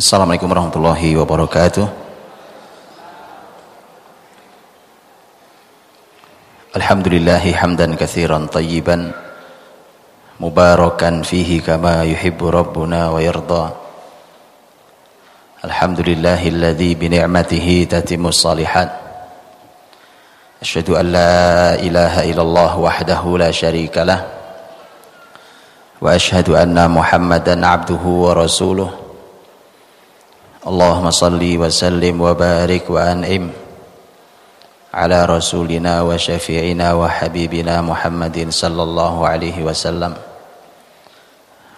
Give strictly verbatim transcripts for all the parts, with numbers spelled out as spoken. Assalamualaikum warahmatullahi wabarakatuh. Alhamdulillahi hamdan katsiran tayyiban mubarakan fihi kama yuhibbu rabbuna wa yarda. Alhamdulillahilladzi bi ni'matihi tatimmu shalihat. Asyhadu an la ilaha illallah wahdahu la syarikalah. Wa asyhadu anna Muhammadan abduhu wa rasuluh. Allahumma salli wa sallim wa barik wa an'im ala rasulina wa syafi'ina wa habibina Muhammadin sallallahu alaihi wasallam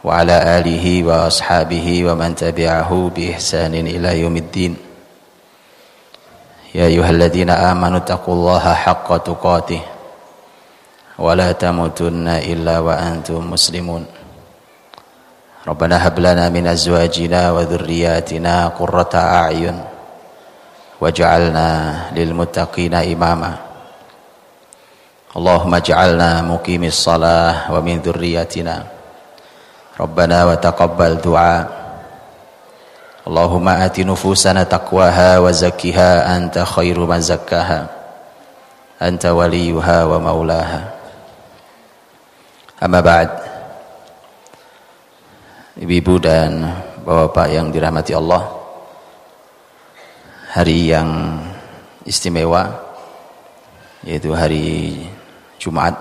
wa ala alihi wa ashabihi wa man tabi'ahu bi ihsanin ila yaumiddin. Ya ayyuhalladzina amanu taqullaha haqqa tuqatih wa la tamutunna illa wa antum muslimun. Rabbana hab lana min azwajina wa dhurriyyatina qurrata a'yun waj'alna lil muttaqina imama. Allahumma ij'alna muqimis shalah wa min dhurriyyatina. Rabbana wa taqabbal du'a. Allahumma ati nufusana taqwaha wa zakkiha anta khairu man zakkaha anta waliyuha wa maulaha. Amma ba'd. Ibu-ibu dan bapak-bapak yang dirahmati Allah, hari yang istimewa yaitu hari Jumat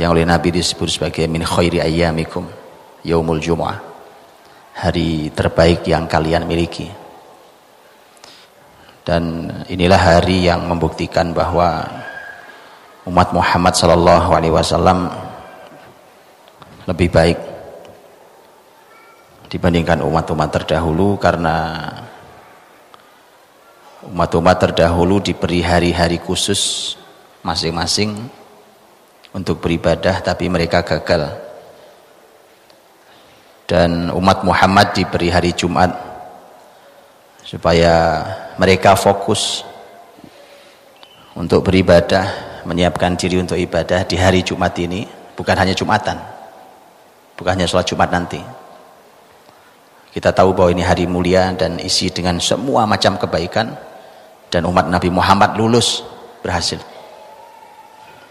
yang oleh Nabi disebut sebagai min khairi ayyamikum yaumul jumu'ah, hari terbaik yang kalian miliki. Dan inilah hari yang membuktikan bahwa umat Muhammad sallallahu alaihi wasallam lebih baik dibandingkan umat-umat terdahulu, karena umat-umat terdahulu diberi hari-hari khusus masing-masing untuk beribadah, tapi mereka gagal. Dan umat Muhammad diberi hari Jumat supaya mereka fokus untuk beribadah, menyiapkan diri untuk ibadah di hari Jumat ini. Bukan hanya Jumatan, bukan hanya sholat Jumat nanti. Kita tahu bahwa ini hari mulia dan isi dengan semua macam kebaikan, dan umat Nabi Muhammad lulus, berhasil,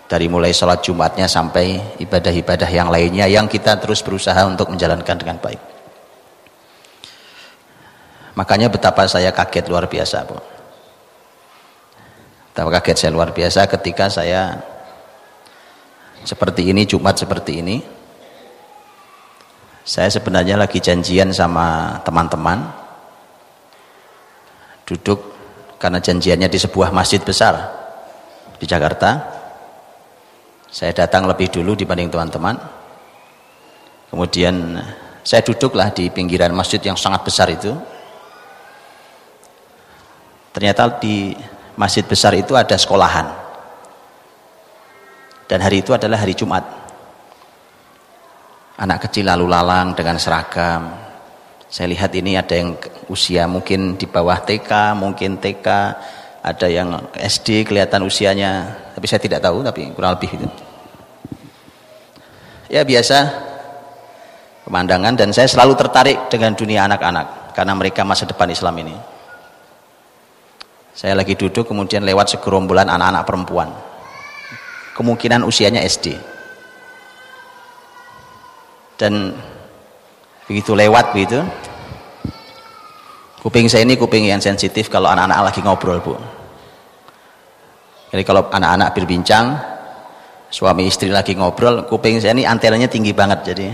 dari mulai sholat Jumatnya sampai ibadah-ibadah yang lainnya yang kita terus berusaha untuk menjalankan dengan baik. Makanya betapa saya kaget luar biasa, Bu. Tapi kaget saya luar biasa ketika saya seperti ini, Jumat seperti ini. Saya sebenarnya lagi janjian sama teman-teman, duduk, karena janjiannya di sebuah masjid besar di Jakarta. Saya datang lebih dulu dibanding teman-teman. Kemudian saya duduklah di pinggiran masjid yang sangat besar itu. Ternyata di masjid besar itu ada sekolahan, dan hari itu adalah hari Jumat. Anak kecil lalu lalang dengan seragam. Saya lihat ini ada yang usia mungkin di bawah T K, mungkin T K, ada yang S D kelihatan usianya, tapi saya tidak tahu, tapi kurang lebih itu. Ya biasa pemandangan, dan saya selalu tertarik dengan dunia anak-anak karena mereka masa depan Islam ini. Saya lagi duduk, kemudian lewat segerombolan anak-anak perempuan, kemungkinan usianya S D. Dan begitu lewat begitu, kuping saya ini kuping yang sensitif kalau anak-anak lagi ngobrol, Bu. Jadi kalau anak-anak berbincang, suami istri lagi ngobrol, kuping saya ini antenanya tinggi banget, jadi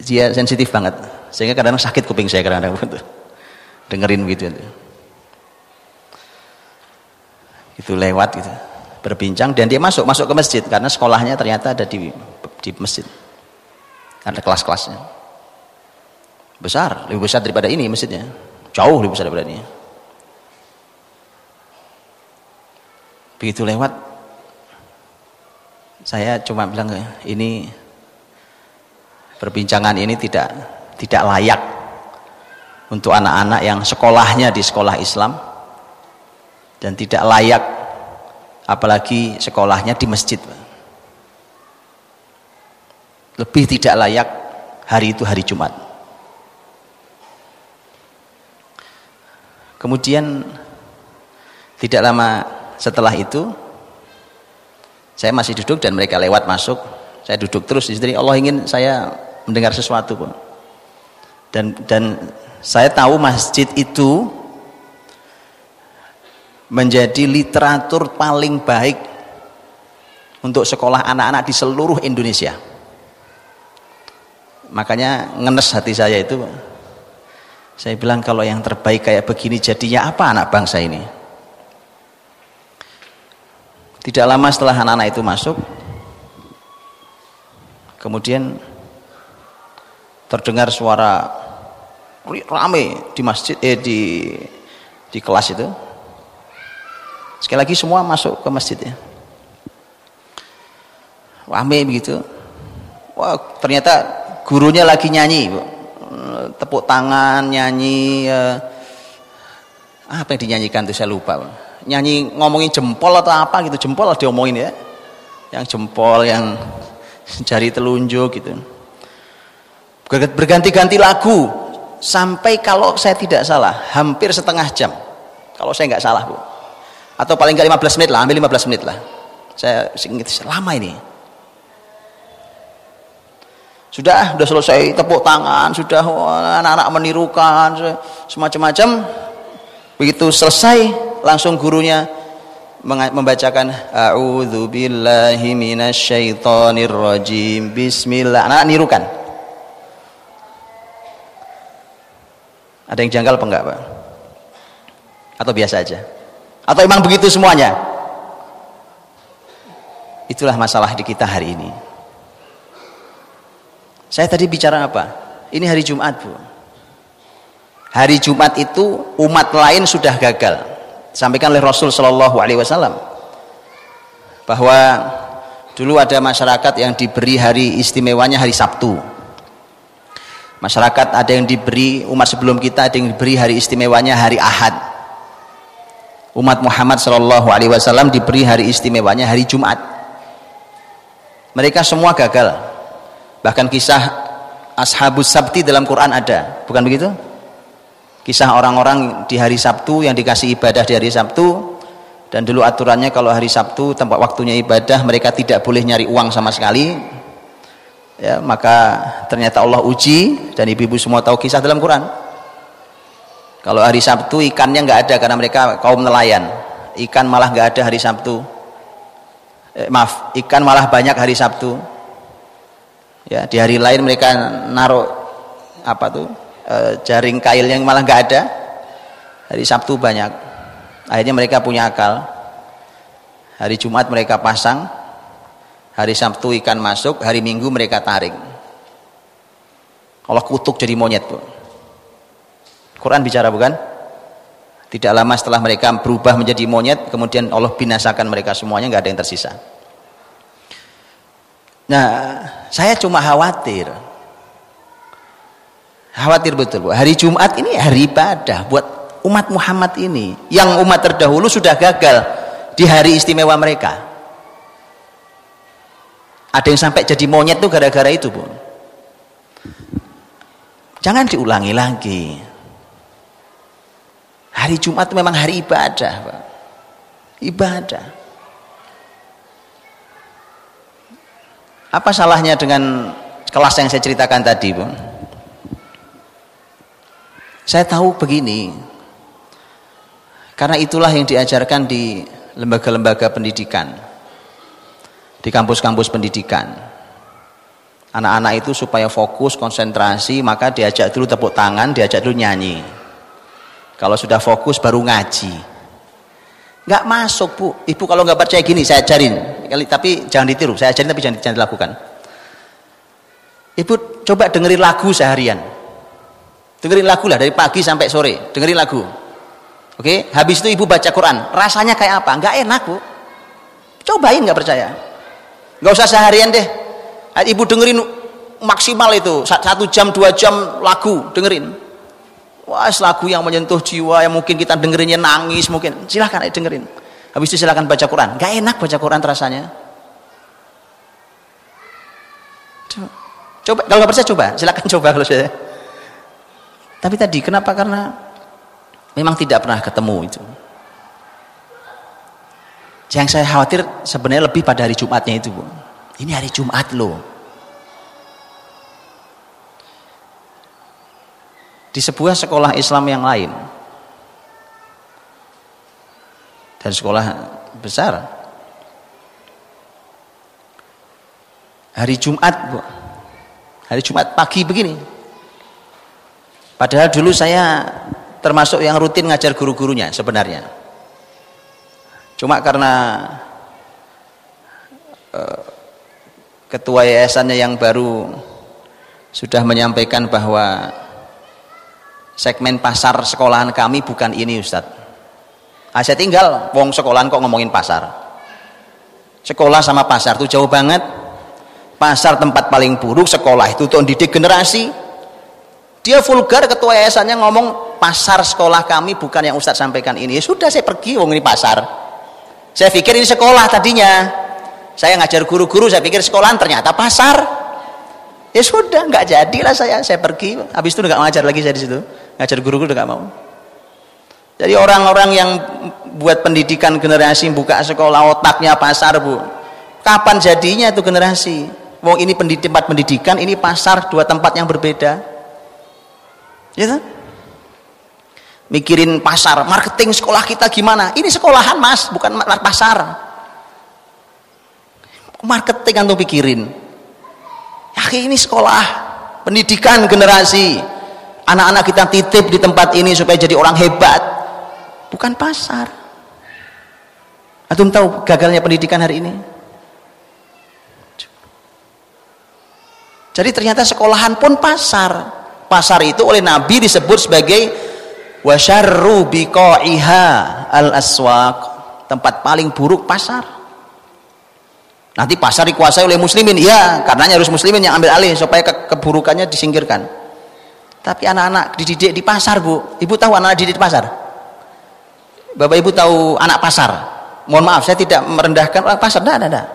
dia sensitif banget, sehingga kadang-kadang sakit kuping saya kadang-kadang dengerin begitu. Itu lewat gitu, berbincang, dan dia masuk masuk ke masjid karena sekolahnya ternyata ada di di masjid, ada kelas-kelasnya besar, lebih besar daripada ini masjidnya, jauh lebih besar daripada ini. Begitu lewat, saya cuma bilang, ini perbincangan ini tidak tidak layak untuk anak-anak yang sekolahnya di sekolah Islam, dan tidak layak apalagi sekolahnya di masjid. Lebih tidak layak hari itu hari Jumat. Kemudian tidak lama setelah itu saya masih duduk dan mereka lewat masuk. Saya duduk terus di situ. Allah ingin saya mendengar sesuatu, Pak. Dan dan saya tahu masjid itu menjadi literatur paling baik untuk sekolah anak-anak di seluruh Indonesia. Makanya ngenes hati saya itu, Pak. Saya bilang kalau yang terbaik kayak begini jadinya apa anak bangsa ini? Tidak lama setelah anak-anak itu masuk, kemudian terdengar suara rame di masjid eh di di kelas itu. Sekali lagi semua masuk ke masjidnya. Rame begitu. Wah, ternyata gurunya lagi nyanyi, tepuk tangan, nyanyi apa yang dinyanyikan itu saya lupa, nyanyi ngomongin jempol atau apa gitu, jempol lah diomongin ya, yang jempol, yang jari telunjuk gitu, berganti-ganti lagu sampai kalau saya tidak salah hampir setengah jam, kalau saya nggak salah, Bu, atau paling nggak lima belas menit lah, ambil lima belas menit lah, saya ingat lama ini. Sudah, sudah selesai tepuk tangan, sudah anak-anak menirukan semacam-macam. Begitu selesai, langsung gurunya membacakan A'udzubillahi minasyaitonirrajim. Bismillah. Anak-anak nirukan. Ada yang janggal apa enggak, Pak? Atau biasa aja? Atau emang begitu semuanya? Itulah masalah di kita hari ini. Saya tadi bicara apa? Ini hari Jumat, Bu. Hari Jumat itu umat lain sudah gagal. Sampaikan oleh Rasul Shallallahu Alaihi Wasallam bahwa dulu ada masyarakat yang diberi hari istimewanya hari Sabtu. Masyarakat ada yang diberi, umat sebelum kita ada yang diberi hari istimewanya hari Ahad. Umat Muhammad Shallallahu Alaihi Wasallam diberi hari istimewanya hari Jumat. Mereka semua gagal. Bahkan kisah Ashabus Sabti dalam Quran ada, bukan begitu? Kisah orang-orang di hari Sabtu yang dikasih ibadah di hari Sabtu, dan dulu aturannya kalau hari Sabtu tempat waktunya ibadah mereka tidak boleh nyari uang sama sekali. Ya, maka ternyata Allah uji, dan ibu-ibu semua tahu kisah dalam Quran. Kalau hari Sabtu ikannya nggak ada karena mereka kaum nelayan, ikan malah nggak ada hari Sabtu. Eh, maaf, ikan malah banyak hari Sabtu. Ya, di hari lain mereka naruh apa tuh e, jaring kail yang malah nggak ada. Hari Sabtu banyak. Akhirnya mereka punya akal. Hari Jumat mereka pasang. Hari Sabtu ikan masuk. Hari Minggu mereka tarik. Allah kutuk jadi monyet, Bu. Quran bicara, bukan? Tidak lama setelah mereka berubah menjadi monyet, kemudian Allah binasakan mereka semuanya, nggak ada yang tersisa. Nah, saya cuma khawatir, khawatir betul, Bu. Hari Jumat ini hari ibadah buat umat Muhammad ini, yang umat terdahulu sudah gagal di hari istimewa mereka. Ada yang sampai jadi monyet tuh gara-gara itu, Bu. Jangan diulangi lagi. Hari Jumat memang hari ibadah, Pak. Ibadah. Apa salahnya dengan kelas yang saya ceritakan tadi, Bu? Saya tahu begini, karena itulah yang diajarkan di lembaga-lembaga pendidikan, di kampus-kampus pendidikan. Anak-anak itu supaya fokus, konsentrasi, maka diajak dulu tepuk tangan, diajak dulu nyanyi. Kalau sudah fokus baru ngaji. Nggak masuk, Bu. Ibu kalau nggak percaya gini, saya ajarin. Tapi jangan ditiru, saya ajarin tapi jangan, jangan dilakukan. Ibu coba dengerin lagu seharian, dengerin lagu lah dari pagi sampai sore, dengerin lagu. Oke, habis itu ibu baca Quran, rasanya kayak apa? Nggak enak, Bu. Cobain, nggak percaya, nggak usah seharian deh. Ibu dengerin maksimal itu satu jam dua jam lagu, dengerin. Wah, lagu yang menyentuh jiwa yang mungkin kita dengerinnya nangis mungkin. Silahkan ayo dengerin. Habis itu silakan baca Quran. Gak enak baca Quran rasanya. Coba, kalau nggak percaya coba, silakan coba kalau saya. Tapi tadi kenapa? Karena Memang tidak pernah ketemu itu. Yang saya khawatir sebenarnya lebih pada hari Jumatnya itu, Bu. Ini hari Jumat loh. Di sebuah sekolah Islam yang lain, dan sekolah besar, hari Jumat, Bu. Hari Jumat pagi begini. Padahal dulu saya termasuk yang rutin ngajar guru-gurunya sebenarnya. Cuma karena uh, ketua yayasannya yang baru sudah menyampaikan bahwa segmen pasar sekolahan kami bukan ini, Ustaz. Ah, saya tinggal, wong sekolahan kok ngomongin pasar. Sekolah sama pasar itu jauh banget. Pasar tempat paling buruk, sekolah itu untuk mendidik generasi. Dia vulgar, ketua yayasannya ngomong pasar sekolah kami bukan yang Ustaz sampaikan ini. Ya sudah, saya pergi, wong ini pasar. Saya pikir ini sekolah tadinya. Saya ngajar guru-guru, saya pikir sekolahan, ternyata pasar. Ya sudah, nggak jadilah saya. Saya pergi. Habis itu nggak ngajar lagi saya di situ. Ngajar guru-guru nggak mau. Jadi orang-orang yang buat pendidikan generasi buka sekolah, otaknya pasar, Bu. Kapan jadinya itu generasi? Wong ini pendidik, tempat pendidikan, ini pasar, dua tempat yang berbeda. Gitu? Mikirin pasar, marketing sekolah kita gimana? Ini sekolahan, Mas, bukan pasar. Marketing antum pikirin. Ya, ini sekolah, pendidikan generasi. Anak-anak kita titip di tempat ini supaya jadi orang hebat. Bukan pasar. Antum tahu gagalnya pendidikan hari ini? Jadi ternyata sekolahan pun pasar. Pasar itu oleh Nabi disebut sebagai wa syarru biqaiha al-aswaq, tempat paling buruk pasar. Nanti pasar dikuasai oleh muslimin, ya, karenanya harus muslimin yang ambil alih supaya ke keburukannya disingkirkan. Tapi anak-anak dididik di pasar, Bu. Ibu tahu anak dididik di pasar? Bapak Ibu tahu anak pasar? Mohon maaf, saya tidak merendahkan orang pasar, enggak, enggak, enggak.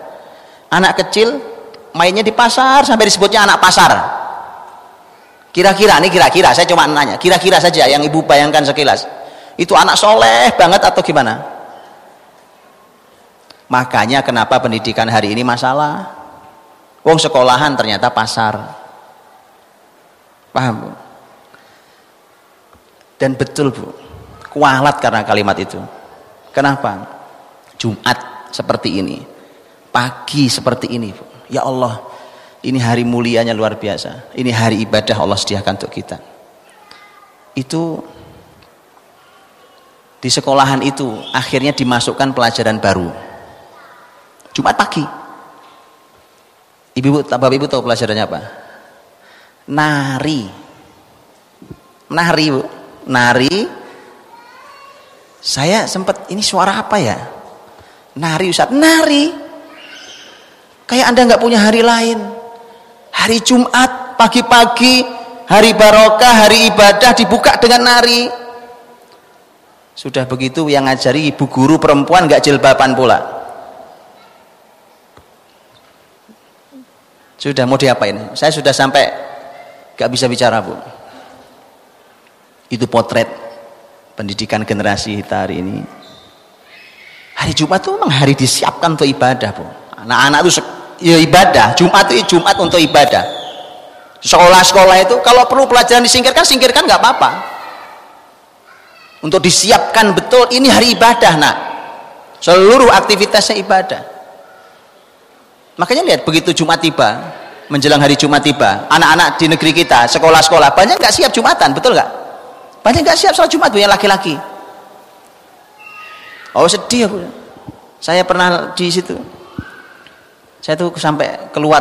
Anak kecil mainnya di pasar sampai disebutnya anak pasar. Kira-kira, ini kira-kira, saya cuma nanya, kira-kira saja yang Ibu bayangkan sekilas, itu anak soleh banget atau gimana? Makanya kenapa pendidikan hari ini masalah? Wong sekolahan ternyata pasar. Paham, Bu? Dan betul, Bu, kualat karena kalimat itu. Kenapa? Jumat seperti ini, pagi seperti ini, Bu. Ya Allah, ini hari mulianya luar biasa. Ini hari ibadah Allah sediakan untuk kita. Itu di sekolahan itu akhirnya dimasukkan pelajaran baru. Jumat pagi. Ibu, Bapak Ibu tahu pelajarannya apa? Nari. Nari, Bu. Nari. Saya sempat, ini suara apa ya? Nari, Ustaz. Nari. Kayak Anda nggak punya hari lain. Hari Jumat, pagi-pagi, hari barokah, hari ibadah dibuka dengan nari. Sudah begitu yang ngajari ibu guru perempuan gak jilbaban pula. Sudah mau diapain? Saya sudah sampai gak bisa bicara, Bu. Itu potret pendidikan generasi kita hari ini. Hari Jumat itu memang hari disiapkan untuk ibadah, Bu. Anak-anak itu ya ibadah, Jumat itu Jumat untuk ibadah. Sekolah-sekolah itu kalau perlu pelajaran disingkirkan, singkirkan nggak apa-apa. Untuk disiapkan betul ini hari ibadah, nak. Seluruh aktivitasnya ibadah. Makanya lihat begitu Jumat tiba, menjelang hari Jumat tiba, anak-anak di negeri kita, sekolah-sekolah banyak nggak siap Jumatan, betul nggak? Banyak nggak siap sholat Jumat, Bu, yang laki-laki. Oh sedih, Bu. Saya pernah di situ. Saya tuh sampai keluar,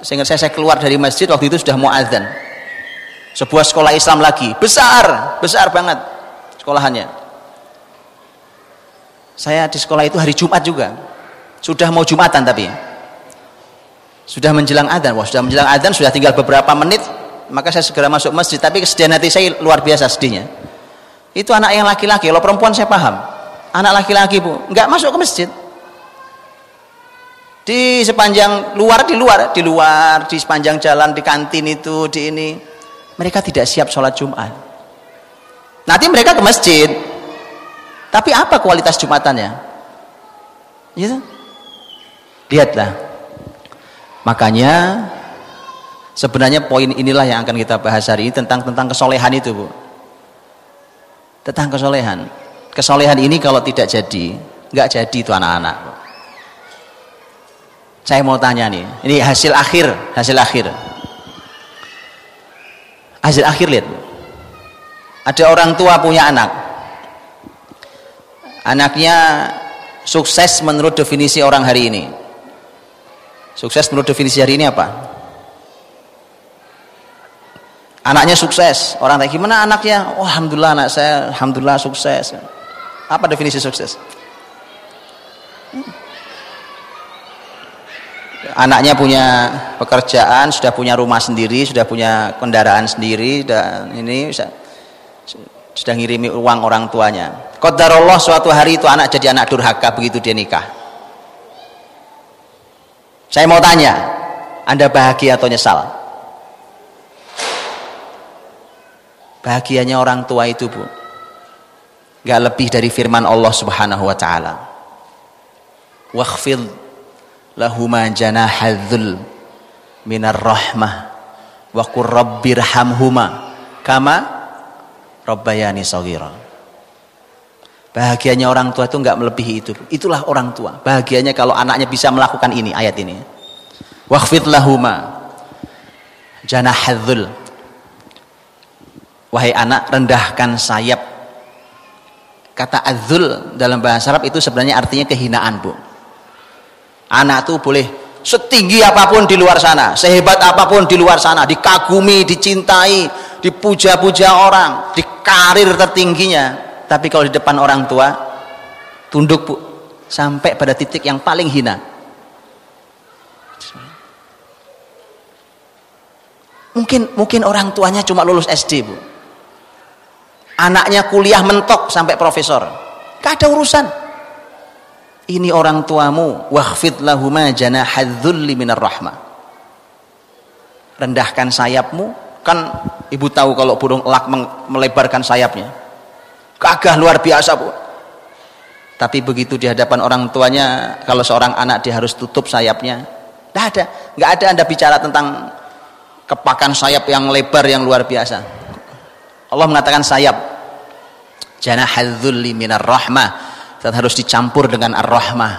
sehingga saya, saya keluar dari masjid waktu itu sudah mau azan. Sebuah sekolah Islam lagi, besar, besar banget sekolahannya. Saya di sekolah itu hari Jumat juga, sudah mau Jumatan tapi sudah menjelang azan. Wah, sudah menjelang azan, sudah tinggal beberapa menit, maka saya segera masuk masjid. Tapi kesedihan hati saya luar biasa sedihnya. Itu anak yang laki-laki, kalau perempuan saya paham, anak laki-laki, Bu, nggak masuk ke masjid. Di sepanjang luar, di luar, di luar, di sepanjang jalan, di kantin itu, di ini. Mereka tidak siap sholat Jumat. Nanti mereka ke masjid, tapi apa kualitas jumatannya? Gitu. Lihatlah. Makanya sebenarnya poin inilah yang akan kita bahas hari ini, tentang tentang kesolehan itu, Bu. Tentang kesolehan. Kesolehan ini kalau tidak jadi, nggak jadi itu anak-anak. Saya mau tanya nih, ini hasil akhir, hasil akhir. Hasil akhir, lihat. Ada orang tua punya anak, anaknya sukses menurut definisi orang hari ini. Sukses menurut definisi hari ini apa? Anaknya sukses. Orang tanya, gimana anaknya? Oh, alhamdulillah anak saya, alhamdulillah sukses. Apa definisi sukses? Hmm. Anaknya punya pekerjaan, sudah punya rumah sendiri, sudah punya kendaraan sendiri, dan ini sudah ngirimi uang orang tuanya. Qadarullah suatu hari itu anak jadi anak durhaka begitu dia nikah. Saya mau tanya, Anda bahagia atau nyesal? Bahagianya orang tua itu, Bu, gak lebih dari firman Allah Subhanahu wa taala. Wakhfid lahuma janahadzul minar rahmah wa qur rabbirhamhuma kama Rabbayani saghira. Bahagianya orang tua itu nggak melebihi itu. Itulah orang tua. Bahagianya kalau anaknya bisa melakukan ini, ayat ini. Wakhfid lahuma janahadzul. Wahai anak, rendahkan sayap. Kata adzul dalam bahasa Arab itu sebenarnya artinya kehinaan, Bu. Anak tuh boleh setinggi apapun di luar sana, sehebat apapun di luar sana, dikagumi, dicintai, dipuja-puja orang, di karir tertingginya, tapi kalau di depan orang tua tunduk, Bu, sampai pada titik yang paling hina. Mungkin mungkin orang tuanya cuma lulus S D, Bu. Anaknya kuliah mentok sampai profesor. Gak ada urusan. Ini orang tuamu, wakhfid lahuma janahadzulli minar rahmah. Rendahkan sayapmu. Kan ibu tahu kalau burung elak melebarkan sayapnya, gagah luar biasa, Bu. Tapi begitu di hadapan orang tuanya, kalau seorang anak dia harus tutup sayapnya, tidak ada, nggak ada. Anda bicara tentang kepakan sayap yang lebar yang luar biasa. Allah mengatakan sayap, janahadzulli minar rahmah, dan harus dicampur dengan ar-rahmah,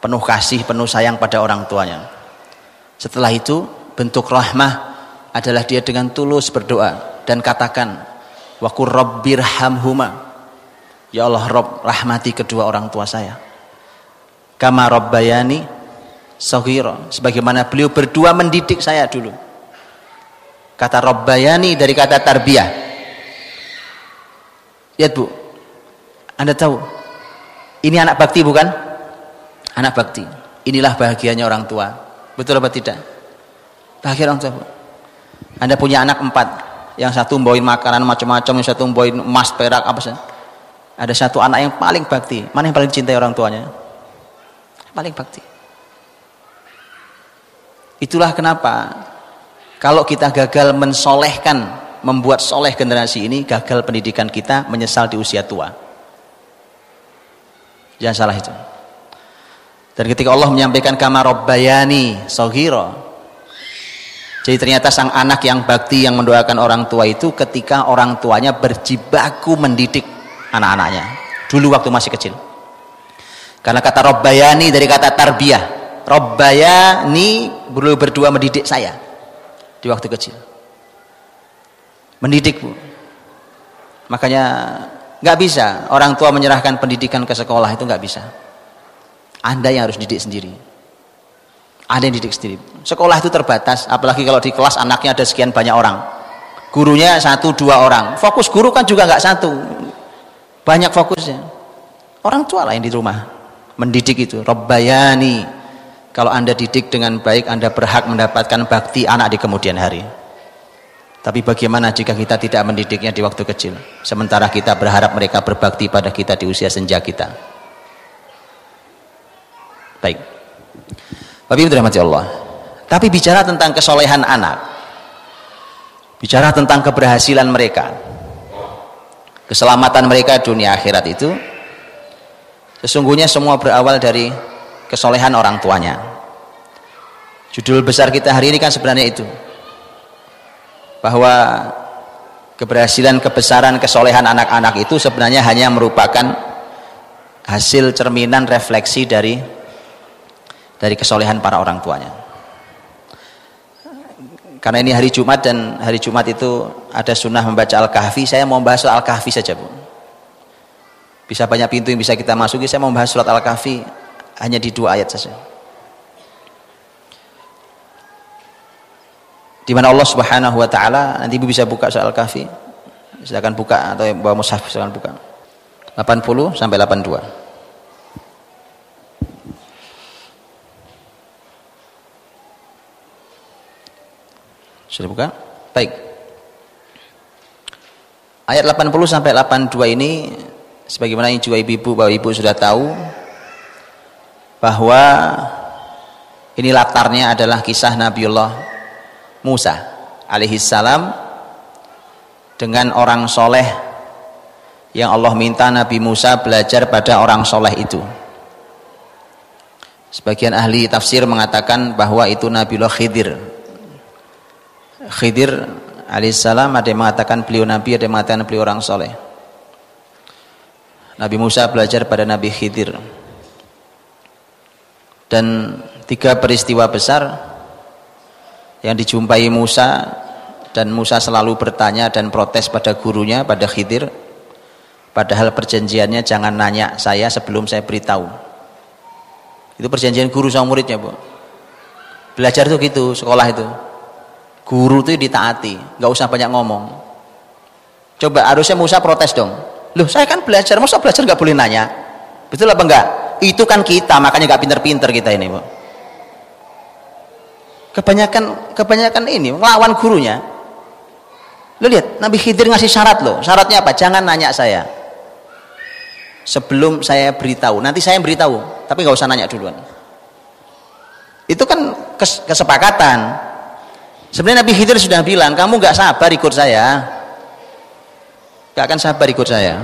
penuh kasih, penuh sayang pada orang tuanya. Setelah itu bentuk rahmah adalah dia dengan tulus berdoa dan katakan, wa qur rabbirhamhuma, ya Allah, Rabb, rahmati kedua orang tua saya, kama rabbayani saghira, sebagaimana beliau berdua mendidik saya dulu. Kata rabbayani dari kata tarbiyah. Lihat, Bu, Anda tahu ini anak bakti, bukan? Anak bakti. Inilah bahagianya orang tua, betul apa tidak? Bahagia orang tua, Bu. Anda punya anak empat, yang satu bawain makanan macam-macam, yang satu bawain emas, perak, apa sih? Ada satu anak yang paling bakti. Mana yang paling cintai orang tuanya? Paling bakti. Itulah kenapa kalau kita gagal mensolehkan, membuat soleh generasi ini, gagal pendidikan kita, menyesal di usia tua. Jangan salah itu. Dan ketika Allah menyampaikan kama rabbayani saghira, jadi ternyata sang anak yang bakti yang mendoakan orang tua itu ketika orang tuanya berjibaku mendidik anak-anaknya dulu waktu masih kecil. Karena kata rabbayani dari kata tarbiyah. Rabbayani beliau berdua mendidik saya di waktu kecil. Mendidik, Bu. Makanya nggak bisa orang tua menyerahkan pendidikan ke sekolah, itu nggak bisa. Anda yang harus didik sendiri. Ada yang didik sendiri. Sekolah itu terbatas, apalagi kalau di kelas anaknya ada sekian banyak orang, gurunya satu dua orang, fokus guru kan juga nggak satu, banyak fokusnya. Orang tua lah yang di rumah mendidik itu. Rabbayani, kalau Anda didik dengan baik, Anda berhak mendapatkan bakti anak di kemudian hari. Tapi bagaimana jika kita tidak mendidiknya di waktu kecil, sementara kita berharap mereka berbakti pada kita di usia senja kita? Baik, Bapak Ibu dirahmati Allah. Tapi bicara tentang kesolehan anak, bicara tentang keberhasilan mereka, keselamatan mereka dunia akhirat itu sesungguhnya semua berawal dari kesolehan orang tuanya. Judul besar kita hari ini kan sebenarnya itu, bahwa keberhasilan, kebesaran, kesolehan anak-anak itu sebenarnya hanya merupakan hasil cerminan refleksi dari dari kesolehan para orang tuanya. Karena ini hari Jumat dan hari Jumat itu ada sunnah membaca Al-Kahfi, saya mau membahas soal Al-Kahfi saja, Bu. Bisa banyak pintu yang bisa kita masuki, saya mau membahas surat Al-Kahfi hanya di dua ayat saja. Di mana Allah Subhanahu wa taala, nanti Ibu bisa buka soal Al-Kahfi. Silakan buka, atau bawa mushaf silakan buka. delapan puluh sampai delapan puluh dua. Sudah buka? Baik. Ayat delapan puluh sampai delapan puluh dua ini sebagaimana yang juga Ibu-ibu, Bapak Ibu sudah tahu bahwa ini latarnya adalah kisah Nabiullah Musa alaihi salam dengan orang soleh yang Allah minta Nabi Musa belajar pada orang soleh itu. Sebagian ahli tafsir mengatakan bahwa itu Nabi Khidir. Khidir alaihi salam, ada yang mengatakan beliau nabi, ada yang mengatakan beliau orang soleh. Nabi Musa belajar pada Nabi Khidir. Dan tiga peristiwa besar yang dijumpai Musa, dan Musa selalu bertanya dan protes pada gurunya, pada Khidir, padahal perjanjiannya jangan nanya saya sebelum saya beritahu. Itu perjanjian guru sama muridnya, Bu. Belajar tuh gitu, sekolah itu guru tuh ditaati, nggak usah banyak ngomong. Coba harusnya Musa protes dong, loh saya kan belajar, masa belajar nggak boleh nanya, betul apa enggak? Itu kan kita, makanya nggak pinter-pinter kita ini, Bu. Kebanyakan kebanyakan ini melawan gurunya. Lo lihat Nabi Khidir ngasih syarat lo. Syaratnya apa? Jangan nanya saya sebelum saya beritahu. Nanti saya beritahu, tapi nggak usah nanya duluan. Itu kan kesepakatan. Sebenarnya Nabi Khidir sudah bilang, kamu nggak sabar ikut saya, nggak akan sabar ikut saya.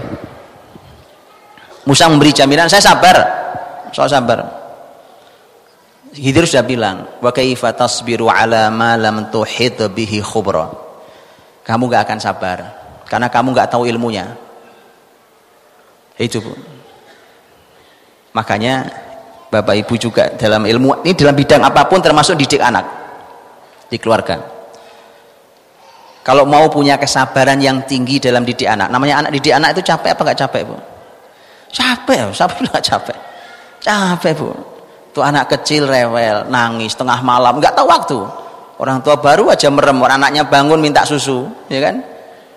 Musa memberi jaminan, saya sabar, soal sabar. Khidir sudah bilang, wa kaifa tasbiru ala ma lam tuhit bihi khubra. Kamu enggak akan sabar karena kamu enggak tahu ilmunya. Itu, Bu. Makanya Bapak Ibu juga dalam ilmu ini, dalam bidang apapun termasuk didik anak di keluarga. Kalau mau punya kesabaran yang tinggi dalam didik anak, namanya anak didik anak itu capek apa enggak capek, Bu? Capek, sabar enggak capek. Capek, Bu. Itu anak kecil rewel, nangis tengah malam, nggak tahu waktu. Orang tua baru aja merem, anaknya bangun minta susu, ya kan?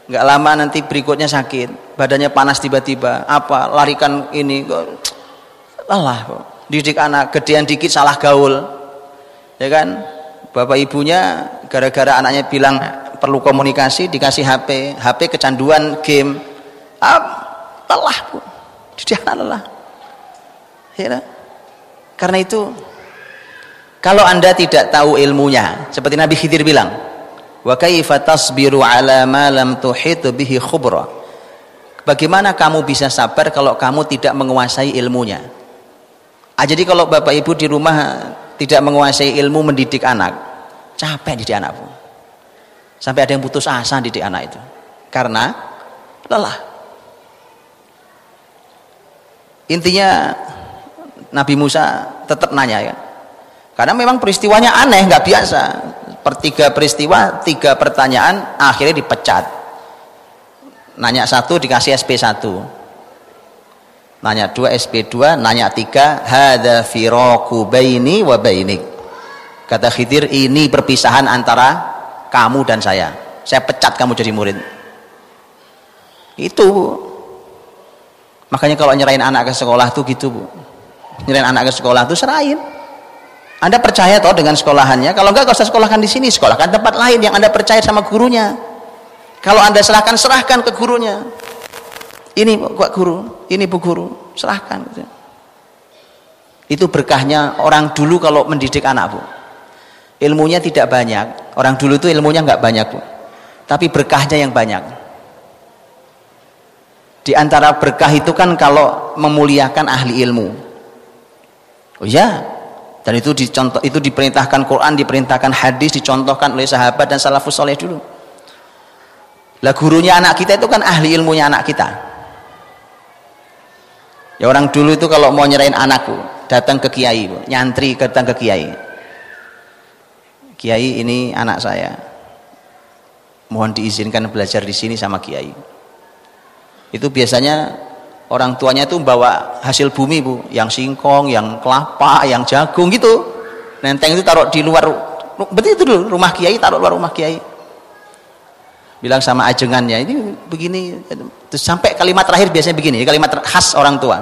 Nggak lama nanti berikutnya sakit, badannya panas tiba-tiba, apa larikan ini, lelah. Didik anak, gedean dikit salah gaul, ya kan? Bapak ibunya gara-gara anaknya bilang perlu komunikasi dikasih H P, H P kecanduan game, ah, lelah, Bu. Didik anak lelah, ya kan? Karena itu kalau Anda tidak tahu ilmunya, seperti Nabi Khidir bilang, wa kaifa tasbiru ala ma lam tuhit bihi khubra. Bagaimana kamu bisa sabar kalau kamu tidak menguasai ilmunya? Ah, jadi kalau Bapak Ibu di rumah tidak menguasai ilmu mendidik anak, capek didik anak, Bu. Sampai ada yang putus asa didik anak itu karena lelah. Intinya Nabi Musa tetap nanya, ya, karena memang peristiwanya aneh, nggak biasa. Per tiga peristiwa, tiga pertanyaan, akhirnya dipecat. Nanya satu dikasih S P satu, nanya dua S P dua, nanya tiga hadza firaku baini wa bainik. Kata Khidir, ini perpisahan antara kamu dan saya. Saya pecat kamu jadi murid. Itu, Bu. Makanya kalau nyerahin anak ke sekolah tuh gitu, Bu. Nyerahin anak ke sekolah itu serahin. Anda percaya toh dengan sekolahannya? Kalau enggak, enggak usah sekolahkan di sini, sekolahkan tempat lain yang Anda percaya sama gurunya. Kalau Anda serahkan, serahkan ke gurunya. Ini Pak Guru, ini Bu Guru, serahkan. Itu berkahnya orang dulu kalau mendidik anak, Bu. Ilmunya tidak banyak. Orang dulu itu ilmunya enggak banyak, Bu. Tapi berkahnya yang banyak. Di antara berkah itu kan kalau memuliakan ahli ilmu. Oh ya, dan itu dicontoh, itu diperintahkan Quran, diperintahkan hadis, dicontohkan oleh sahabat dan salafus saleh dulu. Lah gurunya anak kita itu kan ahli ilmunya anak kita. Ya orang dulu itu kalau mau nyerahin anakku, datang ke kiai, nyantri datang ke kiai. Kiai, ini anak saya. Mohon diizinkan belajar di sini sama kiai. Itu biasanya orang tuanya itu bawa hasil bumi, Bu, yang singkong, yang kelapa, yang jagung gitu. Nenteng itu taruh di luar, berarti itu dulu rumah kiai, taruh luar rumah kiai. Bilang sama ajengannya, ini begini. Terus sampai kalimat terakhir biasanya begini, kalimat khas orang tua.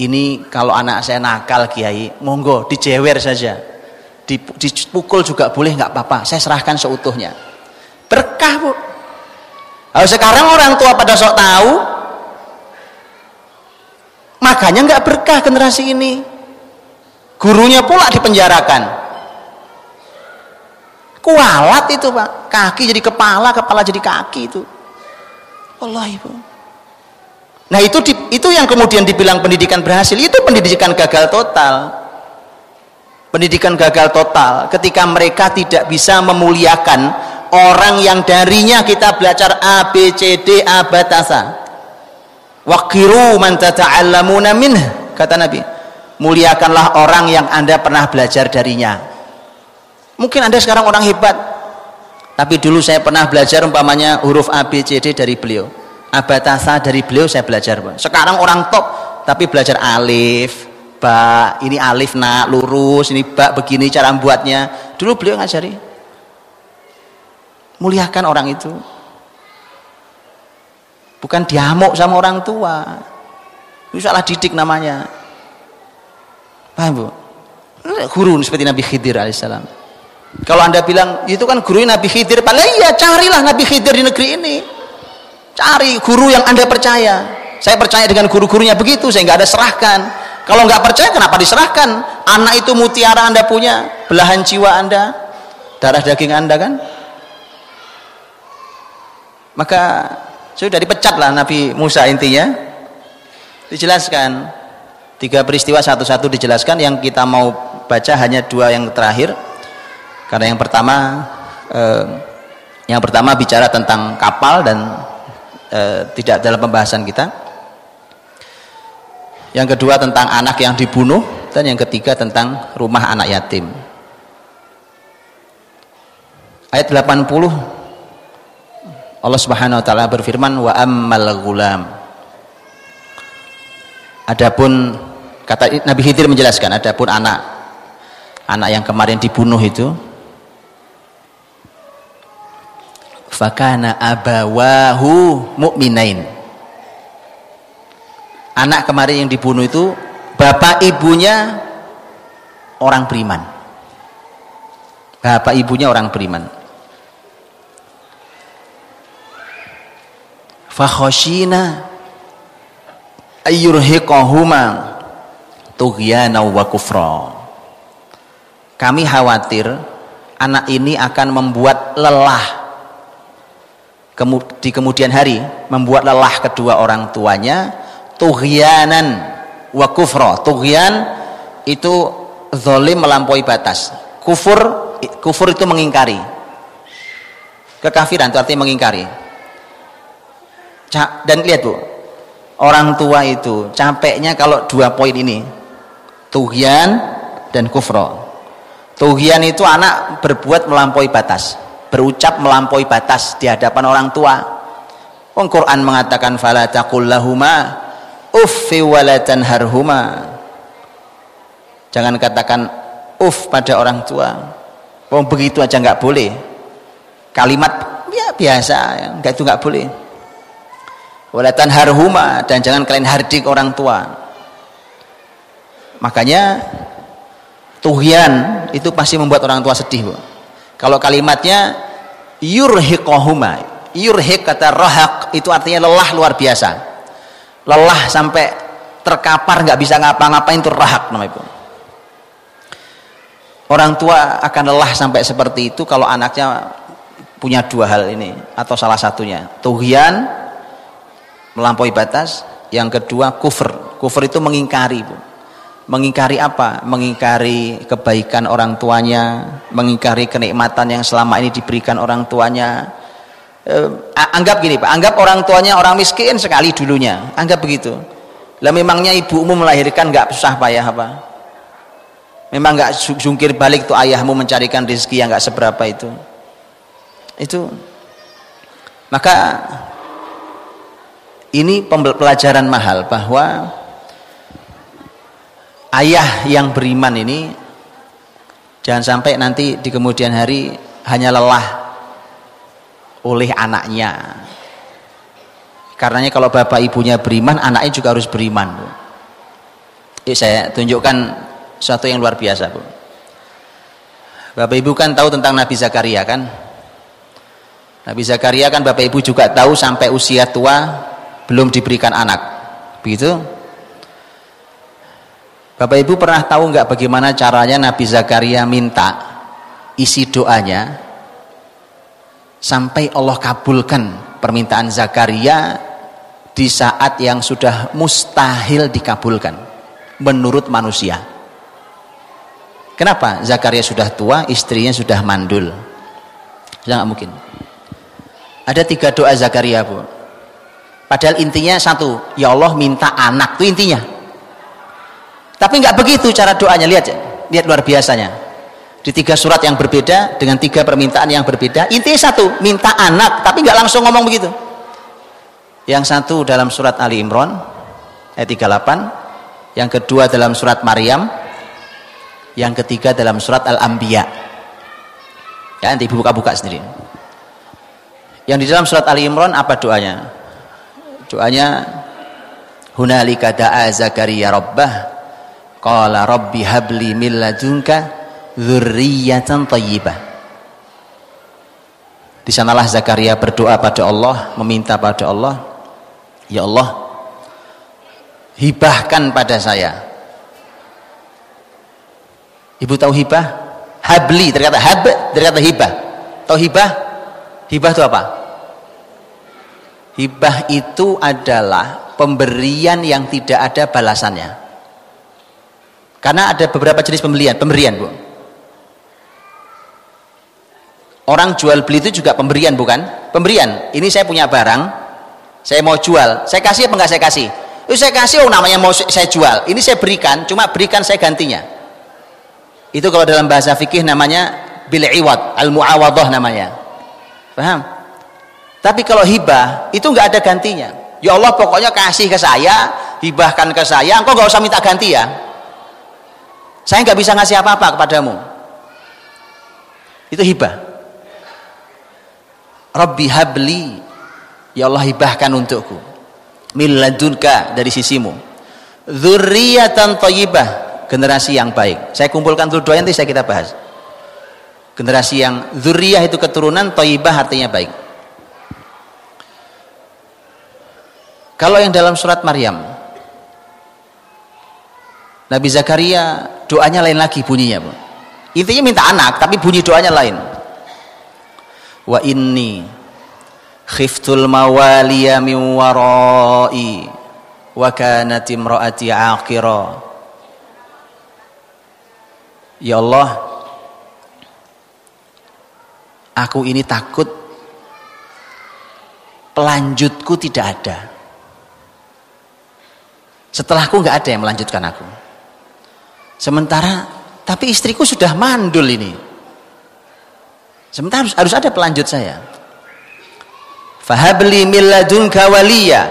Ini kalau anak saya nakal kiai, monggo dijewer saja. Dipukul juga boleh, nggak apa-apa. Saya serahkan seutuhnya. Berkah, Bu. Kalau sekarang orang tua pada sok tahu, makanya nggak berkah generasi ini. Gurunya pula dipenjarakan. Kualat itu, Pak. Kaki jadi kepala, kepala jadi kaki itu. Allah, Ibu. Nah itu itu yang kemudian dibilang pendidikan berhasil. Itu pendidikan gagal total. Pendidikan gagal total ketika mereka tidak bisa memuliakan orang yang darinya kita belajar A, B, C, D, A, batasa. Waqiru man tata'allamuna minhu, kata Nabi. Muliakanlah orang yang Anda pernah belajar darinya. Mungkin Anda sekarang orang hebat, tapi dulu saya pernah belajar umpamanya huruf A, B, C, D dari beliau. A, batasa dari beliau saya belajar. Sekarang orang top, tapi belajar alif, ba, ini alif nak lurus, ini ba begini cara membuatnya. Dulu beliau ngajari. Muliakan orang itu, bukan diamuk sama orang tua. Itu salah didik namanya, paham Bu? Guru seperti Nabi Khidir alaihissalam. Kalau Anda bilang itu kan guru Nabi Khidir, padahal iya, carilah Nabi Khidir di negeri ini. Cari guru yang Anda percaya. Saya percaya dengan guru-gurunya begitu, saya nggak ada serahkan. Kalau nggak percaya kenapa diserahkan? Anak itu mutiara Anda punya, belahan jiwa Anda, darah daging Anda kan. Maka sudah dipecatlah Nabi Musa, intinya dijelaskan tiga peristiwa satu-satu dijelaskan. Yang kita mau baca hanya dua yang terakhir, karena yang pertama eh, yang pertama bicara tentang kapal dan eh, tidak dalam pembahasan kita. Yang kedua tentang anak yang dibunuh, dan yang ketiga tentang rumah anak yatim. Ayat delapan puluh Allah Subhanahu wa taala berfirman, wa ammal gulam. Adapun, kata Nabi Khidir menjelaskan, adapun anak anak yang kemarin dibunuh itu, fakana abawahu mu'minain. Anak kemarin yang dibunuh itu bapak ibunya orang beriman. Bapak ibunya orang beriman. Fakhoshina ayyurhiqahuma tughyana wa kufra. Kami khawatir anak ini akan membuat lelah di kemudian hari, membuat lelah kedua orang tuanya, tughyanan wa kufra. Tughyan itu zalim, melampaui batas. Kufur, kufur itu mengingkari. Kekafiran itu artinya mengingkari. Dan lihat Bu, orang tua itu capeknya kalau dua poin ini, tughyan dan kufra. Tughyan itu anak berbuat melampaui batas, berucap melampaui batas di hadapan orang tua. Al-Quran mengatakan fala taqul lahuma uffi wa la tanharhuma. Jangan katakan uff pada orang tua. Wong begitu aja nggak boleh. Kalimat ya biasa, nggak itu nggak boleh. Walatan harhuma, dan jangan kalian hardik orang tua. Makanya tughyan itu pasti membuat orang tua sedih Bu. Kalau kalimatnya yurhiqahuma, yurhiq kata rahaq itu artinya lelah luar biasa, lelah sampai terkapar nggak bisa ngapa-ngapain, itu rahaq namanya Bu. Orang tua akan lelah sampai seperti itu kalau anaknya punya dua hal ini atau salah satunya, tughyan melampaui batas. Yang kedua kufur. Kufur itu mengingkari. Mengingkari apa? Mengingkari kebaikan orang tuanya, mengingkari kenikmatan yang selama ini diberikan orang tuanya. Eh, anggap gini Pak, anggap orang tuanya orang miskin sekali dulunya, anggap begitu. Lah memangnya ibumu melahirkan nggak susah payah apa? Memang nggak jungkir balik tuh ayahmu mencarikan rezeki yang nggak seberapa itu? Itu maka ini pembelajaran mahal bahwa ayah yang beriman ini jangan sampai nanti di kemudian hari hanya lelah oleh anaknya. Karenanya kalau bapak ibunya beriman, anaknya juga harus beriman. Bu, ini saya tunjukkan sesuatu yang luar biasa, Bu. Bapak ibu kan tahu tentang Nabi Zakaria kan? Nabi Zakaria kan bapak ibu juga tahu sampai usia tua belum diberikan anak, begitu? Bapak ibu pernah tahu nggak bagaimana caranya Nabi Zakaria minta isi doanya sampai Allah kabulkan permintaan Zakaria di saat yang sudah mustahil dikabulkan menurut manusia. Kenapa? Zakaria sudah tua, istrinya sudah mandul, sudah nggak mungkin. Ada tiga doa Zakaria, Bu, padahal intinya satu, ya Allah minta anak, itu intinya. Tapi nggak begitu cara doanya. Lihat, lihat luar biasanya, di tiga surat yang berbeda dengan tiga permintaan yang berbeda, intinya satu, minta anak, tapi nggak langsung ngomong begitu. Yang satu dalam surat Ali Imran ayat tiga puluh delapan, yang kedua dalam surat Maryam, yang ketiga dalam surat Al-Anbiya. Ya, nanti ibu buka-buka sendiri. Yang di dalam surat Ali Imran apa doanya? Doanya hunalika da'a Zakaria rabbah qala rabbi habli min ladunka dzurriyyatan thayyibah. Di sanalah Zakaria berdoa pada Allah, meminta pada Allah, ya Allah, hibahkan pada saya. Ibu tahu hibah? Habli, terkata hab, terkata hibah. Tahu hibah? Hibah itu apa? Hibah itu adalah pemberian yang tidak ada balasannya. Karena ada beberapa jenis pemberian, pemberian, Bu. Orang jual beli itu juga pemberian, bukan? Pemberian. Ini saya punya barang, saya mau jual, saya kasih apa enggak saya kasih? Itu saya kasih, oh namanya mau saya jual. Ini saya berikan, cuma berikan saya gantinya. Itu kalau dalam bahasa fikih namanya bil iwad, al muawadhah namanya. Paham? Tapi kalau hibah itu enggak ada gantinya. Ya Allah pokoknya kasih ke saya, hibahkan ke saya, engkau enggak usah minta ganti ya. Saya enggak bisa ngasih apa-apa kepadamu. Itu hibah. Rabbi habli, ya Allah hibahkan untukku, min ladunka, dari sisimu, dzurriyyatan thayyibah, generasi yang baik. Saya kumpulkan dulu doanya, nanti saya kita bahas. Generasi yang dzurriyah itu keturunan, thayyibah artinya baik. Kalau yang dalam surat Maryam, Nabi Zakaria doanya lain lagi bunyinya, Bu. Intinya minta anak, tapi bunyi doanya lain. Wa inni khiftul mawaliya min warai wa kanat imraati aqira. Ya Allah, aku ini takut pelanjutku tidak ada. Setelahku enggak ada yang melanjutkan aku. Sementara tapi istriku sudah mandul ini. Sementara harus, harus ada pelanjut saya. Fahabli min ladunka waliya,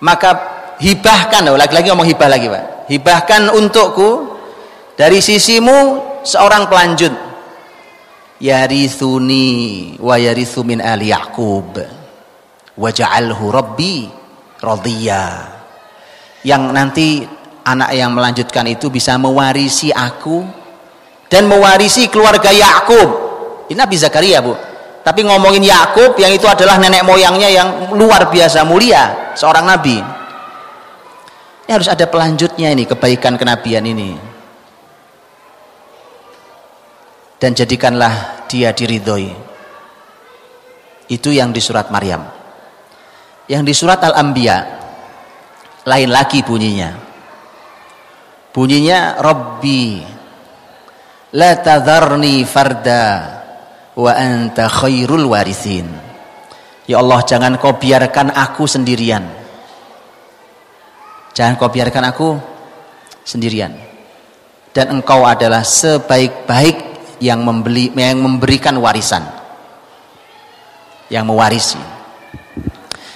maka hibahkan, lagi-lagi ngomong hibah lagi Pak, hibahkan untukku dari sisimu seorang pelanjut. Yarithuni wa yarithu min ali Yaqub waja'alhu rabbi radhiya, yang nanti anak yang melanjutkan itu bisa mewarisi aku dan mewarisi keluarga Yakub. Ini Nabi Zakaria, Bu. Tapi ngomongin Yakub yang itu adalah nenek moyangnya yang luar biasa mulia, seorang nabi. Ini harus ada pelanjutnya ini, kebaikan kenabian ini. Dan jadikanlah dia diridhoi. Itu yang di surat Maryam. yang di surat Al-Anbiya lain lagi bunyinya. Bunyinya Rabbi la tadharni farda wa anta khairul warithin. Ya Allah, jangan kau biarkan aku sendirian. Jangan kau biarkan aku sendirian. Dan engkau adalah sebaik-baik yang membeli, yang memberikan warisan, yang mewarisi.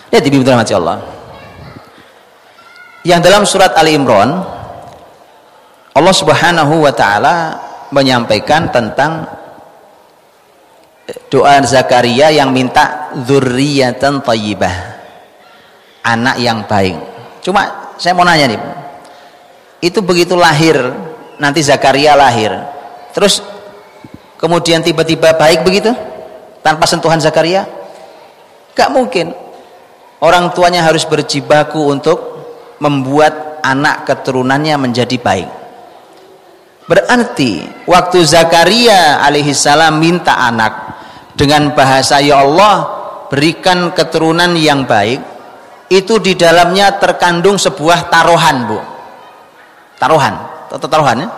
Lihat di bimbingan Masya Allah. Yang dalam surat Ali Imran, Allah Subhanahu wa taala menyampaikan tentang doa Zakaria yang minta dzurriatan thayyibah, anak yang baik. Cuma saya mau nanya nih. Itu begitu lahir, nanti Zakaria lahir. Terus kemudian tiba-tiba baik begitu? Tanpa sentuhan Zakaria? Gak mungkin. Orang tuanya harus berjibaku untuk membuat anak keturunannya menjadi baik. Berarti waktu Zakaria alaihissalam minta anak dengan bahasa ya Allah berikan keturunan yang baik, itu di dalamnya terkandung sebuah taruhan, Bu. Taruhan, atau taruhan ya?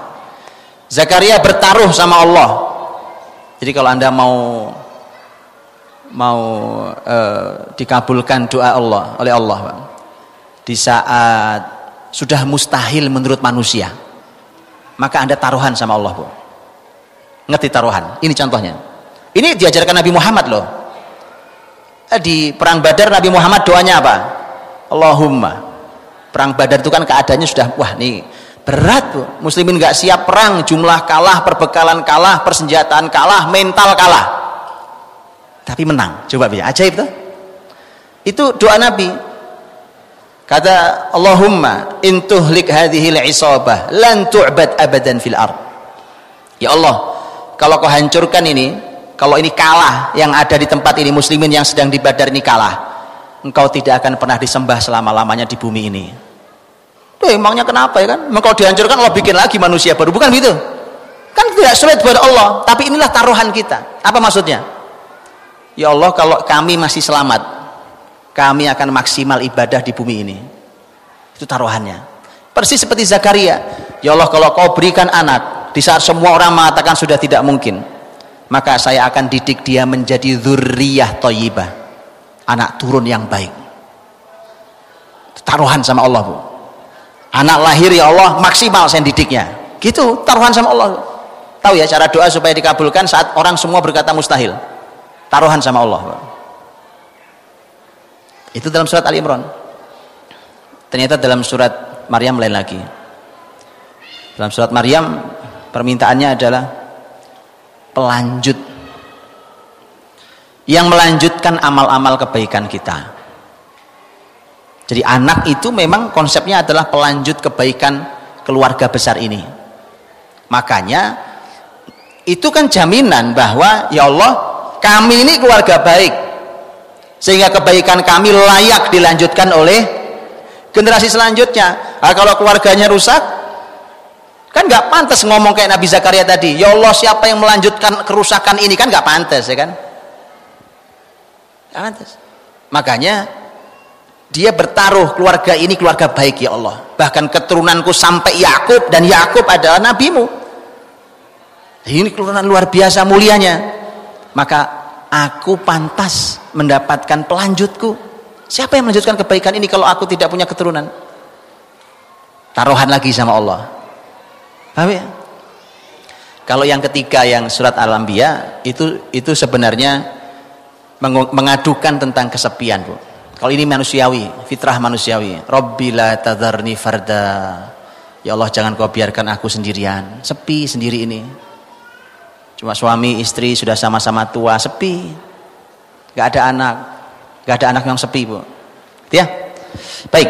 Zakaria bertaruh sama Allah. Jadi kalau Anda mau mau eh, dikabulkan doa Allah oleh Allah, Pak, di saat sudah mustahil menurut manusia, maka Anda taruhan sama Allah, Bu. Ngerti taruhan? Ini contohnya. Ini diajarkan Nabi Muhammad loh. Di perang Badar Nabi Muhammad doanya apa? Allahumma. Perang Badar itu kan keadaannya sudah wah nih berat, Bu. Muslimin nggak siap perang, jumlah kalah, perbekalan kalah, persenjataan kalah, mental kalah. Tapi menang. Coba bisa. Ajaib tuh. Itu doa Nabi. Kata Allahumma in tuhlik hadhil isabah lan tu'bad abadan fil ard. Ya Allah, kalau kau hancurkan ini, kalau ini kalah yang ada di tempat ini, muslimin yang sedang di Badar ini kalah, engkau tidak akan pernah disembah selama-lamanya di bumi ini. Tuh emangnya kenapa ya kan? Memang kalau dihancurkan Allah bikin lagi manusia baru, bukan gitu? Kan tidak sulit buat Allah, tapi inilah taruhan kita. Apa maksudnya? Ya Allah, kalau kami masih selamat, kami akan maksimal ibadah di bumi ini. Itu taruhannya. Persis seperti Zakaria. Ya Allah, kalau kau berikan anak di saat semua orang mengatakan sudah tidak mungkin, maka saya akan didik dia menjadi dzurriyah thayyibah, anak turun yang baik. Taruhan sama Allah, Bu. Anak lahir ya Allah, maksimal saya didiknya. Gitu, taruhan sama Allah. Tahu ya cara doa supaya dikabulkan saat orang semua berkata mustahil. Taruhan sama Allah, Bu. Itu dalam surat Ali Imran. Ternyata dalam surat Maryam lain lagi. Dalam surat Maryam permintaannya adalah pelanjut, yang melanjutkan amal-amal kebaikan kita. Jadi anak itu memang konsepnya adalah pelanjut kebaikan keluarga besar ini. Makanya itu kan jaminan bahwa ya Allah, kami ini keluarga baik, sehingga kebaikan kami layak dilanjutkan oleh generasi selanjutnya. Nah, kalau keluarganya rusak, kan nggak pantas ngomong kayak Nabi Zakaria tadi. Ya Allah, siapa yang melanjutkan kerusakan ini, kan nggak pantas ya kan? Nggak pantas. Makanya dia bertaruh keluarga ini keluarga baik ya Allah. Bahkan keturunanku sampai Yakub, dan Yakub adalah nabimu. Ini keturunan luar biasa mulianya. Maka aku pantas mendapatkan pelanjutku. Siapa yang melanjutkan kebaikan ini kalau aku tidak punya keturunan? Taruhan lagi sama Allah. Paham ya? Kalau yang ketiga, yang surat Al-Anbiya, itu itu sebenarnya mengadukan tentang kesepian, Bu. Kalau ini manusiawi, fitrah manusiawi. Rabbi la tadharni farda. Ya Allah, jangan kau biarkan aku sendirian. Sepi sendiri ini. Cuma suami istri sudah sama-sama tua, sepi, nggak ada anak, nggak ada anak yang sepi, Bu. Ya, baik.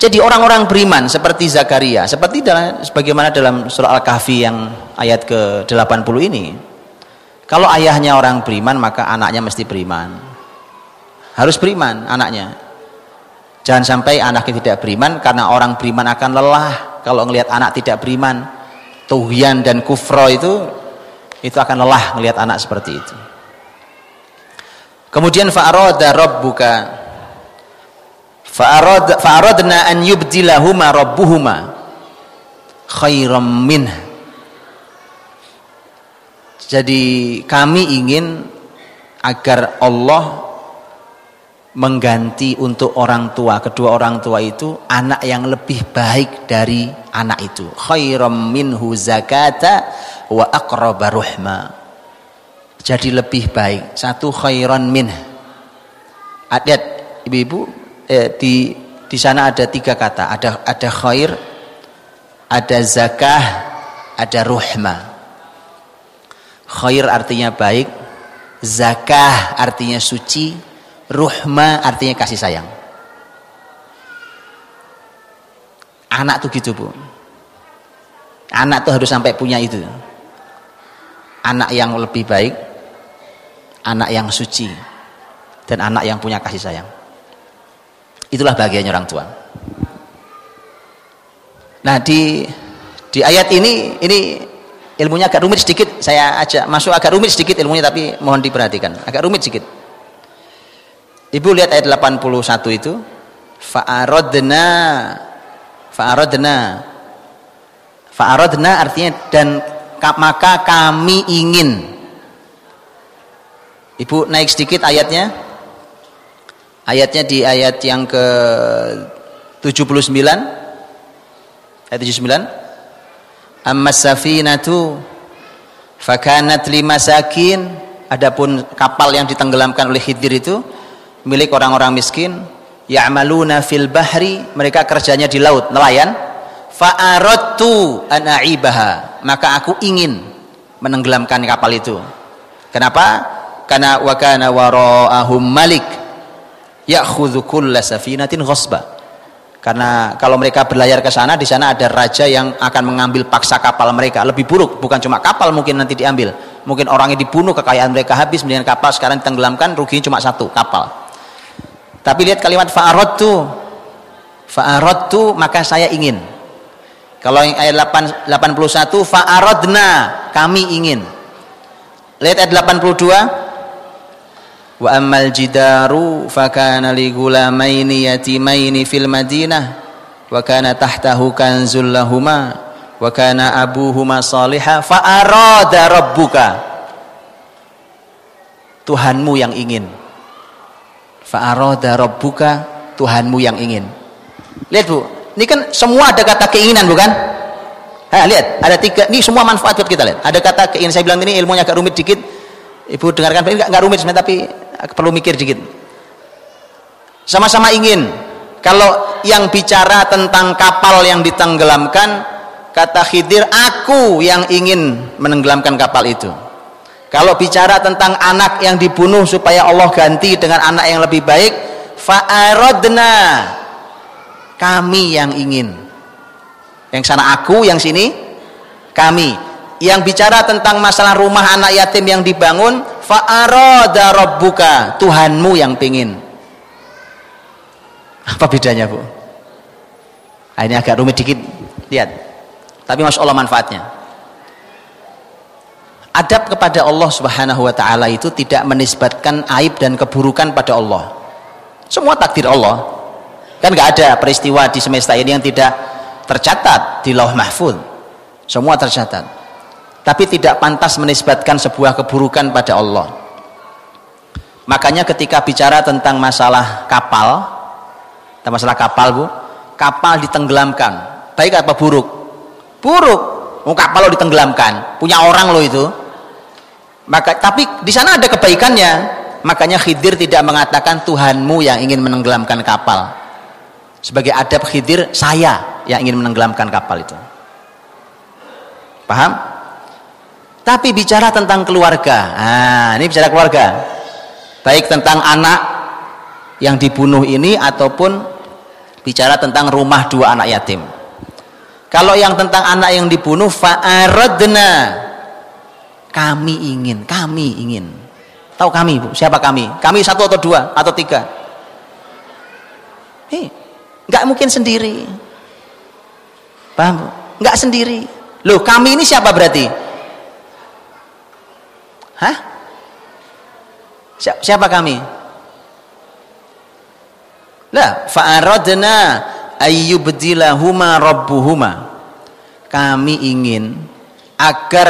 Jadi orang-orang beriman seperti Zakaria, seperti dalam, sebagaimana dalam surah Al-Kahfi yang ayat ke delapan puluh ini, kalau ayahnya orang beriman maka anaknya mesti beriman, harus beriman anaknya. Jangan sampai anaknya tidak beriman, karena orang beriman akan lelah kalau ngelihat anak tidak beriman, tughyan dan kufra itu. Itu akan lelah melihat anak seperti itu. Kemudian fa'arada rabbuka Fa'aradna an yubdilahuma rabbuhuma khairam minh. Jadi kami ingin agar Allah mengganti untuk orang tua, kedua orang tua itu, anak yang lebih baik dari anak itu. Khairam minhu zakata wa aqraba ruhma. Jadi lebih baik. Satu khairan minh. Adat ibu-ibu eh, di di sana ada tiga kata. Ada ada khair, ada zakah, ada ruhma. Khair artinya baik, zakah artinya suci, ruhma artinya kasih sayang. Anak tuh gitu, Bu. Anak tuh harus sampai punya itu. Anak yang lebih baik, anak yang suci, dan anak yang punya kasih sayang. Itulah bahagianya orang tua. Nah, di di ayat ini ini ilmunya agak rumit sedikit. Saya ajak masuk agak rumit sedikit ilmunya, tapi mohon diperhatikan. Agak rumit sedikit. Ibu lihat ayat delapan puluh satu itu, fa'aradna, fa'aradna, fa'aradna artinya dan maka kami ingin. Ibu naik sedikit ayatnya, ayatnya di ayat yang ke tujuh puluh sembilan, ayat tujuh puluh sembilan, ammas safinatu fakanat limasakin, adapun kapal yang ditenggelamkan oleh Khidir itu milik orang-orang miskin, ya'maluna fil bahri, mereka kerjanya di laut, nelayan, fa'aradtu an a'ibaha, maka aku ingin menenggelamkan kapal itu. Kenapa? Karena wa kana wara'ahum malik ya'khudhu kulla safinatin ghasba. Karena kalau mereka berlayar ke sana, di sana ada raja yang akan mengambil paksa kapal mereka. Lebih buruk, bukan cuma kapal mungkin nanti diambil, mungkin orangnya dibunuh, kekayaan mereka habis, mendingan kapal sekarang ditenggelamkan, ruginya cuma satu, kapal. Tapi lihat kalimat fa'aradtu, fa'aradtu maka saya ingin. Kalau yang ayat delapan puluh satu fa'aradna kami ingin. Lihat ayat delapan puluh dua wa ammal jidaru fakana li gulamaini yatimaini fil madinah wa kana tahtahu kanzul lahuma wa kana abuhuma salihah fa'arada rabbuka, Tuhanmu yang ingin. Fa'arada rabbuka, Tuhanmu yang ingin. Lihat, Bu, ini kan semua ada kata keinginan, bukan? Ha, lihat, ada tiga, ini semua manfaat buat kita, lihat. Ada kata keinginan, saya bilang ini ilmunya agak rumit dikit. Ibu dengarkan, ini enggak rumit sebenarnya, tapi perlu mikir dikit. Sama-sama ingin. Kalau yang bicara tentang kapal yang ditenggelamkan, kata Khidir, aku yang ingin menenggelamkan kapal itu. Kalau bicara tentang anak yang dibunuh supaya Allah ganti dengan anak yang lebih baik, fa'aradna, kami yang ingin. Yang sana aku, yang sini kami. Yang bicara tentang masalah rumah anak yatim yang dibangun, fa'arada rabbuka, Tuhanmu yang pingin. Apa bedanya, Bu? Nah, ini agak rumit dikit, lihat. Tapi Masya Allah manfaatnya. Adab kepada Allah Subhanahu wa taala itu tidak menisbatkan aib dan keburukan pada Allah. Semua takdir Allah. Kan enggak ada peristiwa di semesta ini yang tidak tercatat di Lauh Mahfuz. Semua tercatat. Tapi tidak pantas menisbatkan sebuah keburukan pada Allah. Makanya ketika bicara tentang masalah kapal, tentang masalah kapal, Bu, kapal ditenggelamkan, baik apa buruk? Buruk. Oh, kapal lo ditenggelamkan, punya orang lo itu. Maka, tapi di sana ada kebaikannya. Makanya Khidir tidak mengatakan Tuhanmu yang ingin menenggelamkan kapal. Sebagai adab Khidir, saya yang ingin menenggelamkan kapal itu. Paham? Tapi bicara tentang keluarga. Nah, ini bicara keluarga. Baik tentang anak yang dibunuh ini ataupun bicara tentang rumah dua anak yatim. Kalau yang tentang anak yang dibunuh, fa'aradna, kami ingin, kami ingin. Tahu kami, Bu, siapa kami? Kami satu atau dua atau tiga? Eh, enggak mungkin sendiri. Paham, Bu? Enggak sendiri. Loh, kami ini siapa berarti? Hah? Siapa kami? Lah, fa'aradna ayyubdilahuma rabbuhuma. Kami ingin agar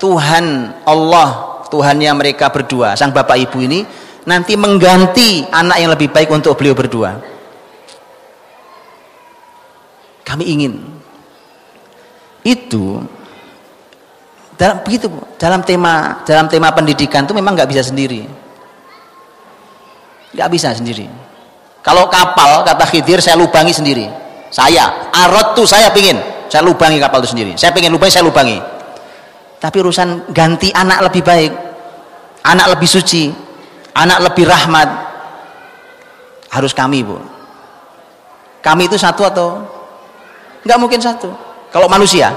Tuhan Allah, Tuhannya mereka berdua, sang bapak ibu ini nanti mengganti anak yang lebih baik untuk beliau berdua. Kami ingin itu dalam begitu dalam tema dalam tema pendidikan itu memang nggak bisa sendiri, nggak bisa sendiri. Kalau kapal kata Khidir, saya lubangi sendiri. Saya arot tuh saya pingin, saya lubangi kapal itu sendiri. Saya pingin lubangi, saya lubangi. Tapi urusan ganti anak lebih baik, anak lebih suci, anak lebih rahmat, harus kami, Bu. Kami itu satu atau nggak mungkin satu kalau manusia,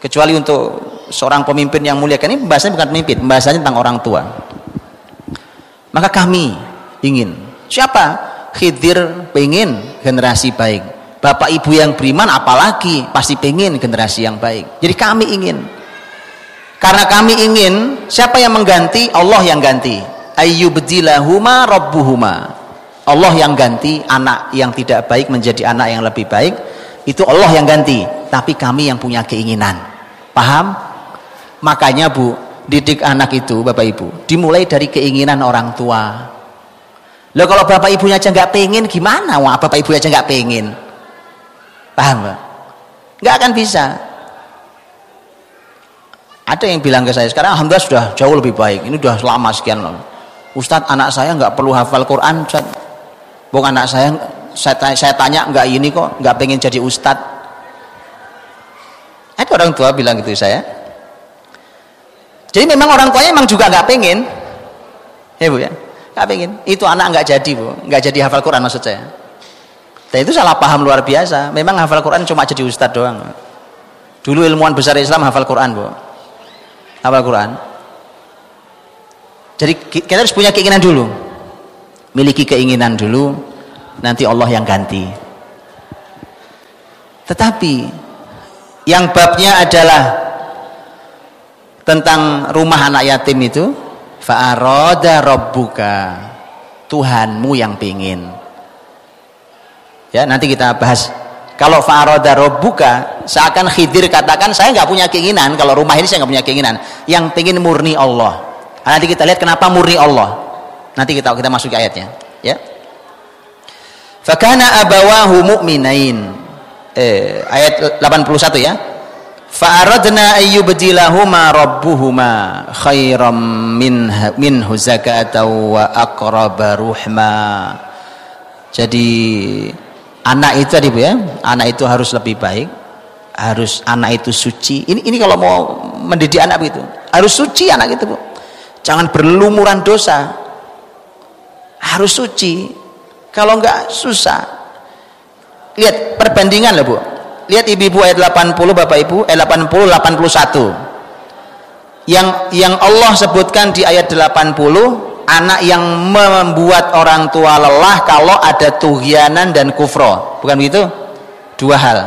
kecuali untuk seorang pemimpin yang mulia. Ini pembahasannya bukan pemimpin, pembahasannya tentang orang tua. Maka kami ingin, siapa? Khidir pengen generasi baik. Bapak ibu yang beriman apalagi pasti pengen generasi yang baik. Jadi kami ingin, karena kami ingin siapa yang mengganti? Allah yang ganti. Ayyubdilahuma rabbuhuma. Allah yang ganti anak yang tidak baik menjadi anak yang lebih baik. Itu Allah yang ganti, tapi kami yang punya keinginan. Paham? Makanya, Bu, didik anak itu, Bapak Ibu, dimulai dari keinginan orang tua. Loh, kalau Bapak Ibunya aja nggak pengen gimana? Wah, Bapak Ibu aja nggak pengen. Paham, Pak? Nggak akan bisa. Ada yang bilang ke saya sekarang, alhamdulillah sudah jauh lebih baik. Ini sudah lama sekian loh. Ustadz, anak saya nggak perlu hafal Quran. Ustadz, bukan anak saya, saya tanya, saya tanya nggak ini kok, nggak pengen jadi ustadz. Ada orang tua bilang gitu saya. Jadi memang orang tuanya memang juga nggak pengen, ya Bu ya, nggak pengen. Itu anak nggak jadi, Bu, nggak jadi hafal Quran maksud saya. Dan itu salah paham luar biasa. Memang hafal Quran cuma jadi ustadz doang. Dulu ilmuwan besar Islam hafal Quran, Bu. Hafal Quran. Jadi kita harus punya keinginan dulu. Miliki keinginan dulu, nanti Allah yang ganti. Tetapi yang babnya adalah tentang rumah anak yatim itu, fa'arada rabbuka, Tuhanmu yang pingin. Ya, nanti kita bahas. Kalau fa'arada rabbuka, seakan Khidir katakan saya nggak punya keinginan. Kalau rumah ini saya nggak punya keinginan. Yang pingin murni Allah. Nah, nanti kita lihat kenapa murni Allah. Nanti kita kita masuk ke ayatnya. Ya. Fakana abawahu mu'minain. Eh, ayat delapan puluh satu ya. Fa'aradna ayyubdilahuma rabbuhuma khairam min minhu zakatan wa aqraba ruhma. Jadi anak itu tadi, Bu ya, anak itu harus lebih baik, harus anak itu suci. Ini ini kalau mau mendidik anak begitu, harus suci anak itu, Bu. Jangan berlumuran dosa. Harus suci. Kalau enggak susah. Lihat perbandingan lah, Bu. Lihat Ibu-ibu ayat delapan puluh, Bapak Ibu, ayat delapan puluh delapan puluh satu. Yang yang Allah sebutkan di ayat delapan puluh, anak yang membuat orang tua lelah kalau ada tughyanan dan kufra, bukan begitu? Dua hal.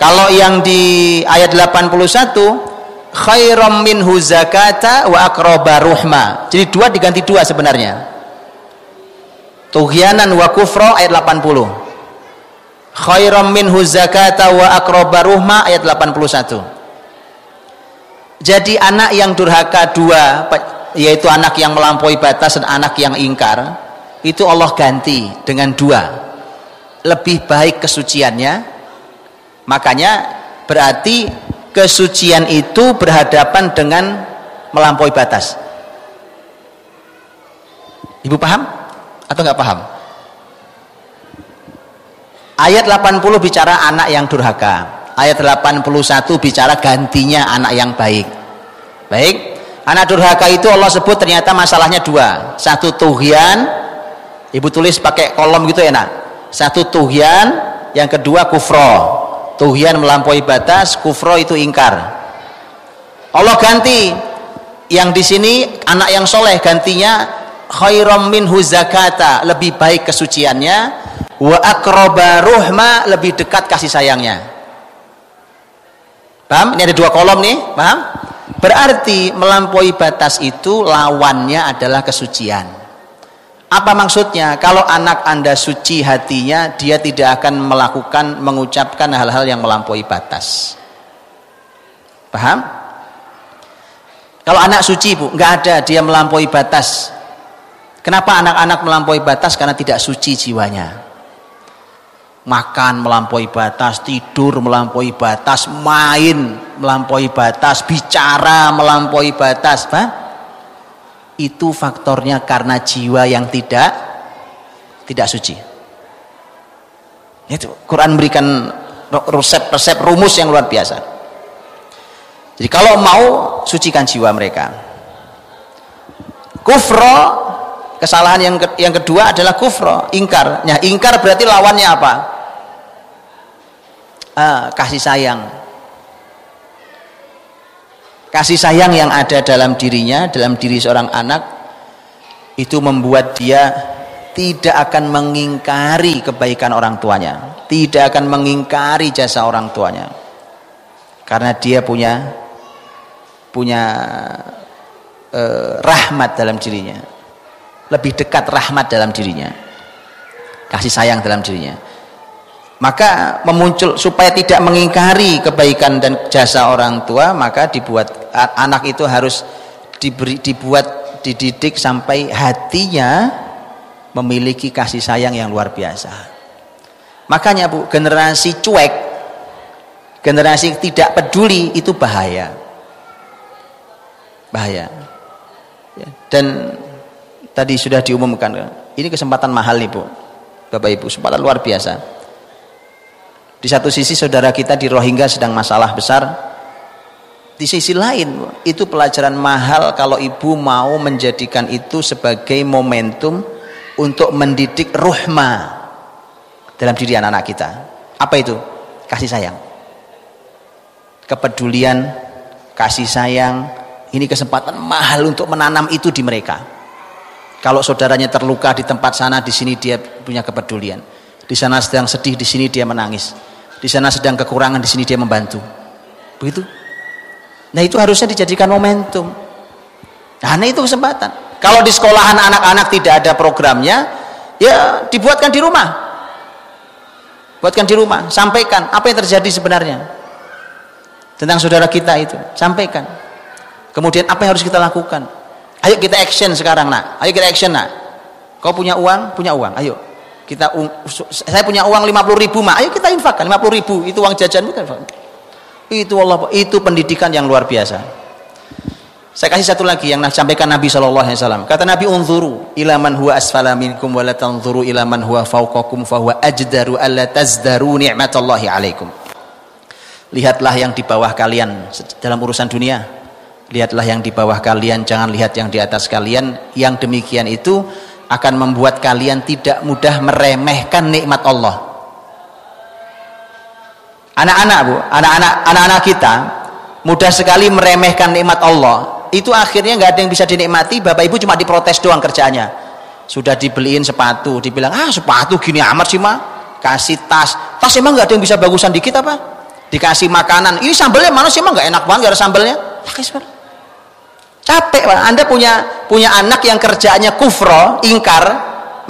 Kalau yang di ayat delapan puluh satu, khairam minhu zakata wa aqraba ruhma. Jadi dua diganti dua sebenarnya. Tughyanan wa kufra ayat delapan puluh. Khairam minhu zakata wa aqraba ruhma ayat delapan puluh satu. Jadi anak yang durhaka dua, yaitu anak yang melampaui batas dan anak yang ingkar, itu Allah ganti dengan dua, lebih baik kesuciannya. Makanya berarti kesucian itu berhadapan dengan melampaui batas. Ibu paham atau nggak paham? Ayat delapan puluh bicara anak yang durhaka, ayat delapan puluh satu bicara gantinya anak yang baik. Baik. Anak durhaka itu Allah sebut ternyata masalahnya dua. Satu tughyan, Ibu tulis pakai kolom gitu enak. Satu tughyan, yang kedua kufra. Tughyan melampaui batas, kufra itu ingkar. Allah ganti yang di sini anak yang soleh, gantinya khairam minhu zakata, lebih baik kesuciannya, wa aqraba ruhma, lebih dekat kasih sayangnya. Paham? Ini ada dua kolom nih, paham? Berarti melampaui batas itu lawannya adalah kesucian. Apa maksudnya? Kalau anak Anda suci hatinya, dia tidak akan melakukan, mengucapkan hal-hal yang melampaui batas. Paham? Kalau anak suci, Bu, nggak ada dia melampaui batas. Kenapa anak-anak melampaui batas? Karena tidak suci jiwanya. Makan melampaui batas, tidur melampaui batas, main melampaui batas, bicara melampaui batas. Paham? Itu faktornya karena jiwa yang tidak tidak suci. Itu Quran berikan resep-resep rumus yang luar biasa. Jadi kalau mau sucikan jiwa mereka. Kufra, kesalahan yang ke, yang kedua adalah kufra, ingkar. Nah, ingkar berarti lawannya apa? Ah, kasih sayang. Kasih sayang yang ada dalam dirinya, dalam diri seorang anak, itu membuat dia tidak akan mengingkari kebaikan orang tuanya, tidak akan mengingkari jasa orang tuanya, karena dia punya punya eh, rahmat dalam dirinya. Lebih dekat rahmat dalam dirinya, kasih sayang dalam dirinya, maka memuncul supaya tidak mengingkari kebaikan dan jasa orang tua, maka dibuat anak itu harus diberi, dibuat dididik sampai hatinya memiliki kasih sayang yang luar biasa. Makanya Bu, generasi cuek, generasi tidak peduli itu bahaya, bahaya. Dan tadi sudah diumumkan, ini kesempatan mahal nih Bu, Bapak Ibu, kesempatan luar biasa. Di satu sisi saudara kita di Rohingya sedang masalah besar, di sisi lain Bu, itu pelajaran mahal kalau Ibu mau menjadikan itu sebagai momentum untuk mendidik ruhma dalam diri anak-anak kita. Apa itu? Kasih sayang, kepedulian, kasih sayang. Ini kesempatan mahal untuk menanam itu di mereka. Kalau saudaranya terluka di tempat sana, di sini dia punya kepedulian. Di sana sedang sedih, di sini dia menangis. Di sana sedang kekurangan, di sini dia membantu. Begitu. Nah itu harusnya dijadikan momentum. Nah itu kesempatan. Kalau di sekolahan anak-anak tidak ada programnya, ya dibuatkan di rumah. Buatkan di rumah, sampaikan apa yang terjadi sebenarnya tentang saudara kita itu, sampaikan. Kemudian apa yang harus kita lakukan? Ayo kita action sekarang nak, ayo kita action nak. Kau punya uang, punya uang, ayo kita. Saya punya uang lima puluh ribu mak, ayo kita infakkan lima puluh ribu, itu uang jajan bukan? Itu Allah, itu pendidikan yang luar biasa. Saya kasih satu lagi yang sampaikan Nabi shallallahu alaihi wasallam. Kata Nabi, unzuru ilaman huwa asfala minkum, wala tanzuru ilaman huwa fauqakum, fahuwa ajdaru alla tazdaru ni'matallahi alaikum. Lihatlah yang di bawah kalian dalam urusan dunia. Lihatlah yang di bawah kalian, jangan lihat yang di atas kalian. Yang demikian itu akan membuat kalian tidak mudah meremehkan nikmat Allah. Anak-anak Bu, anak-anak anak-anak kita mudah sekali meremehkan nikmat Allah. Itu akhirnya nggak ada yang bisa dinikmati. Bapak Ibu cuma diprotes doang kerjaannya. Sudah dibeliin sepatu, dibilang ah sepatu gini amat sih Ma. Kasih tas, tas emang nggak ada yang bisa bagusan dikit apa? Dikasih makanan, ini sambalnya mana sih emang nggak enak banget ada sambalnya? Pakai sepatu. Capek Pak. Anda punya punya anak yang kerjaannya kufro, ingkar,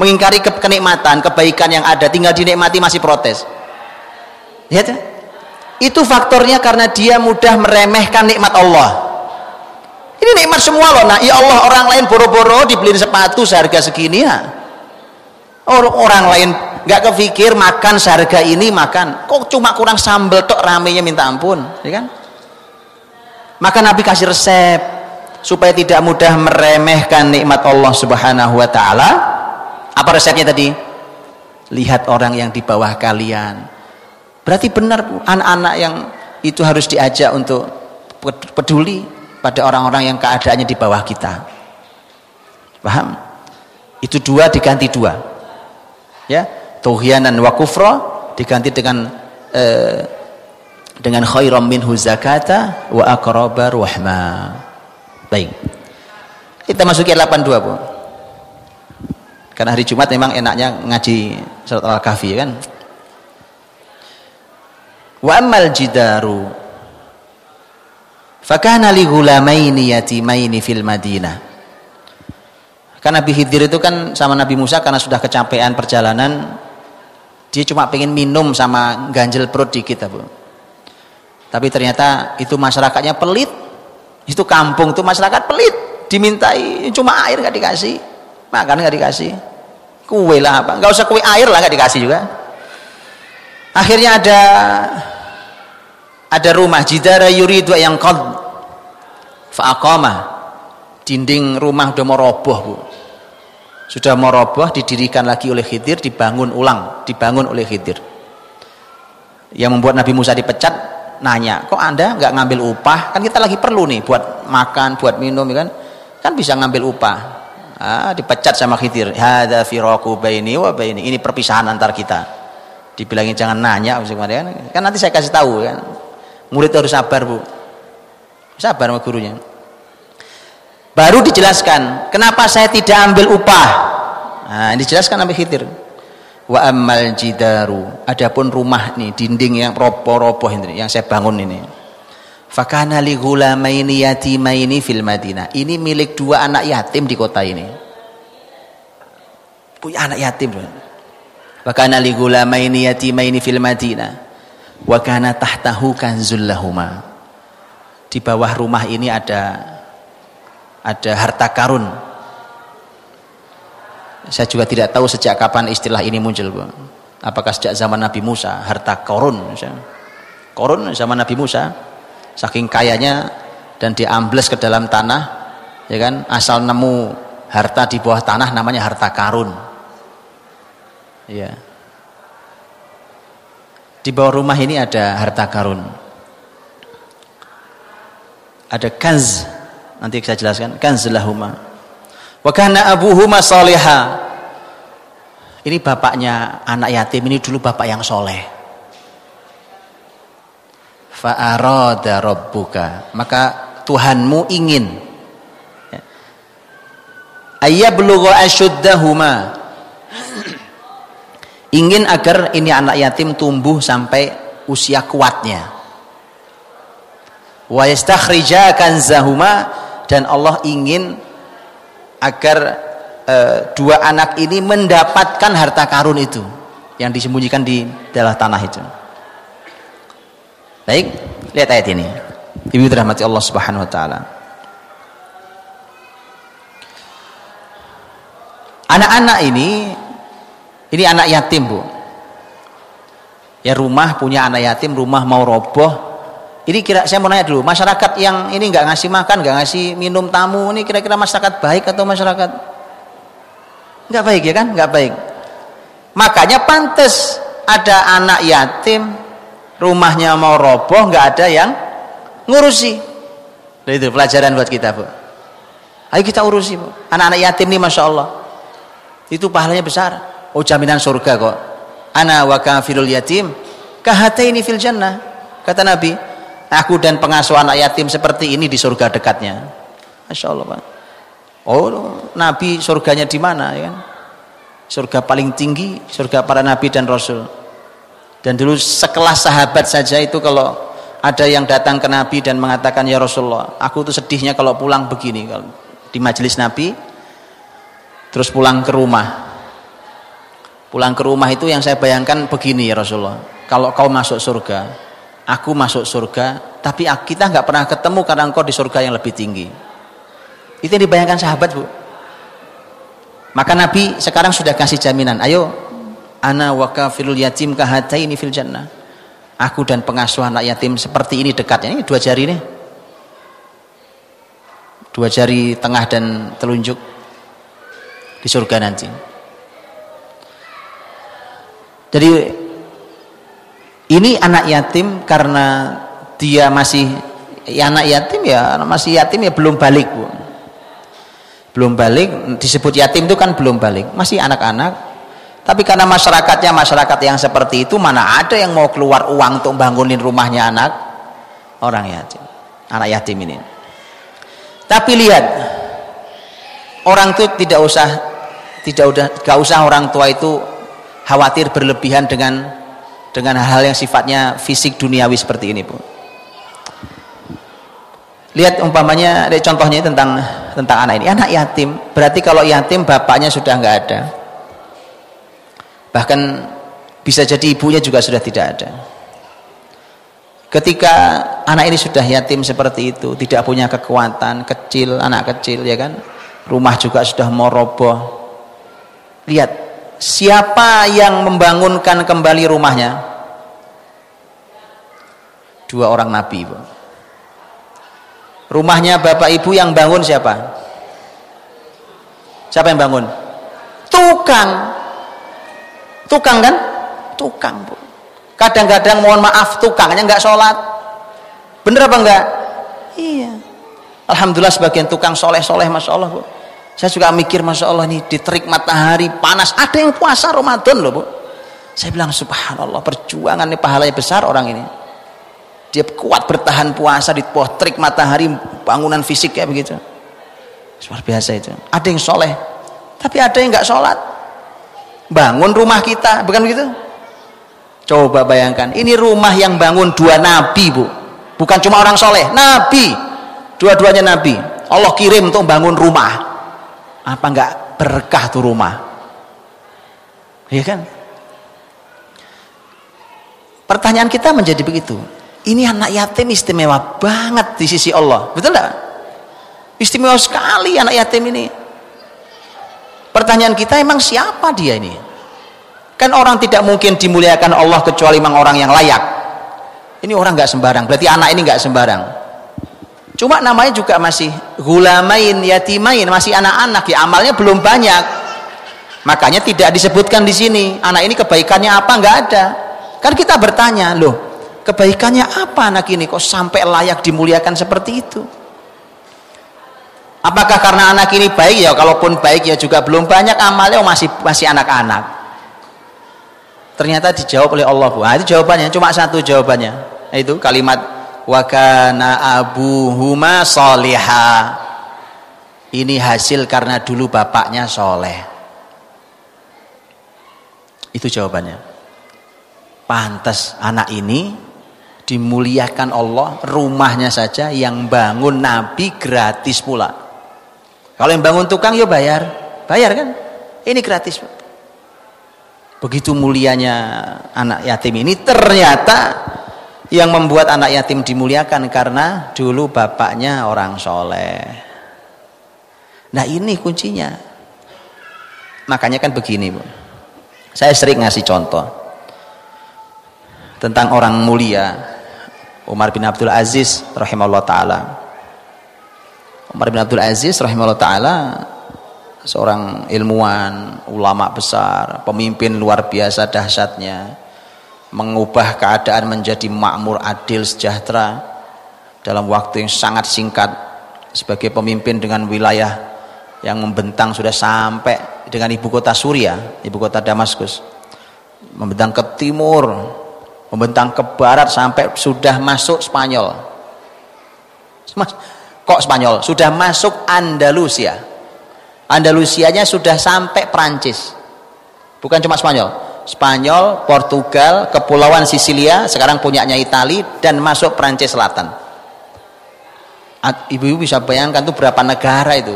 mengingkari ke, kenikmatan, kebaikan yang ada, tinggal dinikmati masih protes. Lihat ya? Itu faktornya karena dia mudah meremehkan nikmat Allah. Ini nikmat semua loh. Nah, ya Allah, orang lain boro-boro dibeliin sepatu seharga segini ya. Orang orang lain nggak kepikir makan seharga ini makan. Kok cuma kurang sambel tok, ramenya minta ampun, ya kan? Maka Nabi kasih resep supaya tidak mudah meremehkan nikmat Allah Subhanahu wa taala. Apa resepnya tadi? Lihat orang yang di bawah kalian. Berarti benar anak-anak yang itu harus diajak untuk peduli pada orang-orang yang keadaannya di bawah kita. Paham? Itu dua diganti dua. Ya, tughyanan wa kufra diganti dengan eh, dengan khairam minhu zakata wa aqrabar rahma. Baik, kita masuki delapan puluh dua Bu, karena hari Jumat memang enaknya ngaji surat Al-Kahfi kan. Wa ammal jidaru fakana li ghulamaini yatimaini fil madinah. Karena Nabi Khidir itu kan sama Nabi Musa karena sudah kecapean perjalanan, dia cuma pengen minum sama ganjel perut dikit, Bu. Tapi ternyata itu masyarakatnya pelit. Itu kampung tuh masyarakat pelit, dimintai cuma air nggak dikasih, makan nggak dikasih, kue lah apa, nggak usah kue, air lah nggak dikasih juga. Akhirnya ada ada rumah jidara yuridu yang qad faqama. Dinding rumah udah mau roboh, Bu. Sudah mau roboh, didirikan lagi oleh Khidir, dibangun ulang, dibangun oleh Khidir. Yang membuat Nabi Musa dipecat, nanya, kok Anda nggak ngambil upah? Kan kita lagi perlu nih buat makan, buat minum, kan? Kan bisa ngambil upah. Ah, dipecat sama Khidir. Hada firaku baini wa baini. Ini perpisahan antar kita. Dibilangin jangan nanya, kan? Kan nanti saya kasih tahu, kan? Murid harus sabar, Bu. Sabar sama gurunya. Baru dijelaskan kenapa saya tidak ambil upah. Nah, dijelaskan Nabi Khidir. Wa amal jidaru, adapun rumah nih, dinding yang roboh-roboh ini yang saya bangun ini. Fakana li ghulamaini yatimaini fil Madinah. Ini milik dua anak yatim di kota ini. Punya anak yatim. Fakana li ghulamaini yatimaini fil Madinah. Wa kana tahtahu kanzul lahuma. Di bawah rumah ini ada ada harta karun. Saya juga tidak tahu sejak kapan istilah ini muncul, Bu. Apakah sejak zaman Nabi Musa, harta karun? Karun zaman Nabi Musa, saking kayanya dan diambles ke dalam tanah, ya kan? Asal nemu harta di bawah tanah namanya harta karun. Ya. Di bawah rumah ini ada harta karun. Ada kanz. Nanti saya jelaskan. Kanzlahuma. Wa kana abuhuma shaliha. Ini bapaknya anak yatim ini dulu bapak yang soleh. Fa arada rabbuka, maka Tuhanmu ingin ayablugha ashuddahuma, ingin agar ini anak yatim tumbuh sampai usia kuatnya. Wa yastakhrija kanzahuma, dan Allah ingin agar e, dua anak ini mendapatkan harta karun itu yang disembunyikan di dalam tanah itu. Baik, lihat ayat ini. Ibu dirahmati Allah Subhanahu wa taala. Anak-anak ini ini anak yatim, Bu. Ya, rumah punya anak yatim, rumah mau roboh. Ini kira saya mau nanya dulu, masyarakat yang ini nggak ngasih makan, nggak ngasih minum tamu, ini kira-kira masyarakat baik atau masyarakat nggak baik, ya kan? Nggak baik. Makanya pantas ada anak yatim, rumahnya mau roboh, nggak ada yang ngurusi. Jadi itu pelajaran buat kita, Bu. Ayo kita urusi, Bu. Anak-anak yatim ini, masya Allah, itu pahalanya besar. Oh, jaminan surga kok. Ana wa kafilul yatim kahataini fil jannah, kata Nabi. Aku dan pengasuh anak yatim seperti ini di surga dekatnya. Masya Allah, Pak. Oh, Nabi surganya di mana, ya kan? Surga paling tinggi, surga para Nabi dan Rasul. Dan dulu sekelas sahabat saja itu kalau ada yang datang ke Nabi dan mengatakan, ya Rasulullah, aku tuh sedihnya kalau pulang begini, kalau di majelis Nabi, terus pulang ke rumah. Pulang ke rumah itu yang saya bayangkan begini, ya Rasulullah, kalau kau masuk surga, aku masuk surga, tapi kita nggak pernah ketemu karena engkau di surga yang lebih tinggi. Itu yang dibayangkan sahabat, Bu. Maka Nabi sekarang sudah kasih jaminan. Ayo, ana wa kafilul yatim kahataini fil jannah. Aku dan pengasuh anak yatim seperti ini dekatnya. Ini dua jari nih, dua jari tengah dan telunjuk di surga nanti. Jadi ini anak yatim karena dia masih ya anak yatim, ya masih yatim, ya belum balik, Bu. Belum balik, disebut yatim itu kan belum balik, masih anak-anak. Tapi karena masyarakatnya masyarakat yang seperti itu, mana ada yang mau keluar uang untuk bangunin rumahnya anak orang yatim, anak yatim ini. Tapi lihat, orang itu tidak usah tidak udah gak usah orang tua itu khawatir berlebihan dengan dengan hal-hal yang sifatnya fisik duniawi seperti ini, Bu. Lihat umpamanya contohnya tentang tentang anak ini, anak yatim. Berarti kalau yatim bapaknya sudah nggak ada, bahkan bisa jadi ibunya juga sudah tidak ada. Ketika anak ini sudah yatim seperti itu, tidak punya kekuatan, kecil, anak kecil, ya kan, rumah juga sudah mau roboh. Lihat siapa yang membangunkan kembali rumahnya? Dua orang nabi, Pak. Rumahnya bapak ibu yang bangun siapa? Siapa yang bangun? Tukang. Tukang kan? Tukang, Bu. Kadang-kadang mohon maaf tukangnya nggak sholat. Bener apa enggak? Iya. Alhamdulillah sebagian tukang soleh-soleh, masya Allah, Bu. Saya juga mikir, masya Allah nih, diterik matahari panas. Ada yang puasa Ramadan loh, Bu. Saya bilang subhanallah, perjuangan nih pahalanya besar orang ini. Dia kuat bertahan puasa di bawah terik matahari, bangunan fisik kayak begitu. Luar biasa itu. Ada yang soleh, tapi ada yang nggak sholat. Bangun rumah kita, bukan begitu? Coba bayangkan, ini rumah yang bangun dua nabi, Bu. Bukan cuma orang soleh, nabi. Dua-duanya nabi. Allah kirim untuk bangun rumah. Apa nggak berkah tuh rumah? Iya kan? Pertanyaan kita menjadi begitu. Ini anak yatim istimewa banget di sisi Allah, betul nggak? Istimewa sekali anak yatim ini. Pertanyaan kita, emang siapa dia ini? Kan orang tidak mungkin dimuliakan Allah kecuali memang orang yang layak. Ini orang nggak sembarang, berarti anak ini nggak sembarang. Cuma namanya juga masih gulamain, yatimain, masih anak-anak ya, amalnya belum banyak. Makanya tidak disebutkan di sini. Anak ini kebaikannya apa? Nggak ada. Kan kita bertanya, loh, kebaikannya apa anak ini kok sampai layak dimuliakan seperti itu? Apakah karena anak ini baik? Ya kalaupun baik ya juga belum banyak amalnya, masih masih anak-anak. Ternyata dijawab oleh Allah, Bu. Nah, itu jawabannya, cuma satu jawabannya, yaitu kalimat wa kana abuhuma sholiha. Ini hasil karena dulu bapaknya soleh. Itu jawabannya. Pantas anak ini dimuliakan Allah, rumahnya saja yang bangun nabi gratis pula. Kalau yang bangun tukang ya bayar, bayar kan? Ini gratis. Begitu mulianya anak yatim ini, ternyata yang membuat anak yatim dimuliakan karena dulu bapaknya orang soleh. Nah ini kuncinya. Makanya kan begini, Bu. Saya sering ngasih contoh tentang orang mulia Umar bin Abdul Aziz rahimahullah ta'ala. Umar bin Abdul Aziz rahimahullah ta'ala seorang ilmuwan, ulama besar, pemimpin luar biasa dahsyatnya, mengubah keadaan menjadi makmur, adil, sejahtera dalam waktu yang sangat singkat, sebagai pemimpin dengan wilayah yang membentang sudah sampai dengan ibu kota Suriah, ibu kota Damaskus, membentang ke timur, membentang ke barat, sampai sudah masuk Spanyol. Mas, kok Spanyol? Sudah masuk Andalusia. Andalusianya sudah sampai Perancis. Bukan cuma Spanyol. Spanyol, Portugal, Kepulauan Sisilia, sekarang punyanya Itali, dan masuk Perancis Selatan. Ibu-ibu bisa bayangkan itu berapa negara itu.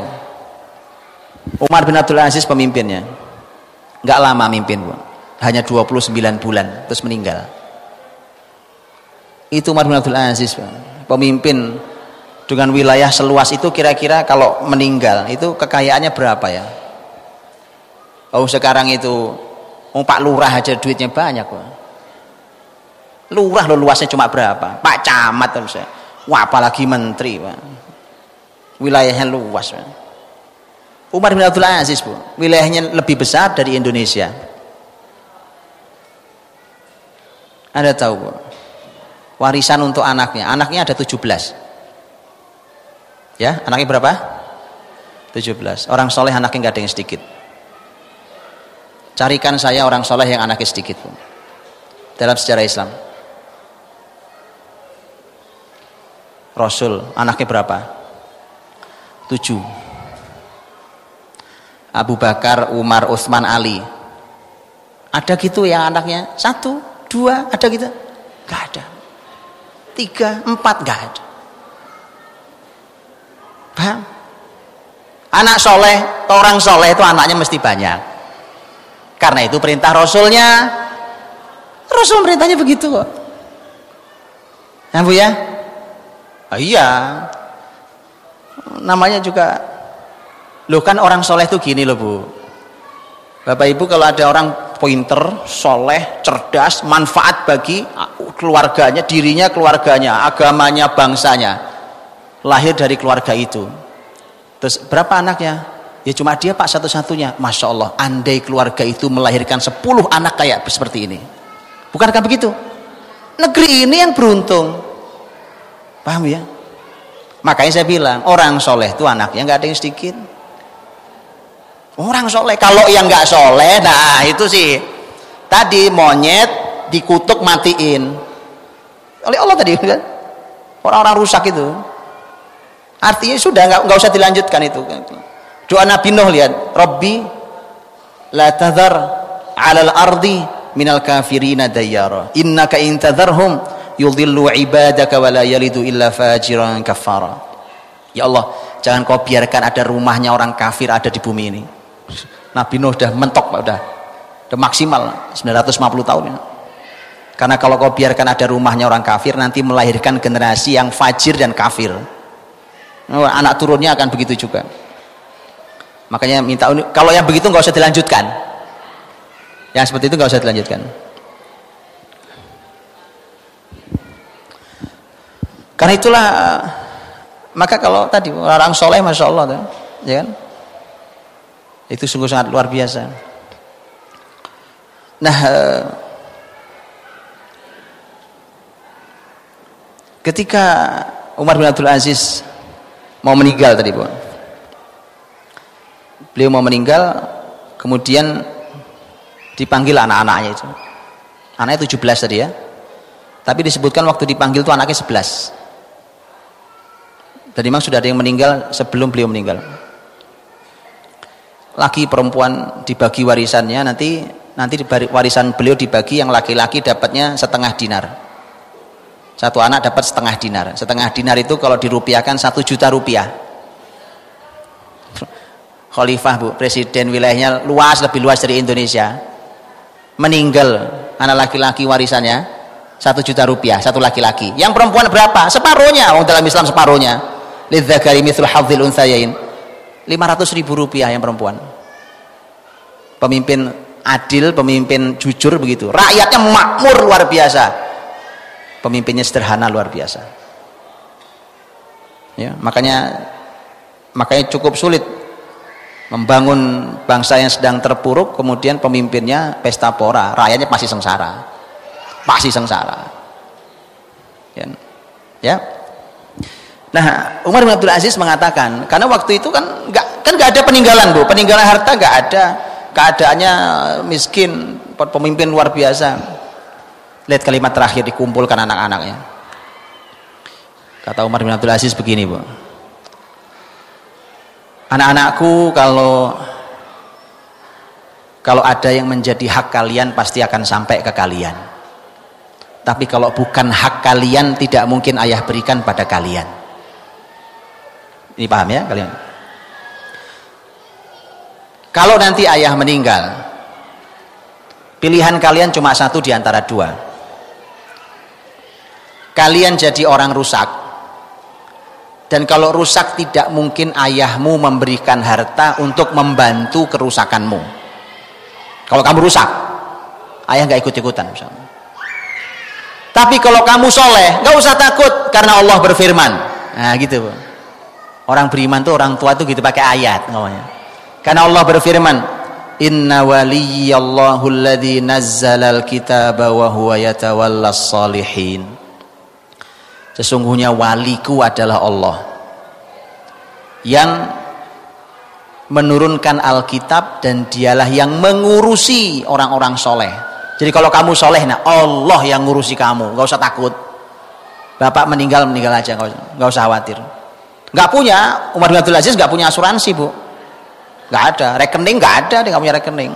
Umar bin Abdul Aziz pemimpinnya. Nggak lama mimpin, Bu. Hanya dua puluh sembilan bulan, terus meninggal. Itu Umar bin Abdul Aziz, pemimpin dengan wilayah seluas itu, kira-kira kalau meninggal itu kekayaannya berapa ya? Oh sekarang itu oh, Pak Lurah aja duitnya banyak, Pak. Lurah lo luasnya cuma berapa? Pak Camat terus ya. Wah apalagi menteri, Pak. Wilayahnya luas, Pak. Umar bin Abdul Aziz, Bu, wilayahnya lebih besar dari Indonesia. Anda tahu, Bu? Warisan untuk anaknya, anaknya ada tujuh belas. Ya, anaknya berapa? tujuh belas. Orang soleh anaknya nggak ada yang sedikit. Carikan saya orang soleh yang anaknya sedikit, Bu, dalam sejarah Islam. Rasul, anaknya berapa? tujuh. Abu Bakar, Umar, Utsman, Ali. Ada gitu ya anaknya? Satu, dua, ada gitu? Nggak ada. Tiga, empat, nggak ada. Paham? Anak soleh, orang soleh itu anaknya mesti banyak. Karena itu perintah Rasulnya, Rasul perintahnya begitu kok. Ya Bu ya? Ah, iya. Namanya juga, loh kan orang soleh itu gini loh Bu. Bapak Ibu kalau ada orang pinter, soleh, cerdas, manfaat bagi keluarganya, dirinya, keluarganya, agamanya, bangsanya. Lahir dari keluarga itu. Terus berapa anaknya? Ya cuma dia Pak satu-satunya. Masya Allah, andai keluarga itu melahirkan sepuluh anak kayak seperti ini. Bukankah begitu? Negeri ini yang beruntung. Paham ya? Makanya saya bilang, orang soleh itu anaknya nggak ada yang sedikit. Orang soleh, kalau yang nggak soleh, nah itu sih tadi monyet dikutuk matiin oleh Allah tadi kan? Orang-orang rusak itu. Artinya sudah nggak nggak usah dilanjutkan itu. Doa Nabi Nuh lihat, Robbi la tadhar alal ardi minal kafirina dayyara innaka intadharhum yudhillu ibadaka wa la yalidu illa fajiran kafara. Ya Allah, jangan kau biarkan ada rumahnya orang kafir ada di bumi ini. Nabi Nuh sudah mentok, sudah sudah maksimal sembilan ratus lima puluh tahun ya. Karena kalau kau biarkan ada rumahnya orang kafir, nanti melahirkan generasi yang fajir dan kafir. Anak turunnya akan begitu juga. Makanya minta, kalau yang begitu nggak usah dilanjutkan. Yang seperti itu nggak usah dilanjutkan. Karena itulah, maka kalau tadi orang soleh, masya Allah, ya kan? Itu sungguh sangat luar biasa. Nah, ketika Umar bin Abdul Aziz mau meninggal tadi Bu. Beliau mau meninggal, kemudian dipanggil anak-anaknya itu. Anaknya tujuh belas tadi ya. Tapi disebutkan waktu dipanggil itu anaknya sebelas. Jadi memang sudah ada yang meninggal sebelum beliau meninggal. Laki perempuan dibagi warisannya, nanti nanti warisan beliau dibagi, yang laki-laki dapatnya setengah dinar. Satu anak dapat setengah dinar. Setengah dinar itu kalau dirupiahkan satu juta rupiah. Khalifah Bu, presiden wilayahnya luas, lebih luas dari Indonesia. Meninggal anak laki-laki warisannya satu juta rupiah, satu laki-laki. Yang perempuan berapa? Separuhnya. Orang dalam Islam separuhnya. Lidzakari mithlu hadzil untsayain. Lima ratus ribu rupiah yang perempuan. Pemimpin adil, pemimpin jujur begitu. Rakyatnya makmur luar biasa. Pemimpinnya sederhana luar biasa. Ya, makanya makanya cukup sulit membangun bangsa yang sedang terpuruk, kemudian pemimpinnya pesta pora, rakyatnya pasti sengsara, pasti sengsara. Ya. Ya. Nah, Umar bin Abdul Aziz mengatakan, karena waktu itu kan nggak kan nggak ada peninggalan Bu, peninggalan harta nggak ada, keadaannya miskin, pemimpin luar biasa. Lihat kalimat terakhir dikumpulkan anak-anaknya. Kata Umar bin Abdul Aziz begini Bu. Anak-anakku, kalau kalau ada yang menjadi hak kalian pasti akan sampai ke kalian. Tapi kalau bukan hak kalian tidak mungkin ayah berikan pada kalian. Ini paham ya kalian? Kalau nanti ayah meninggal, pilihan kalian cuma satu di antara dua. Kalian jadi orang rusak, dan kalau rusak tidak mungkin ayahmu memberikan harta untuk membantu kerusakanmu. Kalau kamu rusak, ayah nggak ikut-ikutan misalnya. Tapi kalau kamu soleh, nggak usah takut karena Allah berfirman. Nah gitu. Orang beriman tuh, orang tua tuh gitu, pakai ayat namanya. Karena Allah berfirman, Inna waliyallahu alladzi nazzalal kitaba wa huwa yatawallas salihin. Sesungguhnya waliku adalah Allah yang menurunkan Alkitab, dan dialah yang mengurusi orang-orang soleh. Jadi kalau kamu soleh, nah Allah yang ngurusi kamu, nggak usah takut. Bapak meninggal meninggal aja, nggak usah khawatir. Nggak punya, Umar bin Abdul Aziz nggak punya asuransi Bu, nggak ada, rekening nggak ada, dia nggak punya rekening.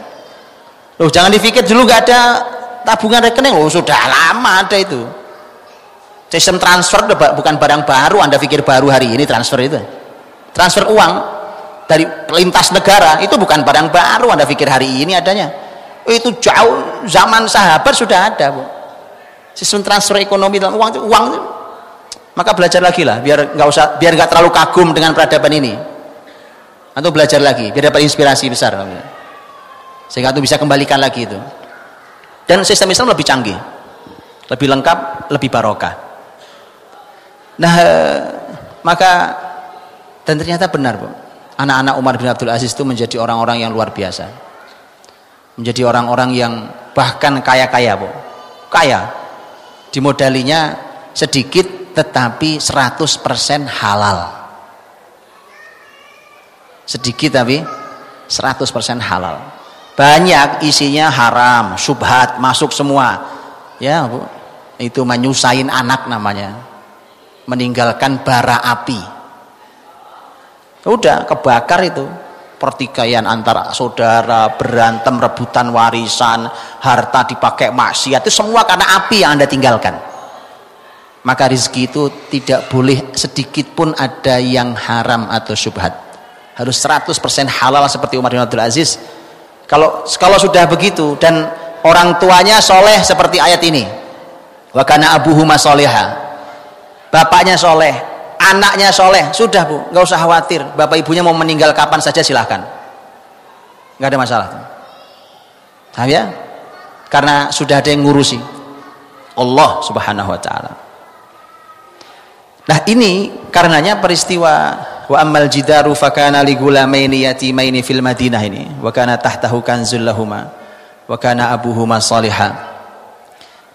Loh jangan dipikir dulu nggak ada tabungan rekening, loh sudah lama ada itu. Sistem transfer bukan barang baru, Anda pikir baru hari ini transfer itu. transfer uang dari lintas negara itu bukan barang baru. Anda pikir hari ini adanya? Itu jauh zaman sahabat sudah ada, Bu. Sistem transfer ekonomi dalam uang itu, uang itu. Maka belajar lagi lah, biar nggak usah, biar nggak terlalu kagum dengan peradaban ini. Atau belajar lagi, biar dapat inspirasi besar, sehingga itu bisa kembalikan lagi itu. Dan sistem Islam lebih canggih, lebih lengkap, lebih barokah. Nah, maka dan ternyata benar, Bu. Anak-anak Umar bin Abdul Aziz itu menjadi orang-orang yang luar biasa, menjadi orang-orang yang bahkan kaya-kaya, Bu. Kaya, dimodalinya sedikit, tetapi seratus persen halal. Sedikit tapi seratus persen halal. Banyak isinya haram, syubhat, masuk semua. Ya, Bu. Itu menyusahin anak namanya. Meninggalkan bara api. Udah kebakar itu. Pertikaian antara saudara, berantem, rebutan warisan, harta dipakai maksiat, itu semua karena api yang Anda tinggalkan. Maka rezeki itu tidak boleh sedikit pun ada yang haram atau syubhat. Harus seratus persen halal seperti Umar bin Abdul Aziz. Kalau kalau sudah begitu dan orang tuanya soleh seperti ayat ini. Wa kana abuhuma sholiha. Bapaknya soleh, anaknya soleh. Sudah, Bu, nggak usah khawatir. Bapak ibunya mau meninggal kapan saja silahkan. Nggak ada masalah. Paham ya? Karena sudah ada yang ngurusi. Allah Subhanahu wa taala. Nah, ini karenanya peristiwa wa ammal jidaru fakana li gulamaini yatimaini fil Madinah ini wa kana tahtahu kanzul lahuma wa kana abuhuma shaliha.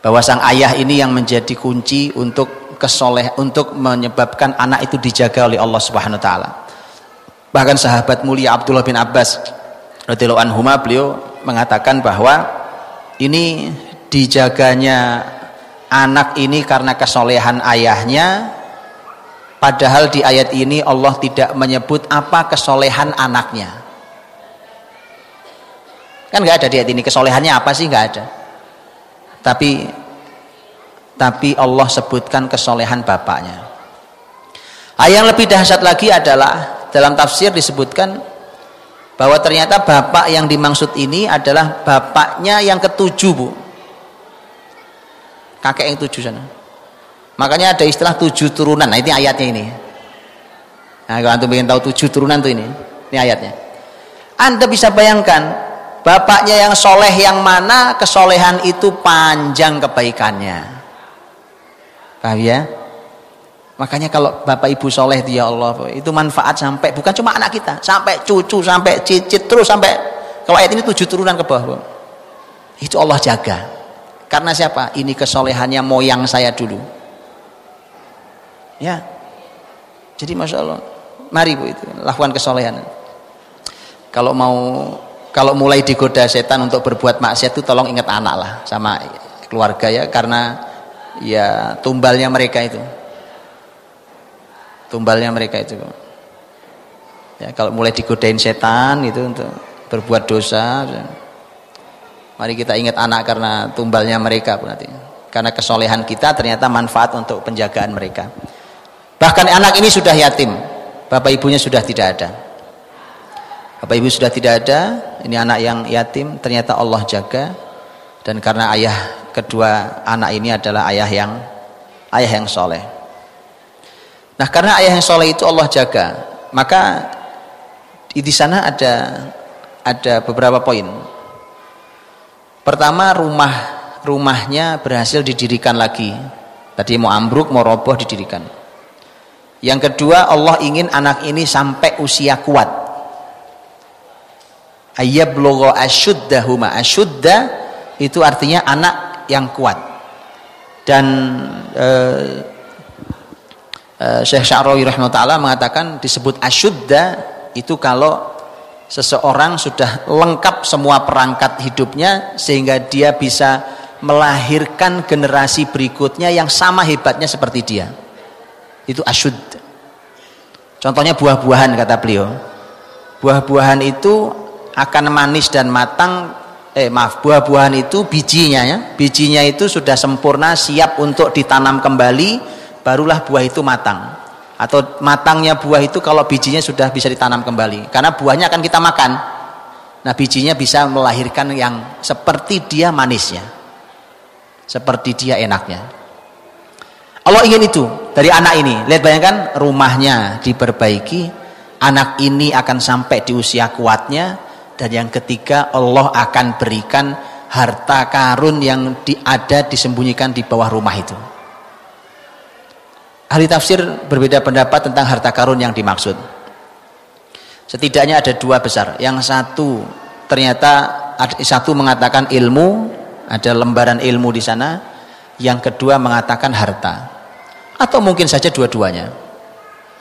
Bahwa sang ayah ini yang menjadi kunci untuk kesoleh, untuk menyebabkan anak itu dijaga oleh Allah Subhanahu wa taala. Bahkan sahabat mulia Abdullah bin Abbas radhiyallahu anhuma, beliau mengatakan bahwa ini dijaganya anak ini karena kesolehan ayahnya. Padahal di ayat ini Allah tidak menyebut apa kesolehan anaknya. Kan nggak ada di ayat ini kesolehannya apa sih, nggak ada. Tapi tapi Allah sebutkan kesolehan bapaknya. Ah, yang lebih dahsyat lagi adalah dalam tafsir disebutkan bahwa ternyata bapak yang dimaksud ini adalah bapaknya yang ketujuh, Bu. Kakek yang ketujuh sana. Makanya ada istilah tujuh turunan. Nah, ini ayatnya ini. Nah, kalau antum ingin tahu tujuh turunan tuh ini, ini ayatnya. Anda bisa bayangkan bapaknya yang soleh yang mana, kesolehan itu panjang kebaikannya. Paham ya? Makanya kalau bapak ibu soleh itu, ya Allah, itu manfaat sampai bukan cuma anak kita, sampai cucu, sampai cicit, terus sampai kalau ayat ini tujuh turunan ke bawah. Itu Allah jaga. Karena siapa? Ini kesolehannya moyang saya dulu. Ya, jadi masya Allah, mari, Bu, itu lakukan kesolehan. Kalau mau, kalau mulai digoda setan untuk berbuat maksiat itu tolong ingat anak lah sama keluarga ya, karena ya tumbalnya mereka itu, tumbalnya mereka itu. Ya, kalau mulai digodain setan itu untuk berbuat dosa, mari kita ingat anak karena tumbalnya mereka nanti. Karena kesolehan kita ternyata manfaat untuk penjagaan mereka. Bahkan anak ini sudah yatim, bapak ibunya sudah tidak ada. Bapak ibu sudah tidak ada, ini anak yang yatim, ternyata Allah jaga. Dan karena ayah kedua anak ini adalah ayah yang ayah yang soleh. Nah, karena ayah yang soleh itu Allah jaga, maka di sana ada ada beberapa poin. Pertama, rumah rumahnya berhasil didirikan lagi. Tadi mau ambruk, mau roboh, didirikan. Yang kedua, Allah ingin anak ini sampai usia kuat. Ayyablugha ashuddahuma. Ashudda itu artinya anak yang kuat. Dan eh, eh, Syekh Sya'rawi rahimahullah ta'ala mengatakan disebut ashudda itu kalau seseorang sudah lengkap semua perangkat hidupnya sehingga dia bisa melahirkan generasi berikutnya yang sama hebatnya seperti dia. Itu asyud. Contohnya buah-buahan, kata beliau. Buah-buahan itu akan manis dan matang. Eh maaf, buah-buahan itu bijinya ya. Bijinya itu sudah sempurna, siap untuk ditanam kembali, barulah buah itu matang. atau matangnya buah itu kalau bijinya sudah bisa ditanam kembali, karena buahnya akan kita makan. Nah, bijinya bisa melahirkan yang seperti dia manisnya, seperti dia enaknya. Allah ingin itu dari anak ini. Lihat, bayangkan rumahnya diperbaiki, anak ini akan sampai di usia kuatnya, dan yang ketiga Allah akan berikan harta karun yang ada disembunyikan di bawah rumah itu. Ahli tafsir berbeda pendapat tentang harta karun yang dimaksud. Setidaknya ada dua besar. Yang satu, ternyata satu mengatakan ilmu, ada lembaran ilmu di sana. Yang kedua mengatakan harta. Atau mungkin saja dua-duanya.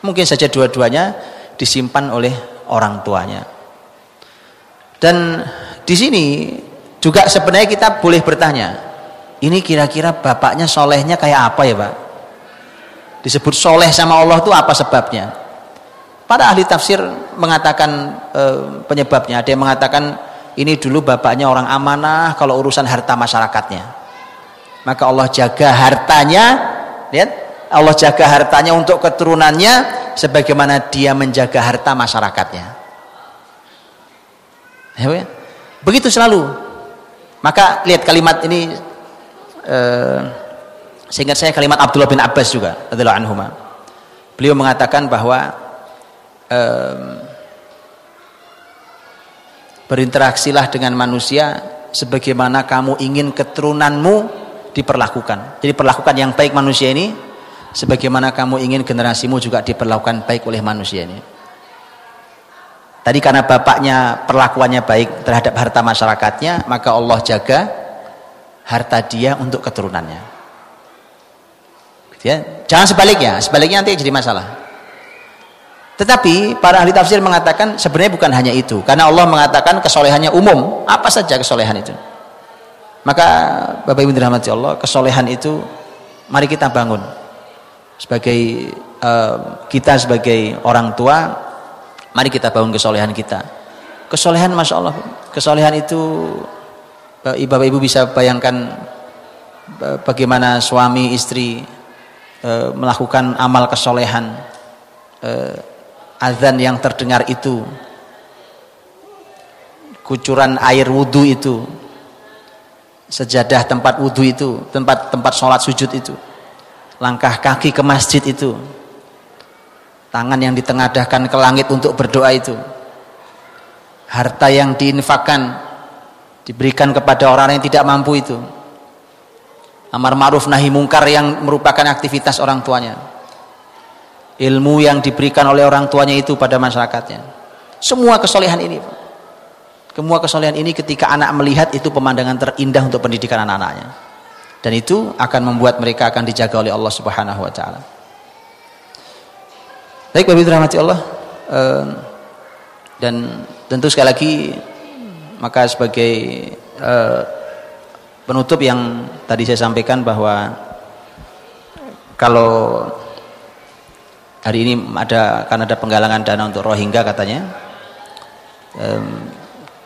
Mungkin saja dua-duanya disimpan oleh orang tuanya. Dan di sini juga sebenarnya kita boleh bertanya, ini kira-kira bapaknya solehnya kayak apa ya, Pak? Disebut soleh sama Allah itu apa sebabnya? Para ahli tafsir mengatakan e, penyebabnya. Ada yang mengatakan ini dulu bapaknya orang amanah kalau urusan harta masyarakatnya. Maka Allah jaga hartanya, lihat, Allah jaga hartanya untuk keturunannya sebagaimana dia menjaga harta masyarakatnya. Begitu selalu. Maka lihat kalimat ini. E, Seingat saya kalimat Abdullah bin Abbas juga radhiyallahu anhuma. Beliau mengatakan bahwa um, berinteraksilah dengan manusia sebagaimana kamu ingin keturunanmu diperlakukan. Jadi perlakukan yang baik manusia ini sebagaimana kamu ingin generasimu juga diperlakukan baik oleh manusia ini. Tadi karena bapaknya perlakuannya baik terhadap harta masyarakatnya, maka Allah jaga harta dia untuk keturunannya. Ya, jangan sebaliknya, sebaliknya nanti jadi masalah. Tetapi para ahli tafsir mengatakan sebenarnya bukan hanya itu, karena Allah mengatakan kesolehannya umum, apa saja kesolehan itu. Maka Bapak Ibu dirahmati Allah, kesolehan itu mari kita bangun. Sebagai uh, kita sebagai orang tua, mari kita bangun kesolehan kita. Kesolehan, masya Allah, kesolehan itu Bapak Ibu bisa bayangkan bagaimana suami istri melakukan amal kesolehan. Azan yang terdengar itu, kucuran air wudhu itu, sejadah tempat wudhu itu, tempat tempat sholat sujud itu, langkah kaki ke masjid itu, tangan yang ditengadahkan ke langit untuk berdoa itu, harta yang diinfakkan diberikan kepada orang yang tidak mampu itu, amar ma'ruf nahi mungkar yang merupakan aktivitas orang tuanya, ilmu yang diberikan oleh orang tuanya itu pada masyarakatnya. Semua kesolehan ini, semua kesolehan ini ketika anak melihat itu pemandangan terindah untuk pendidikan anak-anaknya, dan itu akan membuat mereka akan dijaga oleh Allah Subhanahu Wa Taala. Baik, Bapak Ibu dirahmati Allah, dan tentu sekali lagi maka sebagai penutup yang tadi saya sampaikan bahwa kalau hari ini ada karena ada penggalangan dana untuk Rohingya katanya,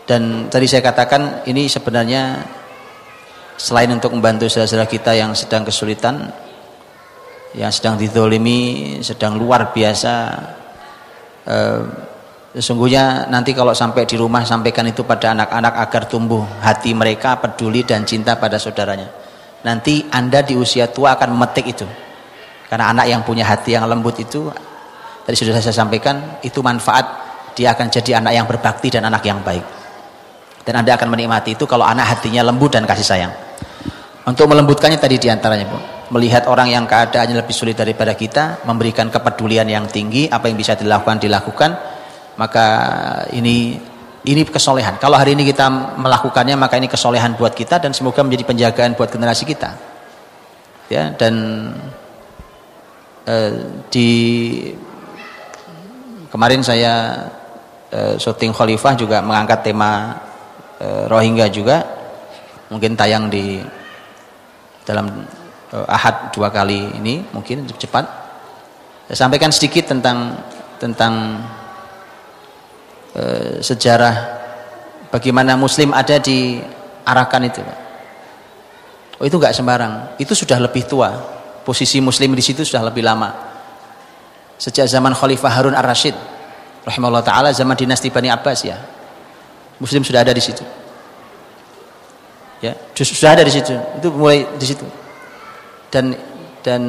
dan tadi saya katakan ini sebenarnya selain untuk membantu saudara-saudara kita yang sedang kesulitan, yang sedang dizolimi, sedang luar biasa, sesungguhnya nanti kalau sampai di rumah sampaikan itu pada anak-anak agar tumbuh hati mereka peduli dan cinta pada saudaranya. Nanti Anda di usia tua akan memetik itu, karena anak yang punya hati yang lembut itu tadi sudah saya sampaikan, itu manfaat dia akan jadi anak yang berbakti dan anak yang baik, dan Anda akan menikmati itu kalau anak hatinya lembut dan kasih sayang. Untuk melembutkannya tadi diantaranya, Bu, melihat orang yang keadaannya lebih sulit daripada kita, memberikan kepedulian yang tinggi, apa yang bisa dilakukan dilakukan. Maka ini ini kesolehan. Kalau hari ini kita melakukannya, maka ini kesolehan buat kita dan semoga menjadi penjagaan buat generasi kita. Ya, dan eh, di kemarin saya eh, syuting Khalifah juga mengangkat tema eh, Rohingya juga. Mungkin tayang di dalam eh, Ahad dua kali ini, mungkin cepat. Saya sampaikan sedikit tentang tentang E, sejarah bagaimana Muslim ada di Arakan itu. Oh, itu nggak sembarang. Itu sudah lebih tua. Posisi Muslim di situ sudah lebih lama. sejak zaman Khalifah Harun Ar-Rasyid rahimahullah ta'ala, zaman dinasti Bani Abbas, ya Muslim sudah ada di situ, ya sudah ada di situ, itu mulai di situ. Dan dan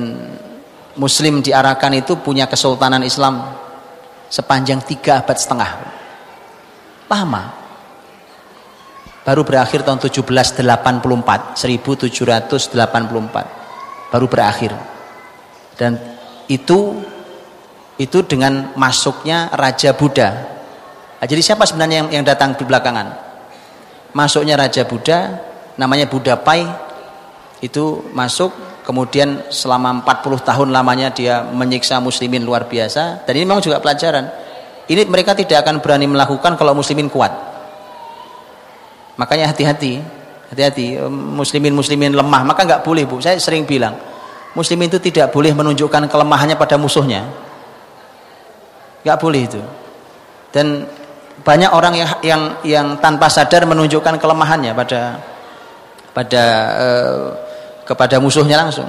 Muslim di Arakan itu punya kesultanan Islam sepanjang tiga abad setengah, lama, baru berakhir tahun tujuh belas delapan puluh empat, seribu tujuh ratus delapan puluh empat baru berakhir. Dan itu itu dengan masuknya Raja Buddha. Jadi siapa sebenarnya yang, yang datang di belakangan? Masuknya Raja Buddha, namanya Buddha Pai, itu masuk. Kemudian selama empat puluh tahun lamanya dia menyiksa muslimin luar biasa. Dan ini memang juga pelajaran. Ini mereka tidak akan berani melakukan kalau muslimin kuat. Makanya hati-hati, hati-hati muslimin-muslimin lemah. Maka nggak boleh, Bu. Saya sering bilang, muslimin itu tidak boleh menunjukkan kelemahannya pada musuhnya. Nggak boleh itu. Dan banyak orang yang yang yang tanpa sadar menunjukkan kelemahannya pada pada eh, kepada musuhnya langsung.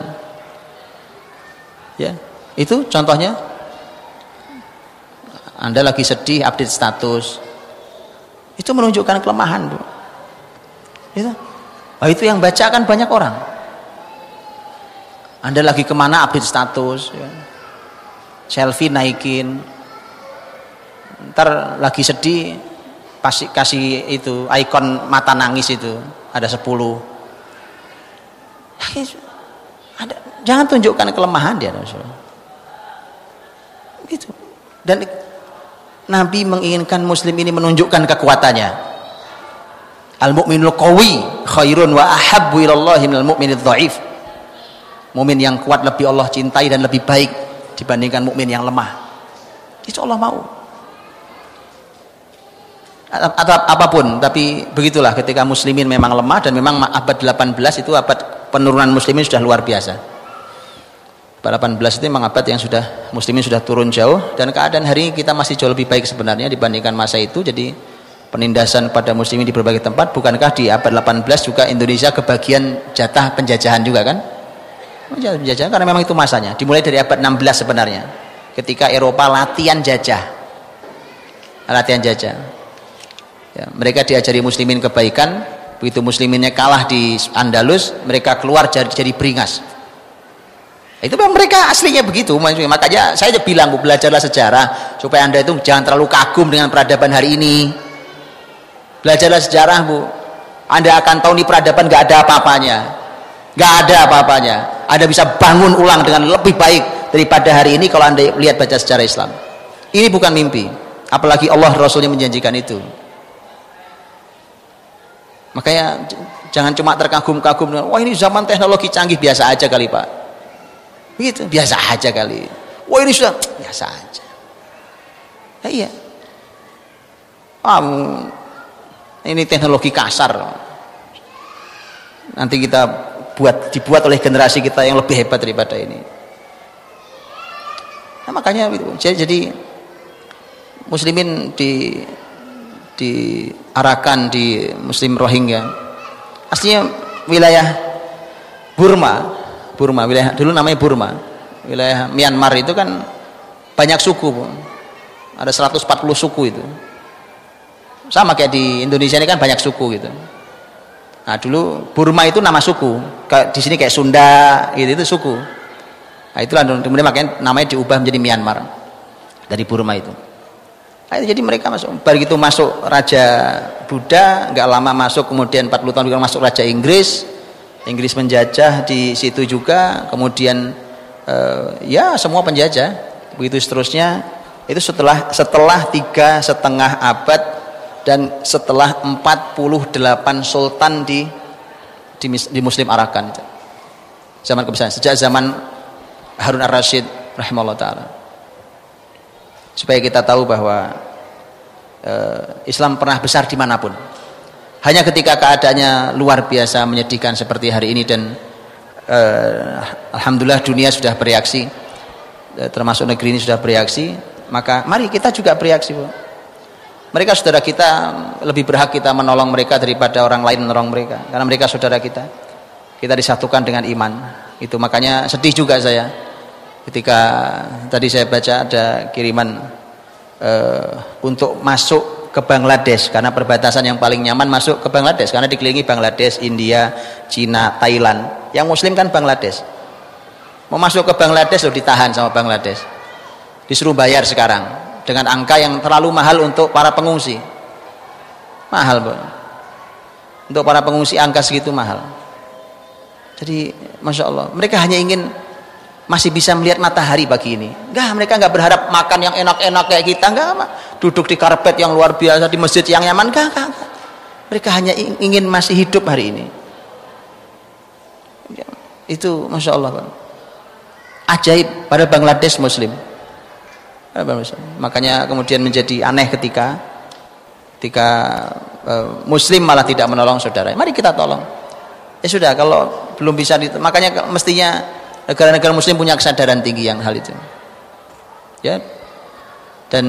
Ya, itu contohnya. Anda lagi sedih, update status, itu menunjukkan kelemahan, Bu. Itu, oh, itu yang baca kan banyak orang. Anda lagi kemana, update status, ya. Selfie naikin. Ntar lagi sedih, pasti kasih itu ikon mata nangis itu ada sepuluh. Ada, jangan tunjukkan kelemahan dia, Rasulullah. Gitu. Dan Nabi menginginkan Muslim ini menunjukkan kekuatannya. Al-mu'minul qawi khairun wa ahabbu ilallahi minal mu'minidz dha'if. Mukmin yang kuat lebih Allah cintai dan lebih baik dibandingkan mukmin yang lemah. Itu Allah mau. Atau apapun, tapi begitulah ketika muslimin memang lemah. Dan memang abad delapan belas itu abad penurunan muslimin sudah luar biasa. Abad delapan belas itu memang abad yang sudah muslimin sudah turun jauh, dan keadaan hari kita masih jauh lebih baik sebenarnya dibandingkan masa itu. Jadi penindasan pada muslimin di berbagai tempat, bukankah di abad delapan belas juga Indonesia kebagian jatah penjajahan juga kan? Penjajahan, karena memang itu masanya, dimulai dari abad enam belas sebenarnya, ketika Eropa latihan jajah, latihan jajah. Ya, mereka diajari muslimin kebaikan, begitu musliminnya kalah di Andalus, mereka keluar jadi, jadi beringas. Itu memang mereka aslinya begitu. Makanya saya bilang, belajarlah sejarah supaya Anda itu jangan terlalu kagum dengan peradaban hari ini. Belajarlah sejarah, Bu. Anda akan tahu nih peradaban gak ada apa-apanya, gak ada apa-apanya. Anda bisa bangun ulang dengan lebih baik daripada hari ini kalau Anda lihat baca sejarah Islam. Ini bukan mimpi, apalagi Allah Rasulnya menjanjikan itu. Makanya jangan cuma terkagum-kagum dengan, wah ini zaman teknologi canggih, biasa aja kali Pak, begitu, biasa aja kali, wah ini sudah biasa aja. Ya, iya, um, ini teknologi kasar, nanti kita buat dibuat oleh generasi kita yang lebih hebat daripada ini. Nah, makanya jadi, jadi muslimin di di Arakan, di Muslim Rohingya, aslinya wilayah Burma, Burma wilayah dulu namanya Burma, wilayah Myanmar itu kan banyak suku, ada seratus empat puluh suku itu, sama kayak di Indonesia ini kan banyak suku gitu. Nah dulu Burma itu nama suku, di sini kayak Sunda gitu, itu suku. Nah itulah kemudian makanya namanya diubah menjadi Myanmar dari Burma itu. Jadi mereka masuk, begitu masuk Raja Buddha, nggak lama masuk, kemudian empat puluh tahun juga masuk Raja Inggris. Inggris menjajah di situ juga, kemudian eh, ya semua penjajah, begitu seterusnya. Itu setelah setelah tiga setengah abad dan setelah empat puluh delapan sultan di di, di Muslim Arakan zaman kebesaran, sejak zaman Harun Ar-Rasyid rahimahullah ta'ala. Supaya kita tahu bahwa e, Islam pernah besar dimanapun, hanya ketika keadaannya luar biasa menyedihkan seperti hari ini. Dan e, alhamdulillah dunia sudah bereaksi, e, termasuk negeri ini sudah bereaksi, maka mari kita juga bereaksi, Bu. Mereka saudara kita, lebih berhak kita menolong mereka daripada orang lain menolong mereka, karena mereka saudara kita, kita disatukan dengan iman. Itu makanya sedih juga saya Ketika tadi saya baca ada kiriman eh, untuk masuk ke Bangladesh, karena perbatasan yang paling nyaman masuk ke Bangladesh, karena dikelilingi Bangladesh, India, Cina, Thailand. Yang muslim kan Bangladesh. Mau masuk ke Bangladesh loh, ditahan sama Bangladesh, disuruh bayar sekarang dengan angka yang terlalu mahal untuk para pengungsi. Mahal bro. Untuk para pengungsi angka segitu mahal. Jadi Masya Allah, mereka hanya ingin masih bisa melihat matahari pagi ini. Enggak, mereka enggak berharap makan yang enak-enak kayak kita, enggak, enggak. Duduk di karpet yang luar biasa, di masjid yang nyaman, enggak, enggak, enggak. Mereka hanya ingin masih hidup hari ini. Itu Masya Allah, ajaib pada Bangladesh Muslim. Makanya kemudian menjadi aneh ketika ketika uh, Muslim malah tidak menolong saudara. Mari kita tolong. Ya sudah, kalau belum bisa, makanya mestinya negara-negara muslim punya kesadaran tinggi yang hal itu ya. Dan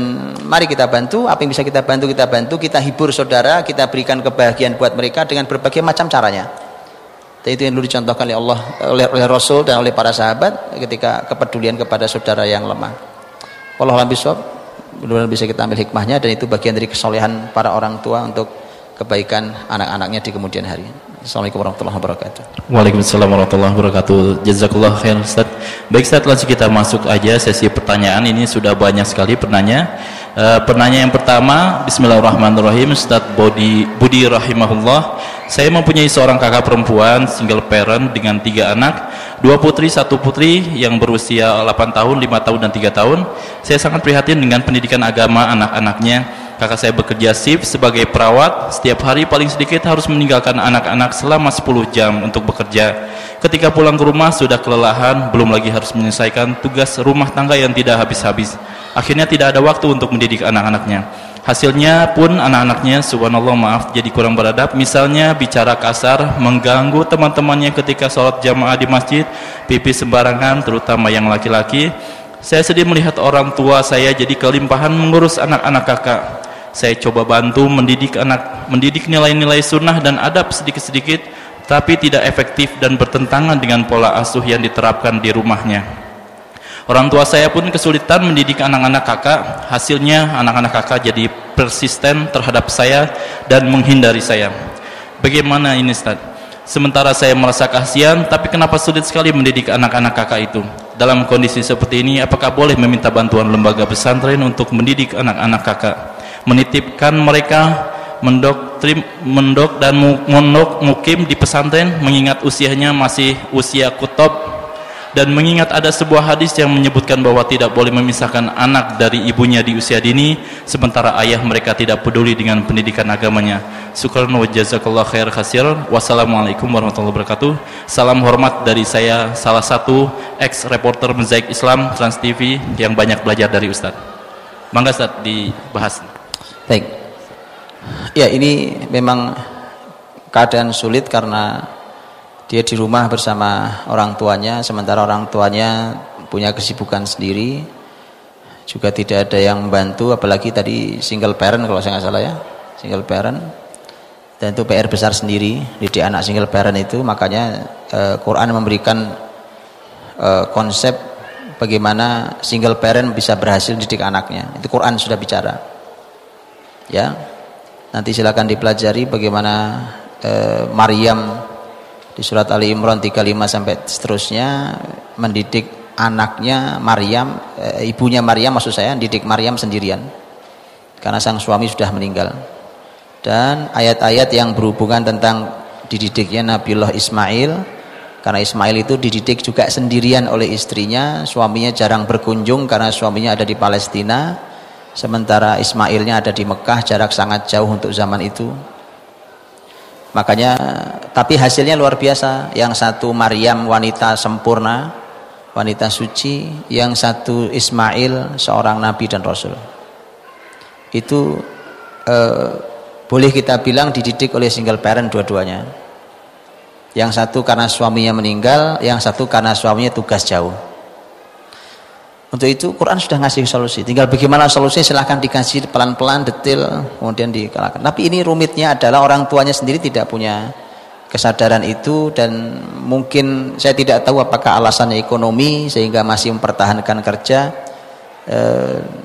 mari kita bantu apa yang bisa kita bantu, kita bantu, kita hibur saudara, kita berikan kebahagiaan buat mereka dengan berbagai macam caranya. Dan itu yang dulu dicontohkan oleh Allah, oleh, oleh Rasul dan oleh para sahabat ketika kepedulian kepada saudara yang lemah. Wallahualam bishawab, mudah-mudahan bisa kita ambil hikmahnya, dan itu bagian dari kesolehan para orang tua untuk kebaikan anak-anaknya di kemudian hari. Assalamualaikum warahmatullahi wabarakatuh. Waalaikumsalam warahmatullahi wabarakatuh. Jazakallah khairan Ustaz. Baik Ustaz, langsung kita masuk aja sesi pertanyaan. Ini sudah banyak sekali penanya. E, penanya yang pertama, bismillahirrahmanirrahim, Ustaz Budi, Budi rahimahullah. Saya mempunyai seorang kakak perempuan single parent dengan tiga anak, dua putri, satu putri yang berusia delapan tahun, lima tahun dan tiga tahun. Saya sangat prihatin dengan pendidikan agama anak-anaknya. Kakak saya bekerja shift sebagai perawat, setiap hari paling sedikit harus meninggalkan anak-anak selama sepuluh jam untuk bekerja. Ketika pulang ke rumah sudah kelelahan, belum lagi harus menyelesaikan tugas rumah tangga yang tidak habis-habis. Akhirnya tidak ada waktu untuk mendidik anak-anaknya. Hasilnya pun anak-anaknya, subhanallah, maaf, jadi kurang beradab. Misalnya bicara kasar, mengganggu teman-temannya ketika sholat jamaah di masjid, pipis sembarangan, terutama yang laki-laki. Saya sedih melihat orang tua saya jadi kelimpahan mengurus anak-anak kakak. Saya coba bantu mendidik anak, mendidik nilai-nilai sunnah dan adab sedikit-sedikit, tapi tidak efektif dan bertentangan dengan pola asuh yang diterapkan di rumahnya. Orang tua saya pun kesulitan mendidik anak-anak kakak. Hasilnya anak-anak kakak jadi persisten terhadap saya dan menghindari saya. Bagaimana ini Ustaz? Sementara saya merasa kasihan, tapi kenapa sulit sekali mendidik anak-anak kakak itu? Dalam kondisi seperti ini, apakah boleh meminta bantuan lembaga pesantren untuk mendidik anak-anak kakak? Menitipkan mereka mendoktrin, mendok dan mondok mukim di pesantren, mengingat usianya masih usia kutub, dan mengingat ada sebuah hadis yang menyebutkan bahwa tidak boleh memisahkan anak dari ibunya di usia dini, sementara ayah mereka tidak peduli dengan pendidikan agamanya. Syukran wa jazakallah khair khasir. Wassalamualaikum warahmatullahi wabarakatuh. Salam hormat dari saya, salah satu ex reporter Mozaik Islam Trans T V yang banyak belajar dari Ustaz. Mangga Ustaz dibahas. Baik. Ya, ini memang keadaan sulit karena dia di rumah bersama orang tuanya, sementara orang tuanya punya kesibukan sendiri, juga tidak ada yang membantu, apalagi tadi single parent kalau saya nggak salah ya, single parent, dan itu P R besar sendiri didik anak single parent itu. Makanya eh, Quran memberikan eh, konsep bagaimana single parent bisa berhasil didik anaknya. Itu Quran sudah bicara. Ya, nanti silakan dipelajari bagaimana eh, Maryam di surat Ali Imran tiga puluh lima sampai seterusnya mendidik anaknya Maryam, eh, ibunya Maryam maksud saya, mendidik Maryam sendirian karena sang suami sudah meninggal. Dan ayat-ayat yang berhubungan tentang dididiknya Nabiullah Ismail, karena Ismail itu dididik juga sendirian oleh istrinya, suaminya jarang berkunjung karena suaminya ada di Palestina. Sementara Ismailnya ada di Mekah, jarak sangat jauh untuk zaman itu. Makanya, tapi hasilnya luar biasa. Yang satu Maryam wanita sempurna, wanita suci. Yang satu Ismail seorang nabi dan rasul. Itu eh, boleh kita bilang dididik oleh single parent dua-duanya. Yang satu karena suaminya meninggal, yang satu karena suaminya tugas jauh. Untuk itu Quran sudah ngasih solusi. Tinggal bagaimana solusinya silahkan dikasih pelan-pelan, detail, kemudian dikalahkan. Tapi ini rumitnya adalah orang tuanya sendiri tidak punya kesadaran itu, dan mungkin saya tidak tahu apakah alasannya ekonomi sehingga masih mempertahankan kerja. E,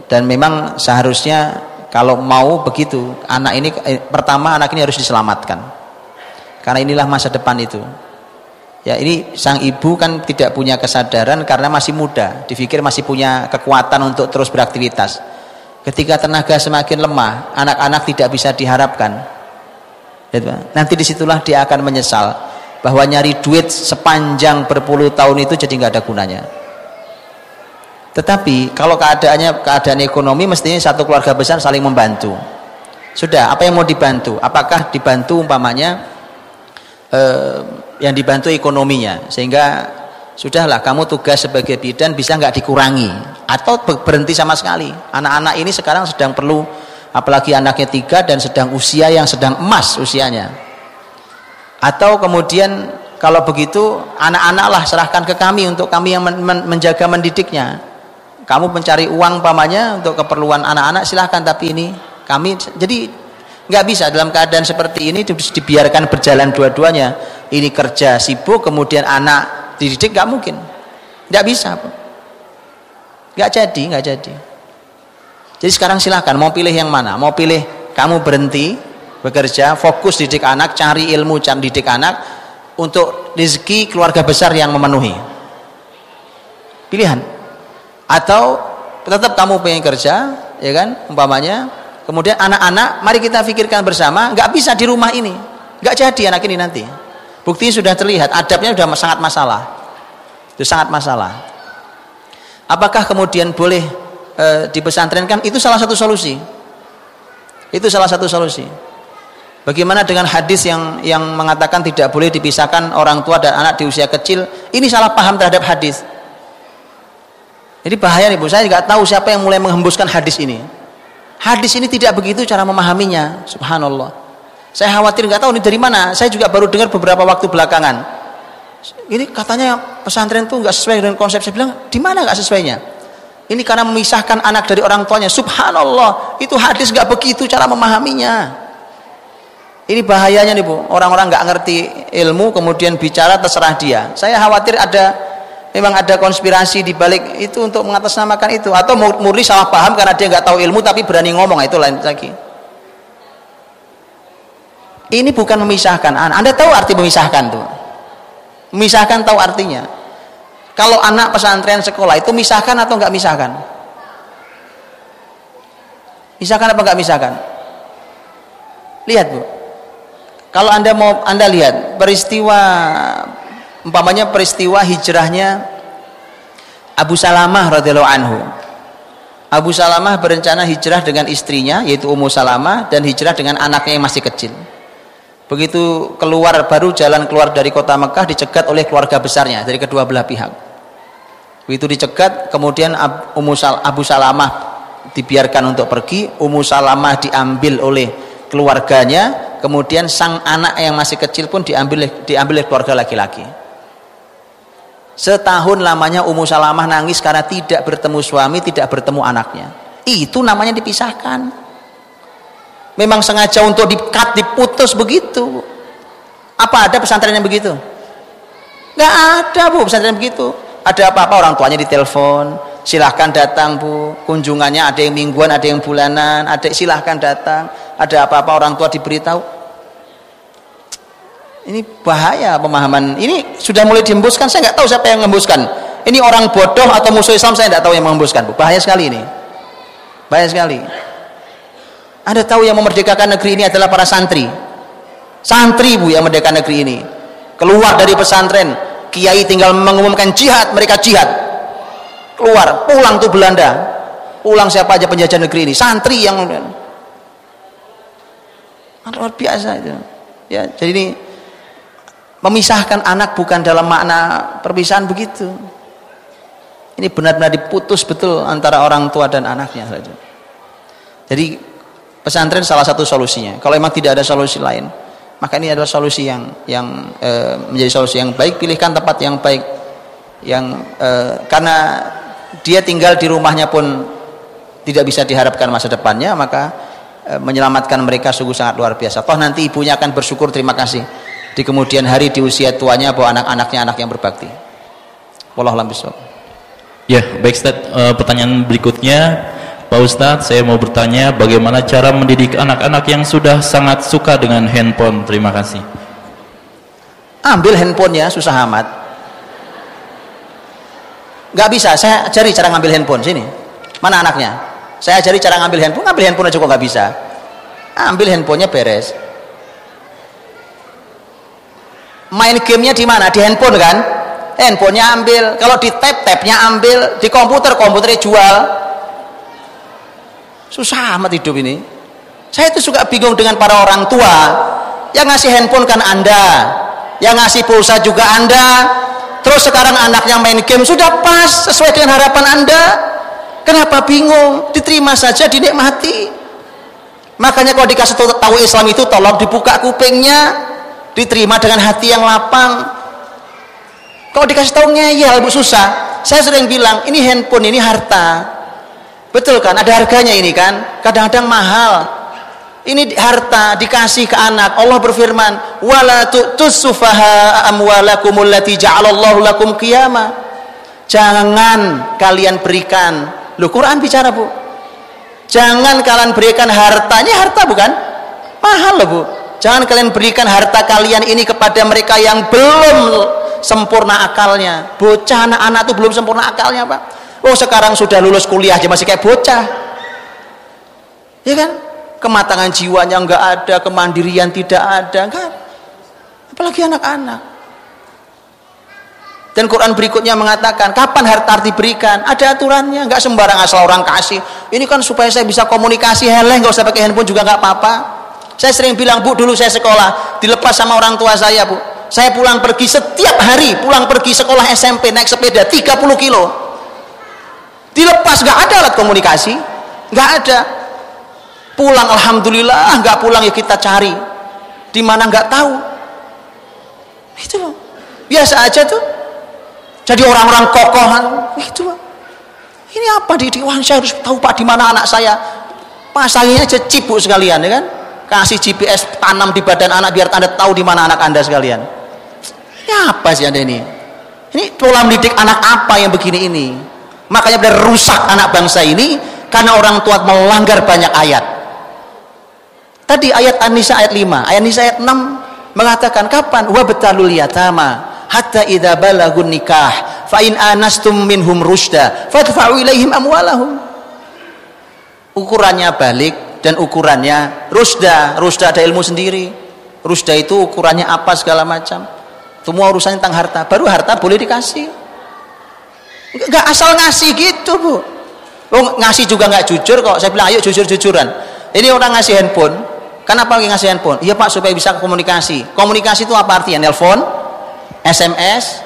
dan memang seharusnya kalau mau begitu, anak ini eh, pertama anak ini harus diselamatkan, karena inilah masa depan itu. Ya, ini sang ibu kan tidak punya kesadaran karena masih muda, dipikir masih punya kekuatan untuk terus beraktivitas. Ketika tenaga semakin lemah, anak-anak tidak bisa diharapkan. Nanti disitulah dia akan menyesal bahwa nyari duit sepanjang berpuluh tahun itu jadi nggak ada gunanya. Tetapi kalau keadaannya keadaan ekonomi, mestinya satu keluarga besar saling membantu. Sudah, apa yang mau dibantu? Apakah dibantu umpamanya eh, yang dibantu ekonominya, sehingga sudahlah kamu tugas sebagai bidan bisa nggak dikurangi atau berhenti sama sekali. Anak-anak ini sekarang sedang perlu, apalagi anaknya tiga dan sedang usia yang sedang emas usianya. Atau kemudian kalau begitu anak-anaklah serahkan ke kami untuk kami yang men men menjaga mendidiknya. Kamu mencari uang pamannya untuk keperluan anak-anak silahkan, tapi ini kami. Jadi nggak bisa dalam keadaan seperti ini dibiarkan berjalan dua-duanya. Ini kerja sibuk kemudian anak dididik, nggak mungkin, nggak bisa, nggak jadi, nggak jadi. Jadi sekarang silahkan, mau pilih yang mana? Mau pilih kamu berhenti bekerja, fokus didik anak, cari ilmu, cari didik anak untuk rezeki keluarga besar yang memenuhi pilihan, atau tetap kamu pengen kerja, ya kan, umpamanya. Kemudian anak-anak, mari kita pikirkan bersama, nggak bisa di rumah ini, nggak jadi anak ini nanti. Buktinya sudah terlihat, adabnya sudah sangat masalah, itu sangat masalah. Apakah kemudian boleh di pesantren? Kan itu salah satu solusi, itu salah satu solusi. Bagaimana dengan hadis yang yang mengatakan tidak boleh dipisahkan orang tua dan anak di usia kecil? Ini salah paham terhadap hadis. Jadi bahaya nih Bu, saya nggak tahu siapa yang mulai menghembuskan hadis ini. Hadis ini tidak begitu cara memahaminya, subhanallah. Saya khawatir, nggak tahu ini dari mana. Saya juga baru dengar beberapa waktu belakangan. Ini katanya pesantren tuh nggak sesuai dengan konsep. Saya bilang, di mana nggak sesuainya? Ini karena memisahkan anak dari orang tuanya. Subhanallah, itu hadis nggak begitu cara memahaminya. Ini bahayanya nih Bu, orang-orang nggak ngerti ilmu kemudian bicara terserah dia. Saya khawatir ada, memang ada konspirasi dibalik itu untuk mengatasnamakan itu, atau murni salah paham karena dia nggak tahu ilmu tapi berani ngomong, itu lain lagi. Ini bukan memisahkan anak. Anda tahu arti memisahkan tuh? Memisahkan tahu artinya? Kalau anak pesantren sekolah itu misahkan atau enggak misahkan? Misahkan apa enggak misahkan? Lihat Bu. Kalau Anda mau, Anda lihat peristiwa umpamanya peristiwa hijrahnya Abu Salamah radhiyallahu anhu. Abu Salamah berencana hijrah dengan istrinya yaitu Ummu Salamah, dan hijrah dengan anaknya yang masih kecil. Begitu keluar, baru jalan keluar dari kota Mekah, dicegat oleh keluarga besarnya dari kedua belah pihak. Begitu dicegat, kemudian Abu Salamah dibiarkan untuk pergi, Ummu Salamah diambil oleh keluarganya, kemudian sang anak yang masih kecil pun diambil, diambil oleh keluarga laki-laki. Setahun lamanya Ummu Salamah nangis karena tidak bertemu suami, tidak bertemu anaknya. Itu namanya dipisahkan. Memang sengaja untuk di-cut, diputus begitu. Apa ada pesantren yang begitu? Nggak ada Bu pesantren begitu. Ada apa-apa orang tuanya ditelepon, silahkan datang Bu, kunjungannya ada yang mingguan, ada yang bulanan, ada silahkan datang, ada apa-apa orang tua diberitahu. Ini bahaya pemahaman ini, sudah mulai dihembuskan. Saya nggak tahu siapa yang menghembuskan ini, orang bodoh atau musuh Islam, saya nggak tahu yang menghembuskan Bu. Bahaya sekali ini, bahaya sekali. Anda tahu yang memerdekakan negeri ini adalah para santri, santri Bu yang memerdekakan negeri ini. Keluar dari pesantren, kiai tinggal mengumumkan jihad, mereka jihad, keluar, pulang tuh Belanda, pulang siapa aja penjajah negeri ini, santri yang luar biasa itu. Ya, jadi ini memisahkan anak bukan dalam makna perpisahan begitu. Ini benar-benar diputus betul antara orang tua dan anaknya. Jadi pesantren salah satu solusinya. Kalau memang tidak ada solusi lain, maka ini adalah solusi yang yang e, menjadi solusi yang baik. Pilihkan tempat yang baik, yang e, karena dia tinggal di rumahnya pun tidak bisa diharapkan masa depannya, maka e, menyelamatkan mereka sungguh sangat luar biasa. Toh nanti ibunya akan bersyukur, terima kasih. di kemudian hari di usia tuanya bahwa anak-anaknya anak yang berbakti. Wallahu a'lam bishawab. Ya, baik Ustaz, e, pertanyaan berikutnya, Pak Ustaz, saya mau bertanya bagaimana cara mendidik anak-anak yang sudah sangat suka dengan handphone? Terima kasih. Ambil handphonenya, susah amat. Gak bisa, saya ajari cara ngambil handphone, sini. Mana anaknya? Saya ajari cara ngambil handphone, ngambil handphone aja kok gak bisa. Ambil handphonenya, beres. Main gamenya di mana? Di handphone kan? Handphonenya ambil, kalau di tab, tabnya ambil, di komputer, komputernya jual. Susah amat hidup ini. Saya itu suka bingung dengan para orang tua yang ngasih handphone kan Anda, yang ngasih pulsa juga Anda, terus sekarang anaknya main game, sudah pas sesuai dengan harapan Anda, kenapa bingung? Diterima saja, dinikmati. Makanya kalau dikasih tahu Islam itu, tolong dibuka kupingnya, diterima dengan hati yang lapang. Kalau dikasih tahu ngeyel, Bu, susah. Saya sering bilang, ini handphone, ini harta. Betul kan? Ada harganya ini kan? Kadang-kadang mahal. Ini harta dikasih ke anak. Allah berfirman, "Wala tu'tusufaha amwalakum allati ja'alallahu lakum qiyama." Jangan kalian berikan. Loh, Quran bicara, Bu. Jangan kalian berikan hartanya, harta bukan? Mahal loh, Bu. Jangan kalian berikan harta kalian ini kepada mereka yang belum sempurna akalnya. Bocah, anak-anak itu belum sempurna akalnya, Pak. Oh, sekarang sudah lulus kuliah aja masih kayak bocah, ya kan? Kematangan jiwanya nggak ada, kemandirian tidak ada, kan? Apalagi anak-anak. Dan Quran berikutnya mengatakan, kapan harta diberikan? Ada aturannya, nggak sembarang asal orang kasih. Ini kan supaya saya bisa komunikasi, heleh, nggak usah pakai handphone juga nggak apa-apa. Saya sering bilang, Bu, dulu saya sekolah dilepas sama orang tua saya, Bu. Saya pulang pergi setiap hari, pulang pergi sekolah S M P naik sepeda tiga puluh kilo. Dilepas, nggak ada alat komunikasi, nggak ada. Pulang, alhamdulillah. Nggak pulang ya kita cari, di mana nggak tahu. Itu biasa aja tuh. Jadi orang-orang kokohan, itu ini apa di di? Wah, saya harus tahu Pak di mana anak saya. Pasangnya aja chip, Bu, sekalian, ya kan? Kasih G P S tanam di badan anak biar Anda tahu di mana anak Anda sekalian. Ya apa sih Anda ini? Ini pola mendidik anak apa yang begini ini? Makanya benar rusak anak bangsa ini karena orang tua melanggar banyak ayat. Tadi ayat An-Nisa ayat lima, ayat Nisa ayat enam mengatakan kapan wa batalul yatama hatta idza balagun nikah fa in anastum minhum rusyda fadfa'u ilaihim amwalahum. Ukurannya balik dan ukurannya rusyda. Rusyda ada ilmu sendiri. Rusyda itu ukurannya apa segala macam. Semua urusannya tentang harta. Baru harta boleh dikasih. Nggak asal ngasih gitu, Bu. Oh, ngasih juga nggak jujur kok. Saya bilang ayo jujur-jujuran. Ini orang ngasih handphone, kenapa ngasih handphone? Iya, Pak, supaya bisa komunikasi. Komunikasi itu apa artinya? Nelpon, S M S,